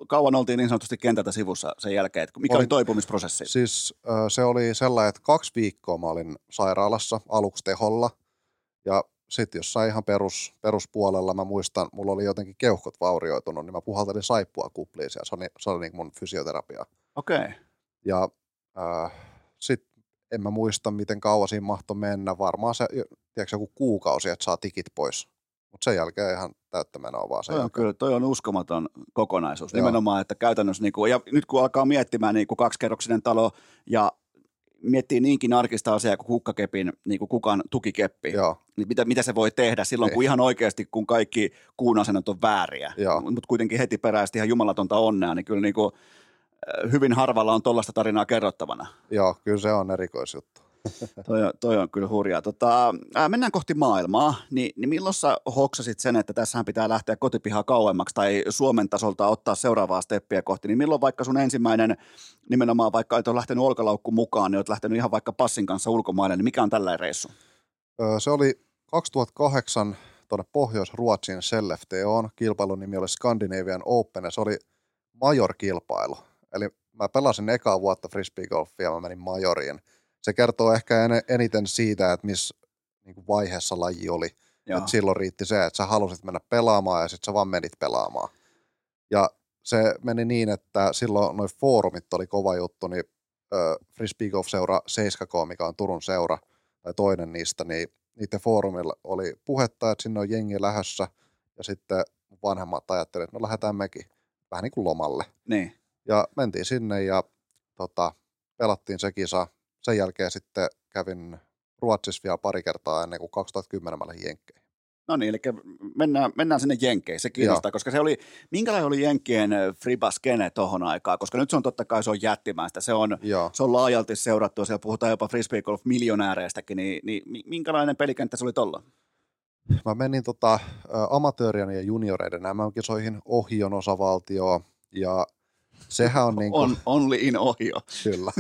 kauan oltiin niin sanotusti kentältä sivussa sen jälkeen, että mikä oli toipumisprosessi? Siis se oli sellainen, että 2 viikkoa mä olin sairaalassa aluksi teholla ja sitten jossain ihan peruspuolella mä muistan, mulla oli jotenkin keuhkot vaurioitunut, niin mä puhaltelin saippua kupliin siellä. Se oli niin mun fysioterapiaa. Okei. Okay. Ja sitten en mä muista, miten kauan siinä mahtoi mennä. Varmaan se, tiedätkö, joku kuukausi, että saa tikit pois. Mutta sen jälkeen ihan täyttä menoa vaan sen. Kyllä, toi on uskomaton kokonaisuus. Joo. Nimenomaan, että käytännössä, ja nyt kun alkaa miettimään niin kuin 2-kerroksinen talo, ja miettii niinkin arkista asiaa kuin kukkakepin, niin kuin kukan tukikeppi, niin mitä se voi tehdä silloin, kun ihan oikeasti, kun kaikki kuun asennot on vääriä. Mutta kuitenkin heti peräisesti ihan jumalatonta onnea, niin kyllä niin kuin hyvin harvalla on tollaista tarinaa kerrottavana. Joo, kyllä se on erikoisjuttu. Toi on kyllä hurjaa. Mennään kohti maailmaa, niin milloin sä hoksasit sen, että tässähän pitää lähteä kotipihaa kauemmaksi tai Suomen tasolta ottaa seuraavaa steppiä kohti, niin milloin vaikka sun ensimmäinen, nimenomaan vaikka et ole lähtenyt olkalaukku mukaan, niin olet lähtenyt ihan vaikka passin kanssa ulkomaille, niin mikä on tällainen reissu? Se oli 2008 tuonne Pohjois-Ruotsin Selefteån, kilpailun nimi oli Scandinavian Open ja se oli majorkilpailu. Eli mä pelasin ekaa vuotta frisbeegolfia ja mä menin majoriin. Se kertoo ehkä eniten siitä, että missä niin vaiheessa laji oli. Et silloin riitti se, että sä halusit mennä pelaamaan ja sitten sä vaan menit pelaamaan. Ja se meni niin, että silloin noi foorumit oli kova juttu, niin Frisbeegolf-seura 7K, mikä on Turun seura, tai toinen niistä, niin niiden foorumilla oli puhetta, että sinne on jengi lähdössä ja sitten vanhemmat ajattelivat, että no lähdetään mekin vähän niin kuin lomalle. Niin. Ja mentiin sinne ja pelattiin se kisa. Sen jälkeen sitten kävin Ruotsissa vielä pari kertaa ennen kuin 2010 mä lähdin Jenkkeihin. No niin, eli mennään sinne Jenkkeihin, se kiinnostaa, koska se oli, minkälainen oli Jenkkien fribaskene tohon aikaan, koska nyt se on totta kai, se on jättimäistä, se on laajalti seurattua, siellä puhutaan jopa frisbeegolf-miljonääreistäkin, niin minkälainen pelikenttä se oli tuolla? Mä menin amatöörien ja junioreiden MM-kisoihin, Ohion osavaltioon, ja sehän on niin kuin... Only in Ohio. Kyllä.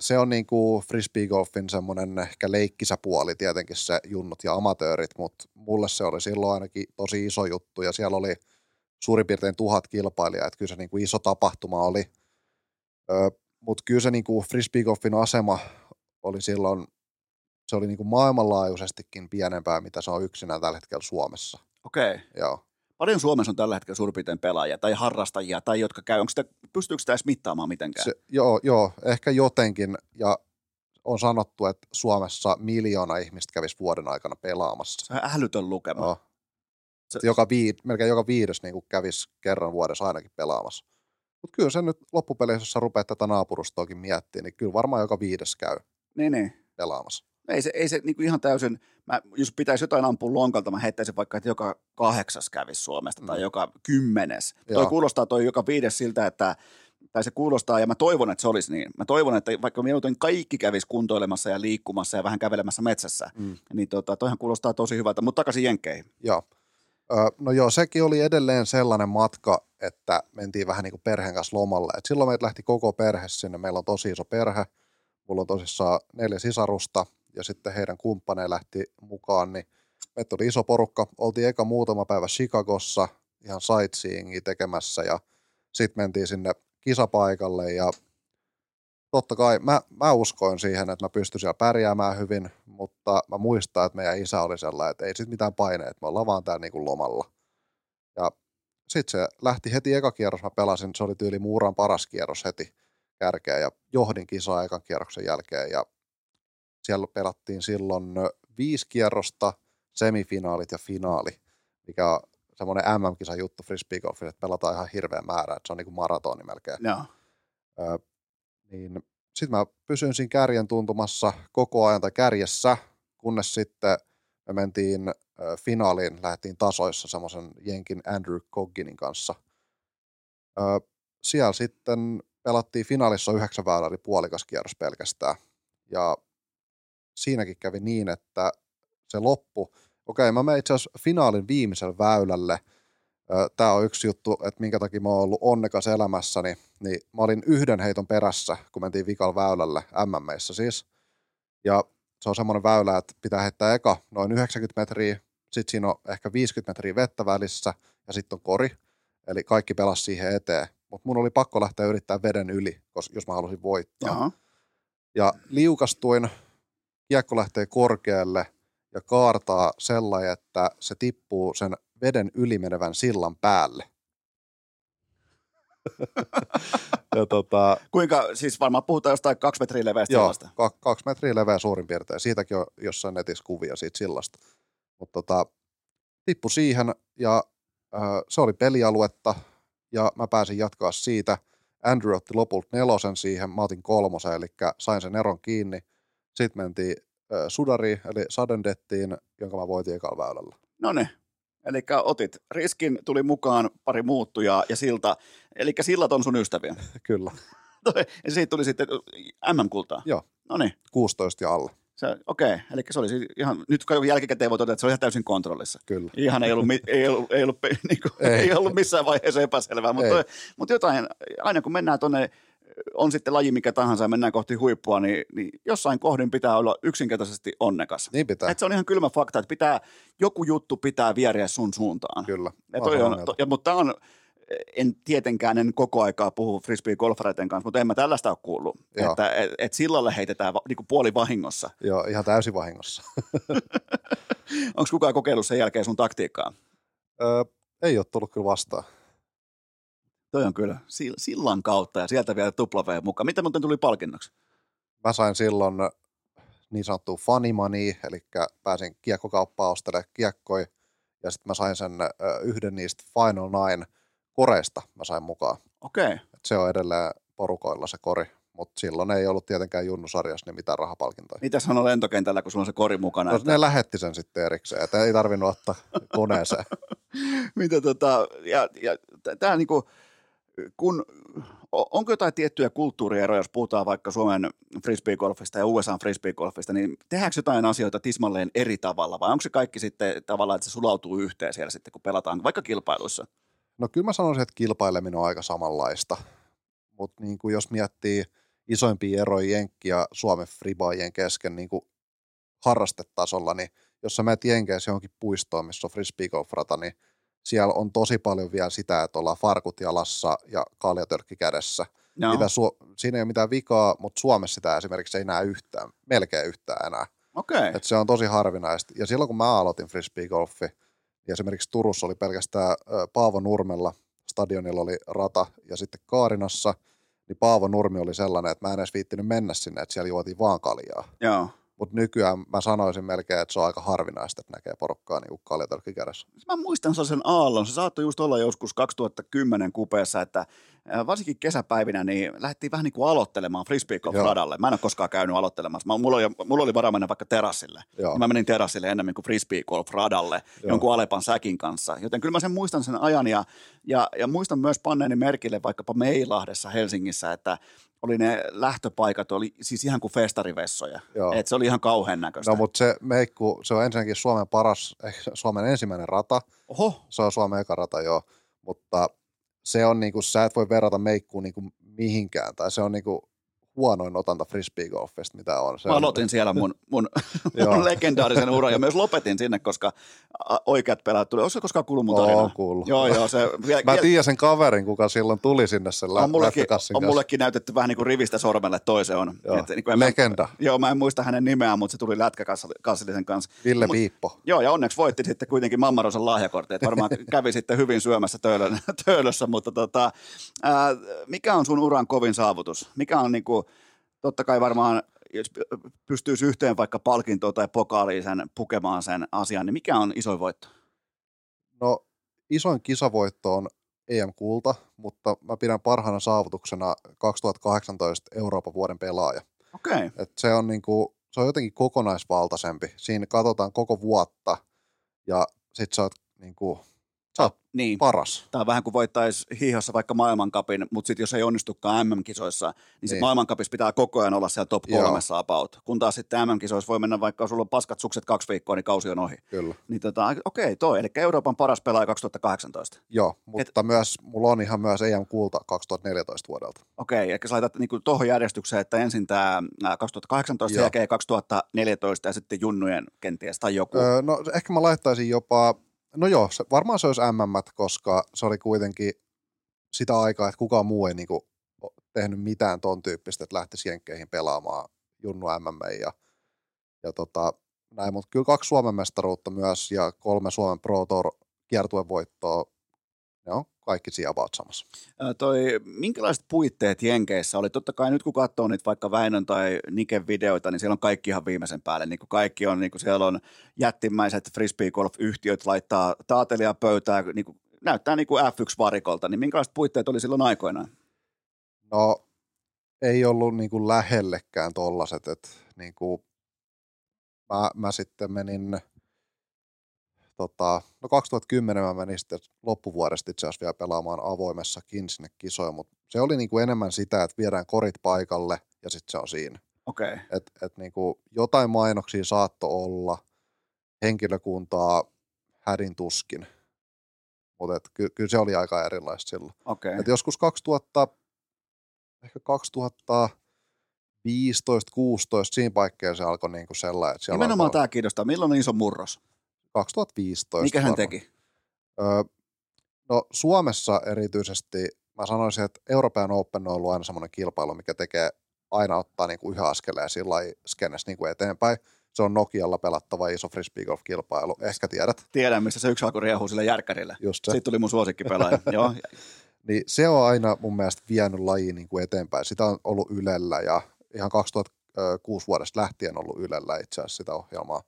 Se on niin kuin frisbeegolfin semmoinen ehkä leikkisä puoli tietenkin se junnut ja amatöörit, mutta mulle se oli silloin ainakin tosi iso juttu ja siellä oli suurin piirtein 1000 kilpailijaa, että kyllä se niin kuin iso tapahtuma oli, mutta kyllä se niin kuin frisbeegolfin asema oli silloin, se oli niin kuin maailmanlaajuisestikin pienempää, mitä se on yksinään tällä hetkellä Suomessa. Okei. Joo. Paljon Suomessa on tällä hetkellä suurin piirtein pelaajia tai harrastajia tai jotka käy, pystyykö sitä edes mittaamaan mitenkään? Joo, ehkä jotenkin ja on sanottu, että Suomessa 1 miljoonaa ihmistä kävisi vuoden aikana pelaamassa. Se on älytön lukema. No. Melkein joka viides niin kuin kävisi kerran vuodessa ainakin pelaamassa. Mutta kyllä se nyt loppupeleissä, jos sä rupeat tätä naapurustoakin miettimään, niin kyllä varmaan joka viides käy pelaamassa. Ei se niinku ihan täysin, jos pitäisi jotain ampua lonkalta, mä heittäisin vaikka, että joka 8. kävisi Suomesta tai joka 10. Joo. Toi joka 5. siltä, että, tai se kuulostaa, ja mä toivon, että se olisi niin. Mä toivon, että vaikka mieluiten kaikki kävisi kuntoilemassa ja liikkumassa ja vähän kävelemässä metsässä, niin toihan kuulostaa tosi hyvältä, mutta takaisin Jenkkeihin. Joo. No joo, sekin oli edelleen sellainen matka, että mentiin vähän niin kuin perheen kanssa lomalle. Et silloin meitä lähti koko perhe sinne, meillä on tosi iso perhe, mulla on tosissaan 4 sisarusta, ja sitten heidän kumppaneen lähti mukaan, niin me oli iso porukka. Oltiin eka muutama päivä Chicagossa ihan sightseeingia tekemässä ja sitten mentiin sinne kisapaikalle ja totta kai mä uskoin siihen, että mä pystyn siellä pärjäämään hyvin, mutta mä muistan, että meidän isä oli sellainen, että ei sit mitään paineet, että me ollaan vaan täällä niinku lomalla. Ja sitten se lähti heti eka kierros, mä pelasin, se oli tyyli Muuran paras kierros heti kärkeä ja johdin kisaa ekan kierroksen jälkeen ja siellä pelattiin silloin 5 kierrosta, semifinaalit ja finaali, mikä on semmoinen MM-kisa juttu frisbeegolfissa, että pelataan ihan hirveä määrä, että se on niin kuin maratoni melkein. No. Niin sitten mä pysyin siinä kärjen tuntumassa koko ajan tai kärjessä, kunnes sitten me mentiin finaaliin, lähdettiin tasoissa semmoisen jenkin Andrew Cogginin kanssa. Siellä sitten pelattiin finaalissa 9 väylä, eli puolikas kierros pelkästään ja siinäkin kävi niin, että se loppui. Okei, mä menen itse asiassa finaalin viimeiselle väylälle. Tämä on yksi juttu, että minkä takia mä oon ollut onnekas elämässäni. Niin mä olin 1 heiton perässä, kun mentiin vikalla väylälle, MM:issä siis. Ja se on semmoinen väylä, että pitää heittää eka noin 90 metriä, sitten siinä on ehkä 50 metriä vettä välissä ja sitten on kori. Eli kaikki pelasi siihen eteen. Mutta mun oli pakko lähteä yrittämään veden yli, jos mä halusin voittaa. Jaha. Ja liukastuin. Kiekko lähtee korkealle ja kaartaa sellainen, että se tippuu sen veden ylimenevän sillan päälle. Ja kuinka, siis varmaan puhutaan jostain 2 metriä leveä sillasta? Joo, 2 metriä leveä suurin piirtein. Siitäkin on jossain netissä kuvia siitä sillasta. Mutta tippui siihen ja se oli pelialuetta ja mä pääsin jatkaa siitä. Andrew otti lopulta 4 siihen, mä otin 3, eli sain sen eron kiinni. Sitten mentiin sudariin, eli sadendettiin, jonka mä voitin ekalla väylällä. No niin, eli otit riskin, tuli mukaan pari muuttujaa ja silta, eli sillat on sun ystäviä. Kyllä. Ja siitä tuli sitten MM-kultaa. Joo, 16 ja alle. Okei, eli se oli ihan, nyt jälkikäteen voi todeta, että se oli ihan täysin kontrollissa. Kyllä. Ihan ei ollut missään vaiheessa epäselvää, mutta jotain, aina kun mennään tuonne, on sitten laji mikä tahansa ja mennään kohti huippua, niin jossain kohdin pitää olla yksinkertaisesti onnekas. Niin pitää. Et se on ihan kylmä fakta, että pitää, joku juttu pitää vieriä sun suuntaan. Kyllä. Mutta tämä on, en tietenkään koko aikaa puhu frisbee-golfareiden kanssa, mutta en mä tällaista ole kuullut, että et sillalle heitetään niinku puoli vahingossa. Joo, ihan täysin vahingossa. Onko kukaan kokeillut sen jälkeen sun taktiikkaa? Ei ole tullut kyllä vastaan. Toi on kyllä sillan kautta ja sieltä vielä tuplaveen mukaan. Mitä muuten tuli palkinnoksi? Mä sain silloin niin sanottua funny money, eli pääsin kiekkokauppaan ostelemaan kiekkoja, ja sitten mä sain sen yhden niistä Final Nine koreista mä sain mukaan. Okei. Se on edelleen porukoilla se kori, mutta silloin ei ollut tietenkään junnusarjassa niin mitään rahapalkintoja. Mitä sanoi lentokentällä, kun sulla on se kori mukana? No, ne lähetti sen sitten erikseen, että ei tarvinnut ottaa koneeseen. Mitä ja tää niinku, kun... Onko jotain tiettyjä kulttuurieroja, jos puhutaan vaikka Suomen frisbeegolfista ja USA:n frisbeegolfista, niin tehdäänkö jotain asioita tismalleen eri tavalla vai onko se kaikki sitten tavallaan, että se sulautuu yhteen siellä sitten, kun pelataan vaikka kilpailuissa? No kyllä mä sanoisin, että kilpaileminen on aika samanlaista, mutta niin kuin jos miettii isoimpia eroja Jenkki ja Suomen fribaajien kesken niin kuin harrastetasolla, niin jos sä menet Jenkeissä johonkin puistoon, missä on frisbeegolfrata, niin siellä on tosi paljon vielä sitä, että ollaan farkut jalassa ja kaljatörkki kädessä. No. Siinä ei ole mitään vikaa, mutta Suomessa sitä esimerkiksi ei näe yhtään, melkein yhtään enää. Okay. Et se on tosi harvinaista. Ja silloin kun mä aloitin frisbeegolfi, niin esimerkiksi Turussa oli pelkästään Paavo Nurmella, stadionilla oli rata ja sitten Kaarinassa, niin Paavo Nurmi oli sellainen, että mä en edes viittinyt mennä sinne, että siellä juotiin vaan kaljaa. Joo. Mutta nykyään mä sanoisin melkein, että se on aika harvinaista, että näkee porukkaa niin kaljatölkki kädessä. Mä muistan sellaisen aallon. Se saattoi just olla joskus 2010 kupeessa, että varsinkin kesäpäivinä niin lähdettiin vähän niin kuin aloittelemaan frisbeegolf-radalle. Mä en ole koskaan käynyt aloittelemassa. Mulla oli varaa mennä vaikka terassille. Joo. Mä menin terassille enemmän kuin frisbeegolf-radalle jonkun Alepan säkin kanssa. Joten kyllä mä sen muistan sen ajan ja muistan myös panneeni merkille vaikkapa Meilahdessa Helsingissä, että oli ne lähtöpaikat, oli siis ihan kuin festarivessoja. Et se oli ihan kauhean näköistä. No mutta se Meikku, se on ensinnäkin Suomen paras, Suomen ensimmäinen rata. Oho. Se on Suomen eka rata, joo. Mutta se on niinku, sä et voi verrata Meikkuun niinku mihinkään. Tai se on niinku huonoin otanta frisbeegolfista, mitä on. Se mä aloitin on... siellä mun legendaarisen uran ja myös lopetin sinne, koska oikeat pelaat tuli. Oletko se koskaan kuullut mun tarinaa? Cool. Joo, se... Mä tiedän sen kaverin, kuka silloin tuli sinne sen lähtökassin kanssa. On mullekin näytetty vähän niin kuin rivistä sormelle toiseen on. Niin legenda. Joo, mä en muista hänen nimeään, mutta se tuli lätkäkassillisen kanssa. Ville Piippo. Joo, ja onneksi voitti sitten kuitenkin Mammarosan lahjakortin. Varmaan kävi sitten hyvin syömässä töölössä, mutta mikä on sun uran kovin saavutus? Mikä on niinku totta kai varmaan, jos pystyisi yhteen vaikka palkintoon tai pokaaliin sen pukemaan sen asian, niin mikä on isoin voitto? No isoin kisavoitto on EM-kulta, mutta mä pidän parhaana saavutuksena 2018 Euroopan vuoden pelaaja. Okei. Okay. Se on niinku, se on jotenkin kokonaisvaltaisempi. Siinä katsotaan koko vuotta ja sit sä oot niinku... Niin. Paras. Tämä on vähän kuin voittaisi hiihdossa vaikka maailmancupin, mutta sitten jos ei onnistukaan MM-kisoissa, niin se maailmancupissa pitää koko ajan olla siellä top 3:ssa about. Kun taas sitten MM-kisoissa voi mennä vaikka, jos sulla on paskat sukset 2 viikkoa, niin kausi on ohi. Kyllä. Niin okei, eli Euroopan paras pelaaja 2018. Joo, mutta myös, mulla on ihan myös EM-kulta 2014 vuodelta. Okei, eli sä laitat niinku tohon järjestykseen, että ensin tämä 2018, jälkeen 2014 ja sitten junnujen kenties tai joku. No ehkä mä laittaisin jopa... No joo, varmaan se olisi MM, koska se oli kuitenkin sitä aikaa, että kukaan muu ei niinku tehnyt mitään ton tyyppistä, että lähtisi jenkkeihin pelaamaan junnu MM ja näin, mutta kyllä 2 Suomen mestaruutta myös ja 3 Suomen Pro Tour kiertuevoittoa, ne on kaikki siinä about samassa. Minkälaiset puitteet Jenkeissä oli? Totta kai nyt kun katsoo niitä vaikka Väinön tai Niken videoita, niin siellä on kaikki ihan viimeisen päälle. Niin kaikki on, niin siellä on jättimäiset frisbeegolf-yhtiöt laittaa taatelijan pöytää, niin näyttää niin F1-varikolta. Niin minkälaiset puitteet oli silloin aikoinaan? No ei ollut niin lähellekään tollaset. Niin mä sitten menin... 2010 mä menin sitten loppuvuodesta itse asiassa vielä pelaamaan avoimessakin sinne kisoihin, mutta se oli niinku enemmän sitä, että viedään korit paikalle ja sitten se on siinä. Okay. Et niinku jotain mainoksia saattoi olla, henkilökuntaa hädin tuskin, mutta kyllä se oli aika erilaista silloin. Okay. Et joskus 2015-16 siinä paikkeilla se alkoi niinku sellainen. Nimenomaan tämä kiinnostaa. Milloin on iso murros? 2015. Mikä hän teki? No Suomessa erityisesti, mä sanoisin, että Euroopan Open on ollut aina semmoinen kilpailu, mikä tekee aina ottaa niinku yhä askeleen sillä skennessä niinku eteenpäin. Se on Nokialla pelattava iso frisbeegolf-kilpailu, ehkä tiedät. Tiedän, missä se yksi alkoi riehuu sille järkkärille. Just se. Siitä tuli mun suosikkipelaaja. Joo. Niin se on aina mun mielestä vienyt lajiin niinku eteenpäin. Sitä on ollut Ylellä ja ihan 2000 2006 vuodesta lähtien ollut Ylellä itse asiassa sitä ohjelmaa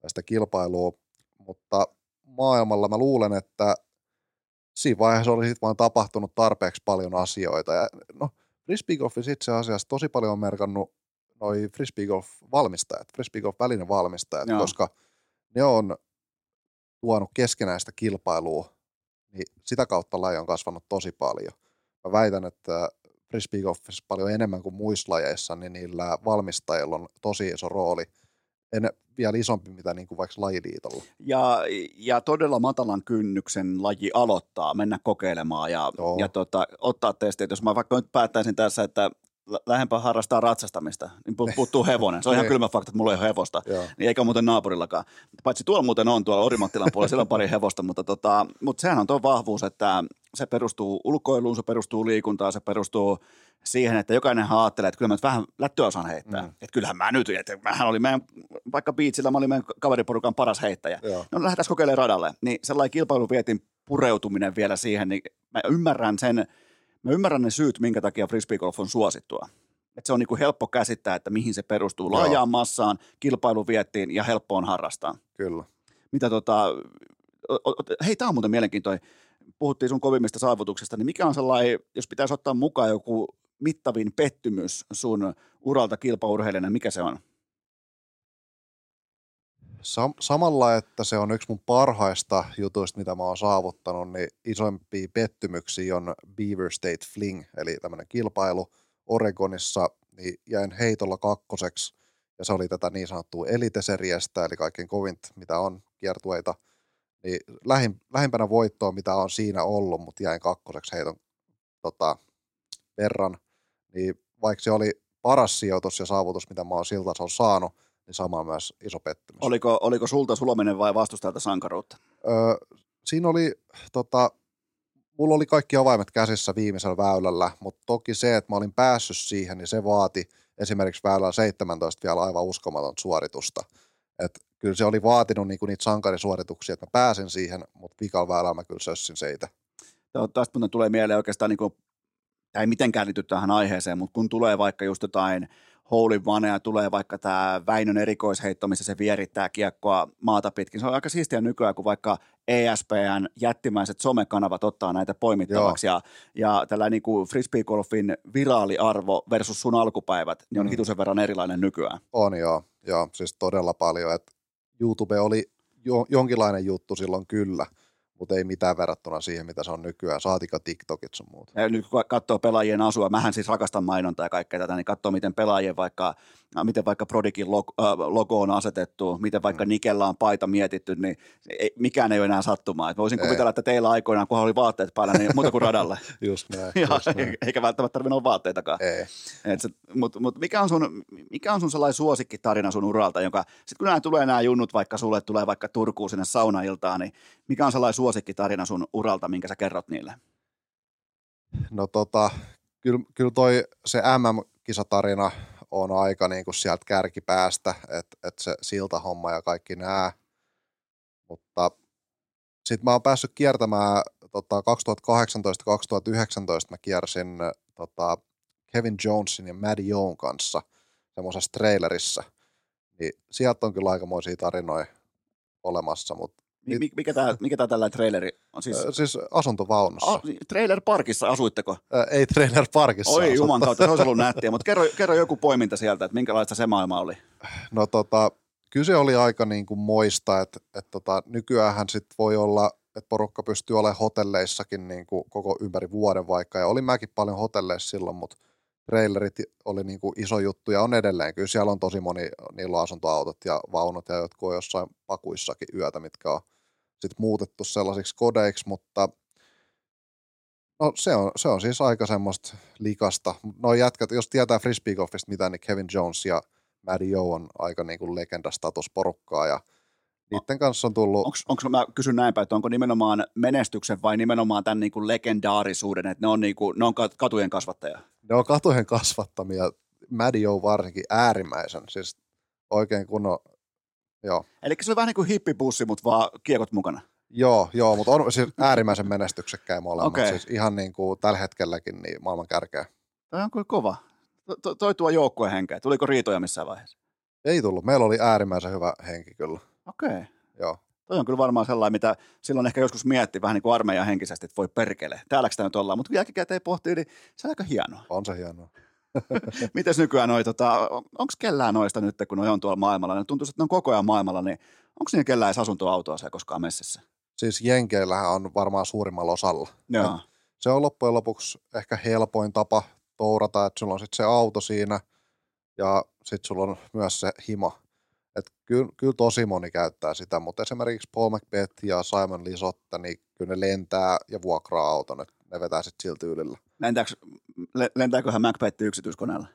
tai sitä kilpailua, mutta maailmalla mä luulen, että siinä vaiheessa oli sitten vaan tapahtunut tarpeeksi paljon asioita. Ja no, frisbeegolfissa itse asiassa tosi paljon on merkannut noi frisbeegolf-valmistajat, frisbeegolf-välinevalmistajat, koska ne on tuonut keskenäistä kilpailua, niin sitä kautta laji on kasvanut tosi paljon. Mä väitän, että frisbeegolfissa paljon enemmän kuin muissa lajeissa, niin niillä valmistajilla on tosi iso rooli. Vielä isompi mitä niin kuin vaikka lajiliitolla. Ja todella matalan kynnyksen laji aloittaa, mennä kokeilemaan ja ottaa testeitä. Jos mä vaikka nyt päättäisin tässä, että lähempää harrastaa ratsastamista, niin puuttuu hevonen. Se on ihan kylmä fakta, että mulla ei ole hevosta, niin eikä muuten naapurillakaan. Paitsi tuolla muuten on, tuolla Orimattilan puolella, siellä on pari hevosta, mutta sehän on tuo vahvuus, että se perustuu ulkoiluun, se perustuu liikuntaan, se perustuu siihen, että jokainen haattelee, että kyllä mä nyt vähän lättyä osaan heittää. Että kyllähän mä nyt, että mähän oli meidän, vaikka biitsillä mä olin meidän kaveriporukan paras heittäjä. Joo. No lähdetään kokeilemaan radalle. Niin sellainen kilpailu vietin pureutuminen vielä siihen, niin mä ymmärrän sen, mä ymmärrän ne syyt, minkä takia frisbeegolf on suosittua. Et se on niinku helppo käsittää, että mihin se perustuu laajaan massaan, kilpailu viettiin ja helppo on harrastaa. Kyllä. Mitä hei, tää on muuten mielenkiintoinen. Puhuttiin sun kovimmista saavutuksista, niin mikä on sellainen, jos pitäisi ottaa mukaan joku mittavin pettymys sun uralta kilpaurheilijana, mikä se on? Samalla, että se on yksi mun parhaista jutuista, mitä mä oon saavuttanut, niin isoimpia pettymyksiä on Beaver State Fling, eli tämmöinen kilpailu Oregonissa, niin jäin heitolla 2. ja se oli tätä niin sanottua eliteseriestä, eli kaikkein kovinta, mitä on kiertueita, niin lähimpänä voittoa, mitä on siinä ollut, mutta jäin 2. heiton verran, niin vaikka se oli paras sijoitus ja saavutus, mitä mä oon siltä se on saanut, niin sama myös iso pettymys. Oliko sulta sulaminen vai vastustajalta sankaruutta? Siinä oli, mulla oli kaikki avaimet käsissä viimeisellä väylällä, mutta toki se, että mä olin päässyt siihen, niin se vaati esimerkiksi väylällä 17 vielä aivan uskomaton suoritusta. Et kyllä se oli vaatinut niinku niitä sankarisuorituksia, että mä pääsen siihen, mutta vikalla väylällä mä kyllä sössin seitä. Tästä muuten tulee mieleen oikeastaan, niin kuin, ei mitenkään liity tähän aiheeseen, mutta kun tulee vaikka just jotain houlin vaneja, tulee vaikka tämä Väinön erikoisheitto, missä se vierittää kiekkoa maata pitkin. Se on aika siistiä nykyään, kun vaikka ESPN jättimäiset somekanavat ottaa näitä poimittavaksi. Ja tällainen niin frisbeegolfin viraaliarvo versus sun alkupäivät, niin on hitusen verran erilainen nykyään. On joo, siis todella paljon. Et YouTube oli jonkinlainen juttu silloin kyllä, mutta ei mitään verrattuna siihen, mitä se on nykyään. Saatika TikTokit sun muuta. Ja nyt kun katsoo pelaajien asua, mähän siis rakastan mainontaa ja kaikkea tätä, niin katsoo, miten pelaajien miten vaikka Prodigyn logo on asetettu, miten vaikka Nikellä on paita mietitty, niin mikään ei ole enää sattumaa. Et voisin kuvitella, että teillä aikoinaan, kunhan oli vaatteet päällä, niin muuta kuin radalle. Just näin. Eikä välttämättä tarvinnut olla vaatteitakaan. Mutta mikä on sun sellainen suosikkitarina sun uralta, jonka sitten kun nämä tulee nämä junnut, vaikka sulle tulee vaikka Turkuun sinne saunailtaan, niin mikä on sellainen suosikkitarina sun uralta, minkä sä kerrot niille? No kyllä toi se MM-kisatarina on aika niin kuin sieltä kärkipäästä, että se siltahomma ja kaikki nää, mutta sit mä oon päässyt kiertämään 2018-2019 mä kiersin Kevin Jonesin ja Maddie O'n kanssa semmoisessa trailerissa, niin sieltä on kyllä aikamoisia tarinoja olemassa, mutta Mikä tämä tällainen traileri on? Siis asuntovaunussa. Trailerparkissa asuitteko? Ei trailerparkissa. Oi juman kautta, se olisi ollut nättiä, mutta kerro joku poiminta sieltä, että minkälaista se maailma oli? No kyse oli aika niin kuin moista, että nykyäänhän sit voi olla, että porukka pystyy olemaan hotelleissakin niin kuin koko ympäri vuoden vaikka, ja olin mäkin paljon hotelleissa silloin, mutta trailerit oli niin kuin iso juttu ja on edelleen. Kyllä siellä on tosi moni, niillä on asuntoautot ja vaunut ja jotkut on jossain pakuissakin yötä, mitkä on sitten muutettu sellaisiksi kodeiksi, mutta no, se on siis aika semmoista likasta. No jätkät, jos tietää frisbeegolfista mitään, niin Kevin Jones ja Maddie O on aika niin kuin legendastatus-porukkaa ja niiden kanssa on tullut. Onko mä kysyn näin päin, että onko nimenomaan menestyksen vai nimenomaan tämän niin kuin legendaarisuuden, että ne on katujen kasvattaja? Ne on katujen kasvattamia, Maddie O varsinkin äärimmäisen, siis oikein kunnon, joo. Eli se on vähän niin kuin hippipussi, mutta vaan kiekot mukana? Joo, mutta on siis äärimmäisen menestyksekkäin molemmat, siis ihan niin kuin tällä hetkelläkin niin maailman kärkeä. Tämä on kyllä kova. toi tuo joukkuehenkeä. Tuliko riitoja missään vaiheessa? Ei tullut. Meillä oli äärimmäisen hyvä henki kyllä. Okei. Joo. Toi on kyllä varmaan sellainen, mitä silloin ehkä joskus mietti vähän niin kuin armeijan henkisesti, että voi perkele. Täälläks tämä nyt ollaan, mutta kun jälkikäteen pohtii, niin se on aika hienoa. On se hienoa. Mites nykyään noi, onko kellään noista nyt, kun noi on tuolla maailmalla, niin tuntuu, että ne on koko ajan maailmalla, niin onko niillä kellään edes asuntoautoa siellä koskaan messissä? Siis jenkeillähän on varmaan suurimmalla osalla. Joo. Se on loppujen lopuksi ehkä helpoin tapa tourata, että sulla on sitten se auto siinä ja sitten sulla on myös se hima. Että kyllä tosi moni käyttää sitä, mutta esimerkiksi Paul McBeth ja Simon Lisotta, niin kyllä ne lentää ja vuokraa auton, että ne vetää sitten sillä tyylillä. Lentääköhän McBeth yksityiskoneella?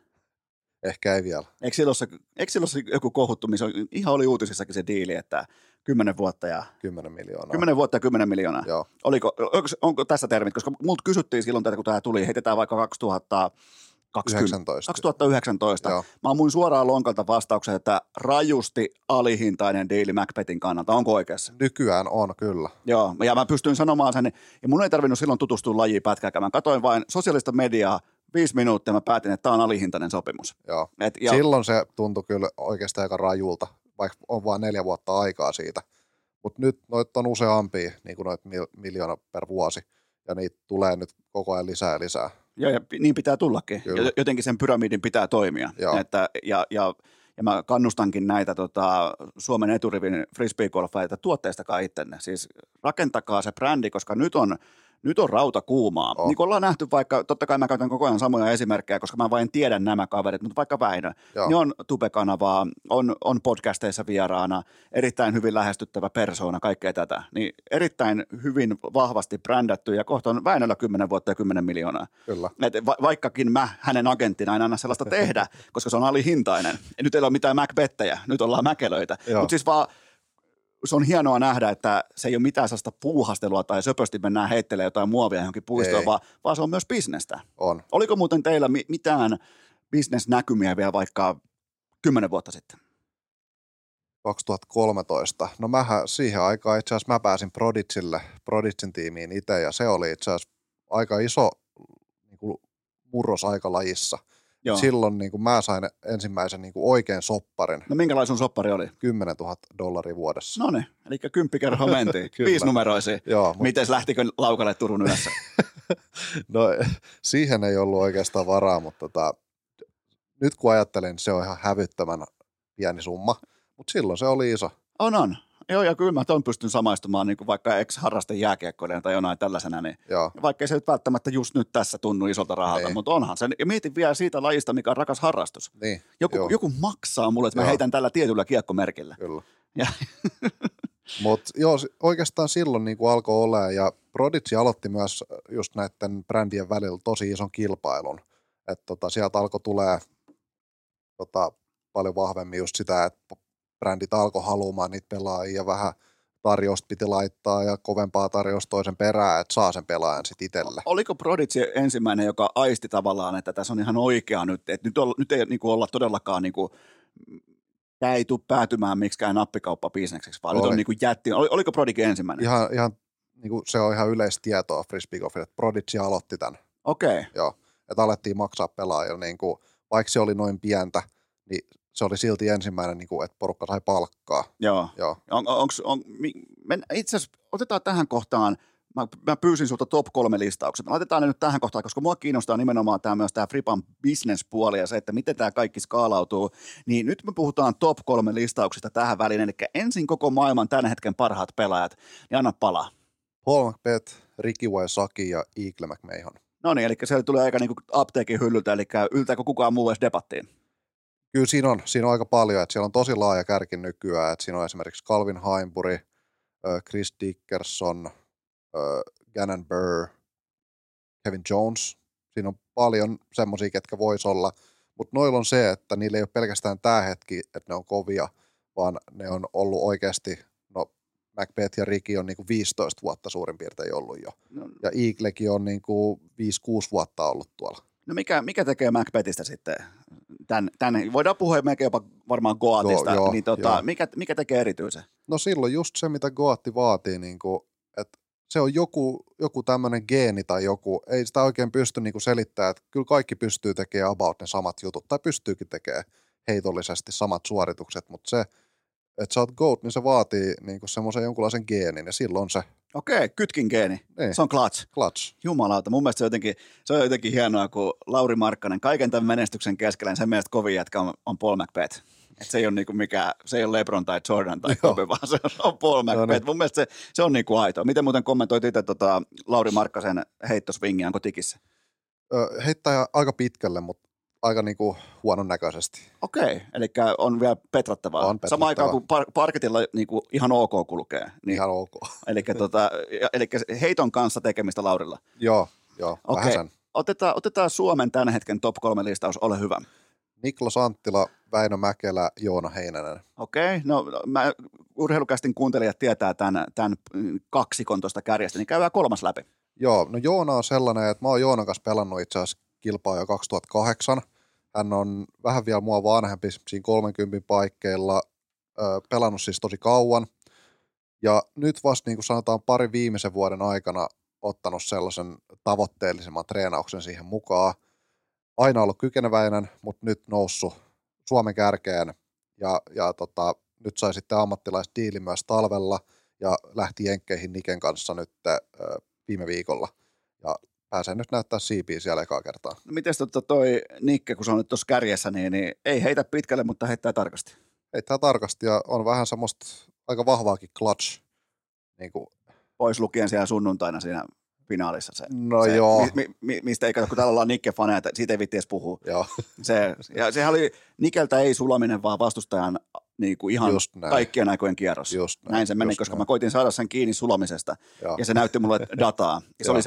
Ehkä ei vielä. Eikö silloin se joku kohuttu, missä ihan oli uutisissakin se diili, että 10 vuotta ja 10 miljoonaa. 10 vuotta ja 10 miljoonaa. Joo. Onko tässä termit, koska multa kysyttiin silloin tätä, kun tämä tuli, heitetään vaikka 2019. Joo. Mä muin suoraan lonkalta vastauksen, että rajusti alihintainen diili McBethin kannalta. Onko oikeassa? Nykyään on, kyllä. Joo, ja mä pystyin sanomaan sen, ja mun ei tarvinnut silloin tutustua lajiin pätkääkään. Mä katsoin vain sosiaalista mediaa, 5 minuuttia mä päätin, että tämä on alihintainen sopimus. Joo. Silloin se tuntui kyllä oikeastaan aika rajulta, vaikka on vain 4 vuotta aikaa siitä. Mutta nyt noita on useampia, niin kuin noita miljoona per vuosi, ja niitä tulee nyt koko ajan lisää ja lisää. Joo, ja niin pitää tullakin. Kyllä. Jotenkin sen pyramidin pitää toimia. Että, ja mä kannustankin näitä Suomen eturivin frisbeegolfeja, että tuotteistakaa ittenne. Siis rakentakaa se brändi, koska nyt on rauta kuumaa. Oh. Niin kuin ollaan nähty vaikka, totta kai mä käytän koko ajan samoja esimerkkejä, koska mä vain tiedän nämä kaverit, mutta vaikka Väinö, niin on Tube-kanavaa, on podcasteissa vieraana, erittäin hyvin lähestyttävä persoona, kaikkea tätä. Niin erittäin hyvin vahvasti brändätty ja kohta on Väinöllä 10 vuotta ja 10 miljoonaa. Kyllä. Vaikkakin mä hänen agenttina en anna sellaista tehdä, koska se on alihintainen. Ja nyt ei ole mitään McBethejä, nyt ollaan mäkelöitä. Mutta siis vaan... Se on hienoa nähdä, että se ei ole mitään sellaista puuhastelua tai söpösti mennään heittelemään jotain muovia johonkin puistoon, vaan se on myös bisnestä. On. Oliko muuten teillä mitään bisnesnäkymiä vielä vaikka 10 vuotta sitten? 2013. No mähän siihen aikaan itse asiassa mä pääsin Prodigyn tiimiin itse ja se oli itse asiassa aika iso niin kuin murros aikalajissa. Joo. Silloin niin kuin mä sain ensimmäisen niin kuin oikean sopparin. No minkälainen sun soppari oli? $10,000 vuodessa. No niin, eli 10 kerhoa mentiin. 5 numeroisia. Miten lähtikö laukalle Turun ylässä? No siihen ei ollut oikeastaan varaa, mutta nyt kun ajattelin, se on ihan hävyttömän pieni summa, mutta silloin se oli iso. On. Joo, ja kyllä mä ton pystyn samaistumaan niin kuin vaikka ex-harrasten jääkiekkoilijana tai jonain tällaisena, niin vaikka ei se nyt välttämättä just nyt tässä tunnu isolta rahalta, mutta onhan se. Ja mietin vielä siitä lajista, mikä on rakas harrastus. Niin, joku maksaa mulle, että mä heitän tällä tietyllä kiekkomerkillä. Kyllä. Mutta joo, oikeastaan silloin niin kuin alkoi olemaan, ja Prodigy aloitti myös just näiden brändien välillä tosi ison kilpailun. Että sieltä alkoi tulee paljon vahvemmin just sitä, että brändit alkoi haluamaan niitä pelaajia, vähän tarjousta piti laittaa ja kovempaa tarjousta toisen perään, että saa sen pelaajan sitten itselle. Oliko Prodigy ensimmäinen, joka aisti tavallaan, että tässä on ihan oikea nyt, että nyt ei niin kuin olla todellakaan, niin kuin, tämä ei tule päätymään miksikään nappikauppabisnekseksi, vaan nyt on niin kuin jätti. Oliko Prodigy ensimmäinen? Ihan niin kuin se on ihan yleistietoa frisbeegolfille, että Prodigy aloitti tämän. Okei. Joo, että alettiin maksaa pelaajille, niin kuin, vaikka se oli noin pientä, niin se oli silti ensimmäinen, että porukka sai palkkaa. Joo. Itse asiassa otetaan tähän kohtaan, mä pyysin sulta top 3 listaukset. Laitetaan ne nyt tähän kohtaan, koska mua kiinnostaa nimenomaan myös tämä Friban business-puoli ja se, että miten tämä kaikki skaalautuu. Niin nyt me puhutaan top 3 listauksista tähän väliin, eli ensin koko maailman tämän hetken parhaat pelaajat. Niin anna palaa. Paul McBeth, Ricky Wysocki ja Eagle McMahon. No niin, eli se tulee aika niinku apteekin hyllyltä, eli yltääkö kukaan muu edes debattiin? Kyllä siinä on aika paljon, että siellä on tosi laaja kärki nykyään, että siinä on esimerkiksi Calvin Haimburi, Chris Dickerson, Gannon Burr, Kevin Jones. Siinä on paljon semmoisia, ketkä vois olla, mutta noilla on se, että niillä ei ole pelkästään tämä hetki, että ne on kovia, vaan ne on ollut oikeasti, McBeth ja Ricky on niinku 15 vuotta suurin piirtein ollut jo, ja Eaglekin on niinku 5-6 vuotta ollut tuolla. No mikä tekee McBethistä sitten? Tän voidaan puhua melkein jopa varmaan GOATista, niin mikä tekee erityisen? No silloin just se, mitä GOAT vaatii, niin että se on joku tämmöinen geeni tai joku, ei sitä oikein pysty niinku selittämään, että kyllä kaikki pystyy tekemään about ne samat jutut, tai pystyykin tekemään heitollisesti samat suoritukset, mutta se, että sä oot GOAT, niin se vaatii niinku semmoisen jonkunlaisen geenin, ja silloin se. Okei, kytkin geeni. Niin. Se on clutch. Jumalauta, mun mielestä se on jotenkin hienoa, kun Lauri Markkanen kaiken tämän menestyksen keskellä, niin sen mielestä kovin jätkä on Paul McBeth. Et se ei ole niinku LeBron tai Jordan tai Kobe, vaan se on Paul McBeth. No niin. Mun mielestä se on niinku aitoa. Miten muuten kommentoit itse Lauri Markkasen heittosvingiä, onko tikissä? Heittää aika pitkälle, mutta aika niinku huonon näköisesti. Okei, eli on vielä petrattavaa. Samaan aikaan kun parketilla niinku ihan ok kulkee. Niin ihan ok. Eli heiton kanssa tekemistä Laurilla. Joo, okay. Vähän sen. Otetaan Suomen tämän hetken top 3 listaus, ole hyvä. Niklas Anttila, Väinö Mäkelä, Joona Heinänen. Okei, no urheilukästin kuuntelijat tietää tämän kaksikon tuosta kärjestä, niin käydään kolmas läpi. Joo, no Joona on sellainen, että mä oon Joonan kanssa pelannut itse asiassa kilpaa jo 2008. Hän on vähän vielä mua vanhempi, siinä 30 paikkeilla, pelannut siis tosi kauan. Ja nyt vasta niin kuin sanotaan pari viimeisen vuoden aikana ottanut sellaisen tavoitteellisemman treenauksen siihen mukaan. Aina ollut kykeneväinen, mutta nyt noussut Suomen kärkeen ja nyt sai sitten ammattilaisdiili myös talvella ja lähti jenkkeihin Niken kanssa nyt viime viikolla ja pääsee nyt näyttää siipiä siellä ekaa kertaa. No mites toi Nikke, kun se on nyt tuossa kärjessä, niin ei heitä pitkälle, mutta heittää tarkasti. Heittää tarkasti ja on vähän semmoista aika vahvaakin clutch. Niin kuin pois lukien siellä sunnuntaina siinä finaalissa se. No se, joo. Mistä ei katso, kun täällä ollaan Nikke-faneja, siitä ei vitti edes puhua. Joo. Sehän oli, Nikeltä ei sulaminen, vaan vastustajan niin kuin ihan kaikkien aikojen kierros. Näin se meni, koska mä koitin saada sen kiinni sulamisesta, ja se näytti mulle dataa. Se oli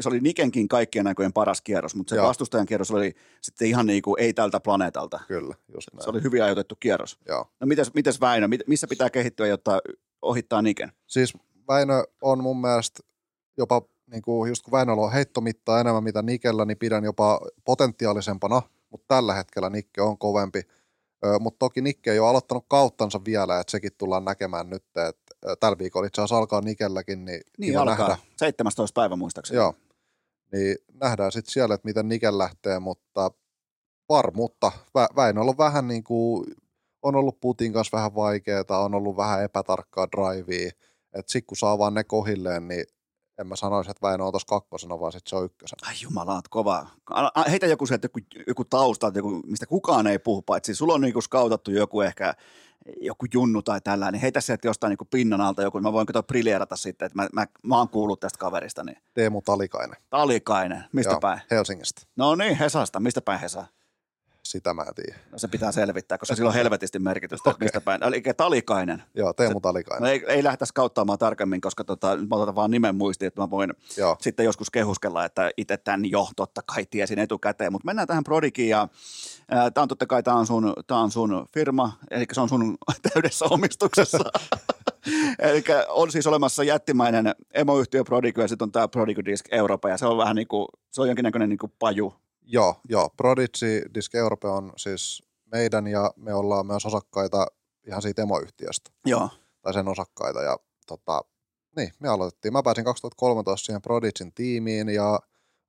se oli Nikenkin kaikkien aikojen paras kierros, mutta se vastustajan kierros oli sitten ihan niin kuin ei tältä planeetalta. Kyllä, just näin. Se oli hyvin ajoitettu kierros. Joo. No mites Väinö, missä pitää kehittyä, jotta ohittaa Niken? Siis Väinö on mun mielestä jopa niin kuin just kun Väinöllä on heittomittaa enemmän mitä Nikellä, niin pidän jopa potentiaalisempana, mutta tällä hetkellä Nikke on kovempi. Mutta toki Nikke ei ole aloittanut kauttansa vielä, että sekin tullaan näkemään nyt, että tällä viikolla itse asiassa alkaa Nikelläkin. Niin alkaa, nähdä. 17. päivä muistaakseni. Joo, niin nähdään sitten siellä, että miten Nikel lähtee, mutta varmuutta. Väinöllä on vähän niin kuin, on ollut putin kanssa vähän vaikeaa, on ollut vähän epätarkkaa drivea, että sitten kun saa vaan ne kohilleen, niin en mä sanoisi, että Väinö on tuossa kakkosena, vaan sitten se on ykkösenä. Ai jumalaat, kova. Heitä joku sieltä, joku tausta, mistä kukaan ei puhu, paitsi sulla on niinku skautattu joku ehkä, joku junnu tai tällainen. Heitä sieltä jostain niinku pinnan alta joku, mä voin briljeerata sitten, että mä oon kuullut tästä kaverista. Niin. Teemu Talikainen. Talikainen, mistä joo, päin? Helsingistä. No niin, Hesasta, mistä päin Hesa? Sitä mä en tiedä. No se pitää selvittää, koska sillä on helvetisti merkitystä, okay. Mistä päin. Eli Talikainen. Joo, Teemu Talikainen. No ei lähdetä skauttaamaan tarkemmin, koska mä otan vaan nimen muistiin, että mä voin sitten joskus kehuskella, että itse tämän jo totta kai tiesin etukäteen. Mutta mennään tähän Prodigiin ja tämä on totta kai tää on sun firma, eli se on sun täydessä omistuksessa. Eli on siis olemassa jättimäinen emoyhtiö Prodigy ja sitten on tämä Prodigy Disc Eurooppa ja se on vähän niin kuin, se on jonkinnäköinen niin kuin paju. Joo. Prodigy Disc Europe on siis meidän ja me ollaan myös osakkaita ihan siitä emoyhtiöstä. Joo. Tai sen osakkaita ja niin, me aloitettiin. Mä pääsin 2013 siihen Prodigyn tiimiin ja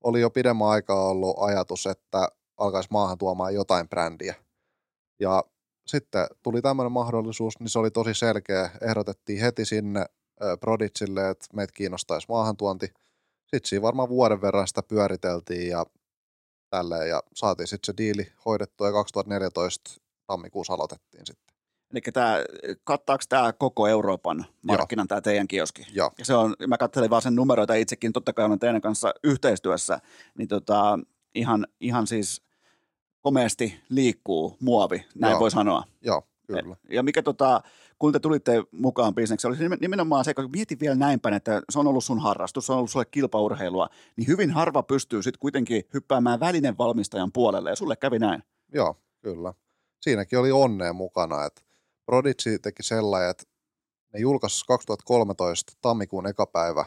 oli jo pidemmän aikaa ollut ajatus, että alkaisi maahan tuomaan jotain brändiä. Ja sitten tuli tämmöinen mahdollisuus, niin se oli tosi selkeä. Ehdotettiin heti sinne Prodigylle, että meitä kiinnostaisi maahantuonti. Sitten siinä varmaan vuoden verran sitä pyöriteltiin ja tälleen, ja saatiin sitten se diili hoidettua ja 2014 tammikuussa aloitettiin sitten. Eli kattaako tämä koko Euroopan markkinan tämä teidän kioski? Joo. Ja se on, mä katselin vaan sen numeroita itsekin, totta kai olen teidän kanssa yhteistyössä, niin ihan siis komeasti liikkuu muovi, näin voi sanoa. Joo, kyllä. Ja mikä kun te tulitte mukaan bisneksi, oli nimenomaan se, kun mietin vielä näinpäin, että se on ollut sun harrastus, se on ollut sulle kilpaurheilua, niin hyvin harva pystyy sitten kuitenkin hyppäämään välinen valmistajan puolelle, ja sulle kävi näin. Joo, kyllä. Siinäkin oli onnea mukana, että Prodigy teki sellainen, että ne julkaisi 2013 tammikuun ekapäivä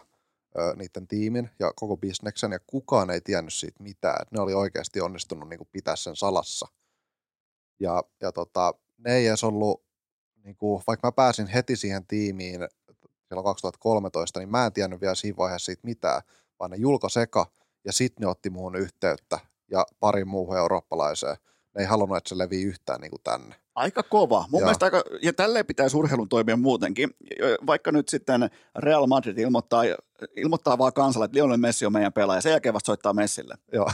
niiden tiimin ja koko bisneksen, ja kukaan ei tiennyt siitä mitään, että ne oli oikeasti onnistunut niin kuin pitää sen salassa. Ja ne ei edes ollut, niin kuin, vaikka mä pääsin heti siihen tiimiin silloin 2013, niin mä en tiennyt vielä siinä vaiheessa siitä mitään, vaan ne julkaisi eka ja sitten ne otti muun yhteyttä ja pari muuhun eurooppalaiseen. Ne ei halunnut, että se levii yhtään niin kuin tänne. Aika kova. Mun mielestä aika, ja tälleen pitäisi urheilun toimia muutenkin. Vaikka nyt sitten Real Madrid ilmoittaa vaan kansalle, että Lionel Messi on meidän pelaaja, sen jälkeen vasta soittaa Messille. Joo.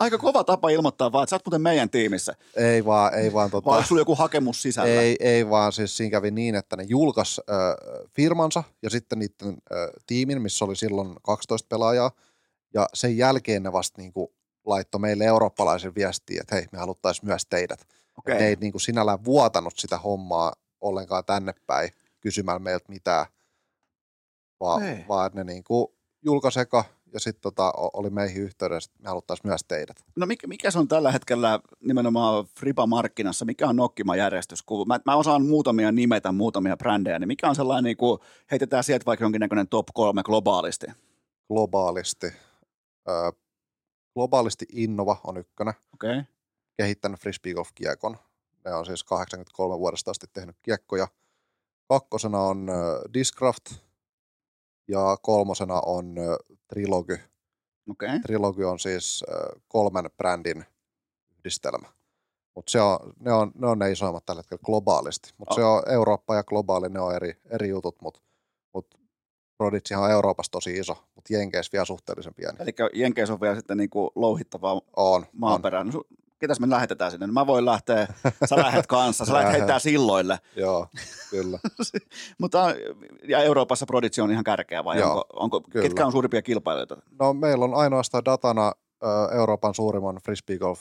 Aika kova tapa ilmoittaa vaan, että sä oot muuten meidän tiimissä. Ei vaan. Vai onko sulla joku hakemus sisällä? Ei vaan, siis siinä kävi niin, että ne julkaisi firmansa ja sitten niiden tiimin, missä oli silloin 12 pelaajaa. Ja sen jälkeen ne vasta niinku laittoi meille eurooppalaisen viestiin, että hei, me haluttaisiin myös teidät. Okay. Ne ei niinku sinällään vuotanut sitä hommaa ollenkaan tänne päin kysymällä meiltä mitään, vaan että ne niinku julkaiseka. Ja sitten oli meihin yhteydessä, että me haluttaisiin myös teidät. No mikä se on tällä hetkellä nimenomaan Friba-markkinassa? Mikä on nokkimajärjestys? Kun mä osaan muutamia nimetä, muutamia brändejä, niin mikä on sellainen, niin kun heitetään sieltä vaikka jonkinnäköinen top 3 globaalisti? Globaalisti Innova on ykkönen. Okay. Kehittänyt Frisbee Golf Kiekon. Ne on siis 83 vuodesta asti tehnyt kiekkoja. Kakkosena on Discraft. Ja kolmosena on Trilogy. Okay. Trilogy on siis kolmen brändin yhdistelmä. Mutta ne on ne isoimmat tällä hetkellä globaalisti. Mutta se on Eurooppa ja globaali, ne on eri jutut. Mutta Prodigyhan on Euroopassa tosi iso, mutta Jenkeissä vielä suhteellisen pieni. Eli Jenkeissä on vielä sitten niinku louhittavaa maaperää. No, ketäs me lähetetään sinne? No, mä voin lähteä, sä lähet kanssa, sä lähet heittää silloille. Joo, kyllä. Mutta ja Euroopassa Prodigy on ihan kärkeä vai? Joo, onko, ketkä on suurimpia kilpailijoita? No meillä on ainoastaan datana Euroopan suurimman frisbee golf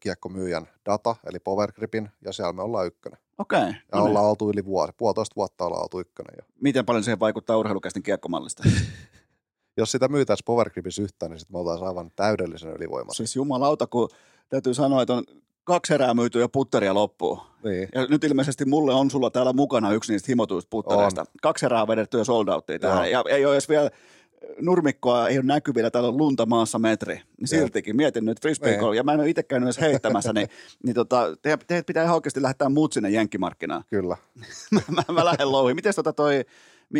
kiekkomyyjän data, eli Power Gripin, ja siellä me ollaan ykkönen. Okei. Okay, ja ollaan oltu yli vuosi, 1,5 vuotta ollaan oltu ykkönen jo. Miten paljon siihen vaikuttaa urheilukästin kiekkomallista? Jos sitä myytäisiin Power Gripissä yhtään, niin sit me oltaisiin aivan täydellisen ylivoimassa. Siis jumalauta, kun täytyy sanoa, että on 2 erää myyty ja putteria loppuu. Niin. Ja nyt ilmeisesti mulle on sulla täällä mukana yksi niistä himotuista puttereista. 2 erää vedetty ja sold outiin tähän. Ja ei ole edes vielä nurmikkoa, ei ole näkyvillä, täällä on lunta maassa metri. Siltikin, mietin nyt frisbee golf, ja mä en ole itse käynyt edes heittämässä, niin teidät pitää ihan oikeasti lähettää mut sinne jenkkimarkkinaan. Kyllä. mä lähden louhiin. Mites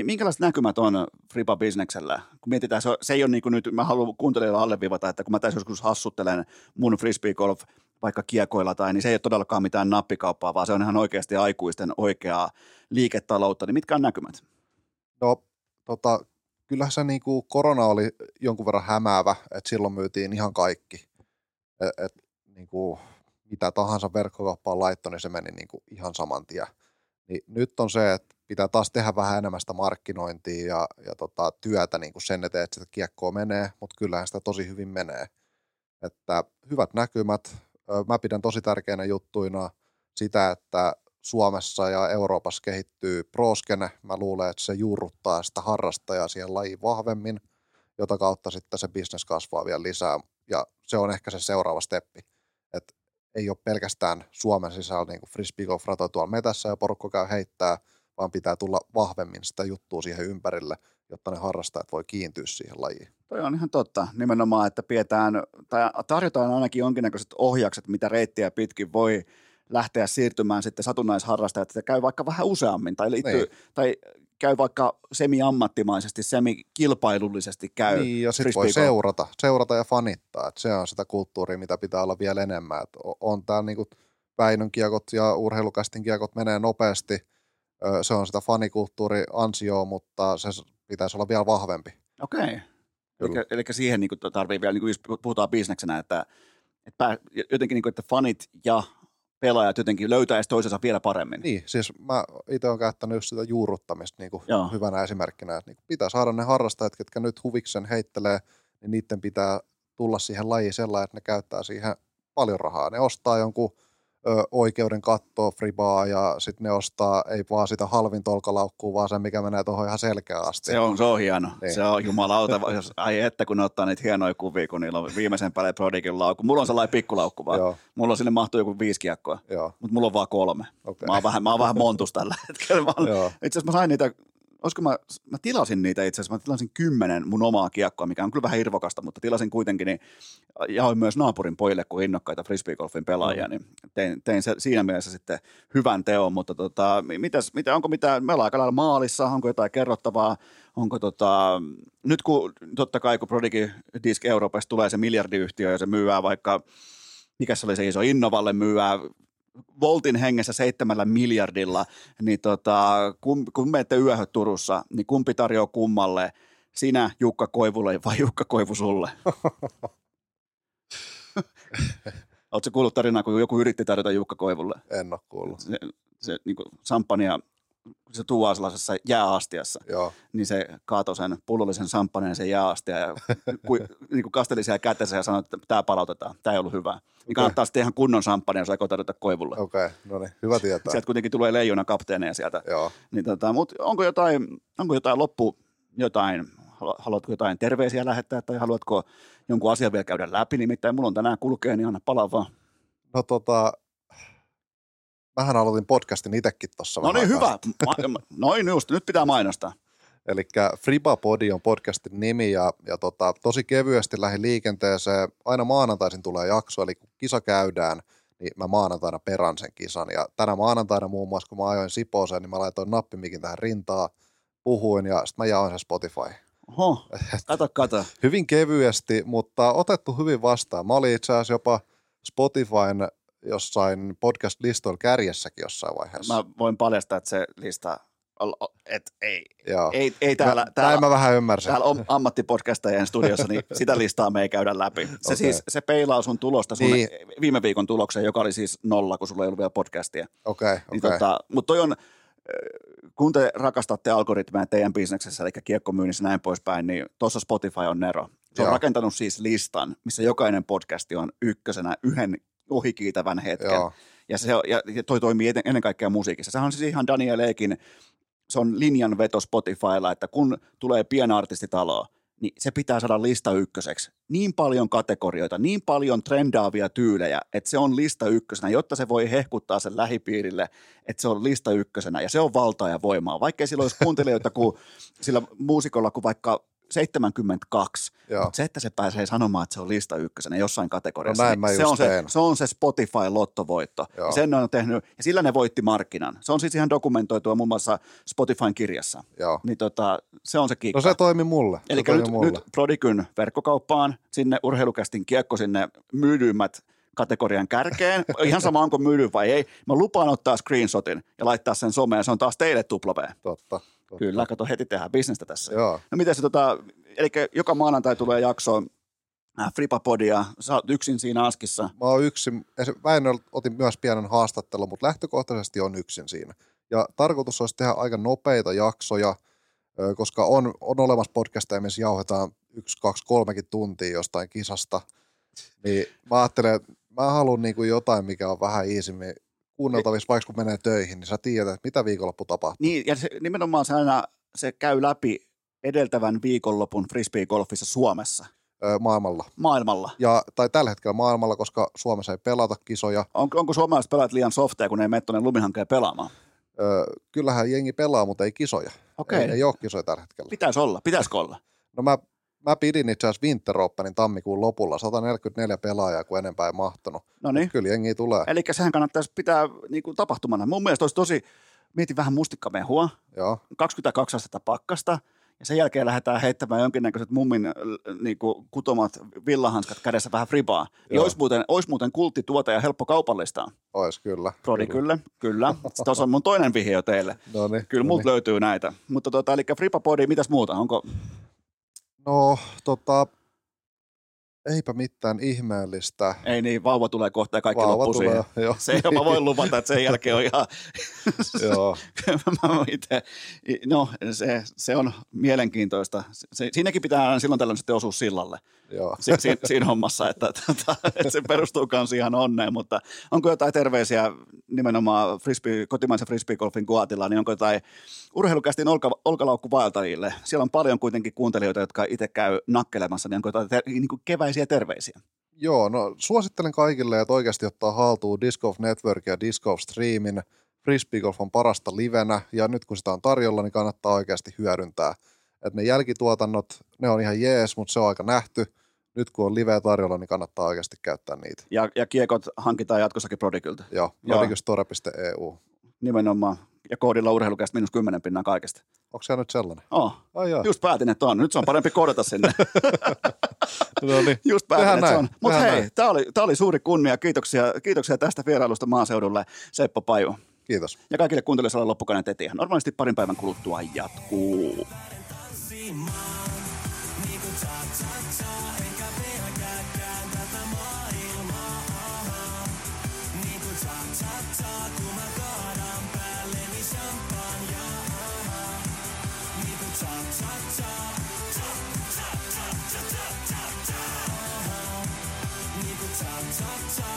minkälaiset näkymät on Friba-bisneksellä? Kun mietitään, se ei ole niin kuin nyt, mä haluan kuuntelijoilla alleviivata, että kun mä tässä joskus hassuttelen mun frisbee golf vaikka kiekoilla tai, niin se ei ole todellakaan mitään nappikauppaa, vaan se on ihan oikeasti aikuisten oikeaa liiketaloutta. Niin mitkä on näkymät? No, kyllähän se niin kuin korona oli jonkun verran hämäävä, että silloin myytiin ihan kaikki. Et niin kuin mitä tahansa verkkokauppaan laittoi, niin se meni niin kuin ihan saman tien. Niin nyt on se, että pitää taas tehdä vähän enemmän sitä markkinointia ja työtä niin kuin sen eteen, että sitä kiekkoa menee, mutta kyllähän sitä tosi hyvin menee. Että hyvät näkymät. Mä pidän tosi tärkeänä juttuina sitä, että Suomessa ja Euroopassa kehittyy proskene. Mä luulen, että se juurruttaa sitä harrastajaa siihen lajiin vahvemmin, jota kautta sitten se business kasvaa vielä lisää. Ja se on ehkä se seuraava steppi. Että ei ole pelkästään Suomen sisällä niin kuin frisbee golf-ratoja tuolla metässä ja porukka käy heittää, vaan pitää tulla vahvemmin sitä juttua siihen ympärille, jotta ne harrastajat voi kiintyä siihen lajiin. Toi on ihan totta. Nimenomaan, että pidetään, tai tarjotaan ainakin jonkinnäköiset ohjaukset, mitä reittiä pitkin voi lähteä siirtymään sitten satunnaisharrastajat, että käy vaikka vähän useammin tai liittyy, tai käy vaikka semi-ammattimaisesti, semi-kilpailullisesti käy. Niin, ja sitten voi seurata ja fanittaa, että se on sitä kulttuuria, mitä pitää olla vielä enemmän. Että on täällä niinku Väinön kiekot ja urheilukästin kiekot menee nopeasti. Se on sitä fanikulttuuri ansioa, mutta se pitäisi olla vielä vahvempi. Okei. Eli siihen niinku tarvii vielä, niinku puhutaan bisneksenä, että jotenkin niinku, että fanit ja pelaajat jotenkin löytäisi toisensa vielä paremmin. Niin, siis mä itse olen käyttänyt just sitä juurruttamista niin kuin hyvänä esimerkkinä, että niin pitää saada ne harrastajat, ketkä nyt huviksen heittelee, niin niiden pitää tulla siihen lajiin sellainen, että ne käyttää siihen paljon rahaa. Ne ostaa jonkun oikeuden kattoa Fribaa ja sitten ne ostaa ei vaan sitä halvin tolkalaukkuu, vaan sen, mikä menee tuohon ihan selkeä asti. Se on hieno. Niin. Se on jumalauta. Ai että kun ne ottaa niitä hienoja kuvia, kun niillä on viimeisen päälle Prodigyn laukku. Mulla on sellainen pikkulaukku vaan. Joo. Mulla on sinne mahtuu joku 5 kiekkoa, mutta mulla on vaan 3. Okay. Mä oon vähän montus tällä hetkellä. Itse asiassa mä sain niitä olisiko mä tilasin niitä itse asiassa, mä tilasin 10 mun omaa kiekkoa, mikä on kyllä vähän irvokasta, mutta tilasin kuitenkin, niin jaoin myös naapurin pojille, kun innokkaita frisbeegolfin pelaajia, niin tein se siinä mielessä sitten hyvän teon, mutta mitä onko mitään, meillä on aika lailla maalissa, onko jotain kerrottavaa, onko nyt kun totta kai, kun Prodigy Disc Euroopassa tulee se miljardiyhtiö ja se myyää vaikka, mikä se oli se iso, Innovalle myyää, Voltin hengessä 7 miljardilla, niin kun menette yöhöt Turussa, niin kumpi tarjoaa kummalle? Sinä Jukka Koivulle vai Jukka Koivu sulle? Oletko kuullut tarinaa, kun joku yritti tarjota Jukka Koivulle? En ole kuullut. Se niin kuin samppania, se tuuaa sellaisessa jääastiassa, joo, niin se kaatoi sen pullollisen samppaneen sen jääastia ja niin kasteli siellä kätensä ja sanoi, että tämä palautetaan, tämä ei ollut hyvää. Niin okay. Kannattaa sitten ihan kunnon samppania, jos aikoo tarjota Koivulle. Okei, okay. No niin, hyvä tietää. Sieltä kuitenkin tulee leijona kapteeneja sieltä. Joo. Niin, mutta onko jotain loppu, jotain, haluatko jotain terveisiä lähettää tai haluatko jonkun asian vielä käydä läpi? Nimittäin mulla on tänään kulkee, niin anna palaa vaan. No mähän aloitin podcastin itsekin tuossa. No niin, hyvä. Noin just, nyt pitää mainostaa. Elikkä Friba Podi on podcastin nimi ja tosi kevyesti lähdin liikenteeseen. Aina maanantaisin tulee jakso, eli kun kisa käydään, niin mä maanantaina perään sen kisan. Ja tänä maanantaina muun muassa, kun mä ajoin Sipooseen, niin mä laitoin nappimikin tähän rintaan, puhuin ja sitten mä jaoin sen Spotify. Oho, kato. Hyvin kevyesti, mutta otettu hyvin vastaan. Mä olin itse asiassa jopa Spotifyn jossain podcast-listoilla kärjessäkin jossain vaiheessa. Mä voin paljastaa, että se lista, että ei täällä mä vähän ymmärsin. Täällä on ammattipodcastajien studiossa, niin sitä listaa me ei käydä läpi. Se okay. Siis, se peilaa sun tulosta, sun niin. Viime viikon tulokseen, joka oli siis 0, kun sulla ei ollut vielä podcastia. Okei. Niin mutta toi on, kun te rakastatte algoritmeja teidän bisneksessä, eli kiekkomyynnissä näin poispäin, niin tuossa Spotify on nero. Se on rakentanut siis listan, missä jokainen podcasti on ykkösenä yhden ohikiitävän hetken. Joo. Ja toi toimii ennen kaikkea musiikissa. Sehän on siis ihan Daniel Leikin, se on linjanveto Spotifylla, että kun tulee pienartistitaloa, niin se pitää saada lista ykköseksi. Niin paljon kategorioita, niin paljon trendaavia tyylejä, että se on lista ykkösenä, jotta se voi hehkuttaa sen lähipiirille, että se on lista ykkösenä ja se on valtaa ja voimaa. Vaikkei sillä olisi kuuntelijoita kuin sillä muusikolla kuin vaikka 72, mutta se, että se pääsee sanomaan, että se on lista ykkösenä jossain kategoriassa, no niin se on se Spotify-lottovoitto. Ja sen on tehnyt, ja sillä ne voitti markkinan. Se on siis ihan dokumentoitua muun muassa Spotifyn kirjassa. Joo. Niin se on se kikka. No se toimi mulle. Eli nyt Prodigyn verkkokauppaan, sinne urheilukästin kiekko, sinne myydymät kategorian kärkeen. Ihan sama, onko myydy vai ei. Mä lupaan ottaa screenshotin ja laittaa sen someen, se on taas teille tuplavee. Totta. Kyllä, kato, heti tehdään bisnestä tässä. Joo. No miten se eli joka maanantai tulee jakso Friba-podia, sä oot yksin siinä askissa. Mä oon yksin, Väinö otin myös pienen haastattelun, mutta lähtökohtaisesti on yksin siinä. Ja tarkoitus olisi tehdä aika nopeita jaksoja, koska on olemassa podcasteja, missä jauhetaan 1, 2, 3 tuntia jostain kisasta. Niin mä ajattelen, että mä haluan niin kuin jotain, mikä on vähän iisimmin kuunneltavissa, vaikka kun menee töihin, niin sä tiedät, että mitä viikonloppu tapahtuu. Niin, ja nimenomaan se aina se käy läpi edeltävän viikonlopun frisbeegolfissa Suomessa. Maailmalla. Tai tällä hetkellä maailmalla, koska Suomessa ei pelata kisoja. Onko suomalaiset pelaat liian softeja, kun ei mene tuonne lumihankeen pelaamaan? Kyllähän jengi pelaa, mutta ei kisoja. Okei. Ei ole kisoja tällä hetkellä. Pitäisikö olla? No mä pidin itse asiassa Winter Openin tammikuun lopulla, 144 pelaajaa, kun enempää ei mahtunut. Noniin. Kyllä jengiä tulee. Eli sehän kannattaisi pitää niin kuin tapahtumana. Mun mielestä olisi mietin vähän mustikkamehua, 22 astetta pakkasta, ja sen jälkeen lähdetään heittämään jonkinnäköiset mummin niin kuin kutomat villahanskat kädessä vähän fribaa. Niin olisi muuten kulttituote ja helppo kaupallistaa. Ois kyllä. Prodi kyllä. Tuossa on mun toinen vihje teille. Noniin. Kyllä multa löytyy näitä. Mutta eli Friba-podi, mitäs muuta? Onko... No, eipä mitään ihmeellistä. Ei niin, vauva tulee kohta ja kaikki vauva loppuu tulee, siihen. Mä voin luvata, että sen jälkeen on ihan... Joo. Se on mielenkiintoista. Siinäkin pitää aina silloin tällöin sitten osua sillalle. Joo. Siinä hommassa, että se perustuu kanssa ihan onneen, mutta onko jotain terveisiä nimenomaan kotimaisen frisbeegolfin GOATilla, niin onko jotain urheilukästin olkalaukkuvaeltajille? Siellä on paljon kuitenkin kuuntelijoita, jotka itse käy nakkelemassa, niin onko jotain niin keväisiä terveisiä? Joo, no suosittelen kaikille, että oikeasti ottaa haltuun Disc Golf Network ja Disc Golf Streamin, frisbeegolf on parasta livenä ja nyt kun sitä on tarjolla, niin kannattaa oikeasti hyödyntää. Et ne jälkituotannot, ne on ihan jees, mutta se on aika nähty. Nyt kun on liveä tarjolla, niin kannattaa oikeasti käyttää niitä. Ja kiekot hankitaan jatkossakin Prodigyltä. Joo, prodigystore.eu. Nimenomaan. Ja koodilla urheilukästä -10% kaikesta. Onko se nyt sellainen? Oh. Ai joo. Just päätin, että on. Nyt se on parempi koodata sinne. No niin. Just päätin, että se on. Mutta hei, tämä oli suuri kunnia. Kiitoksia tästä vierailusta maaseudulle, Seppo Paju. Kiitos. Ja kaikille kuuntelijoille loppukainen tetiä. Normaalisti parin päivän kuluttua jatkuu. Top, top, top.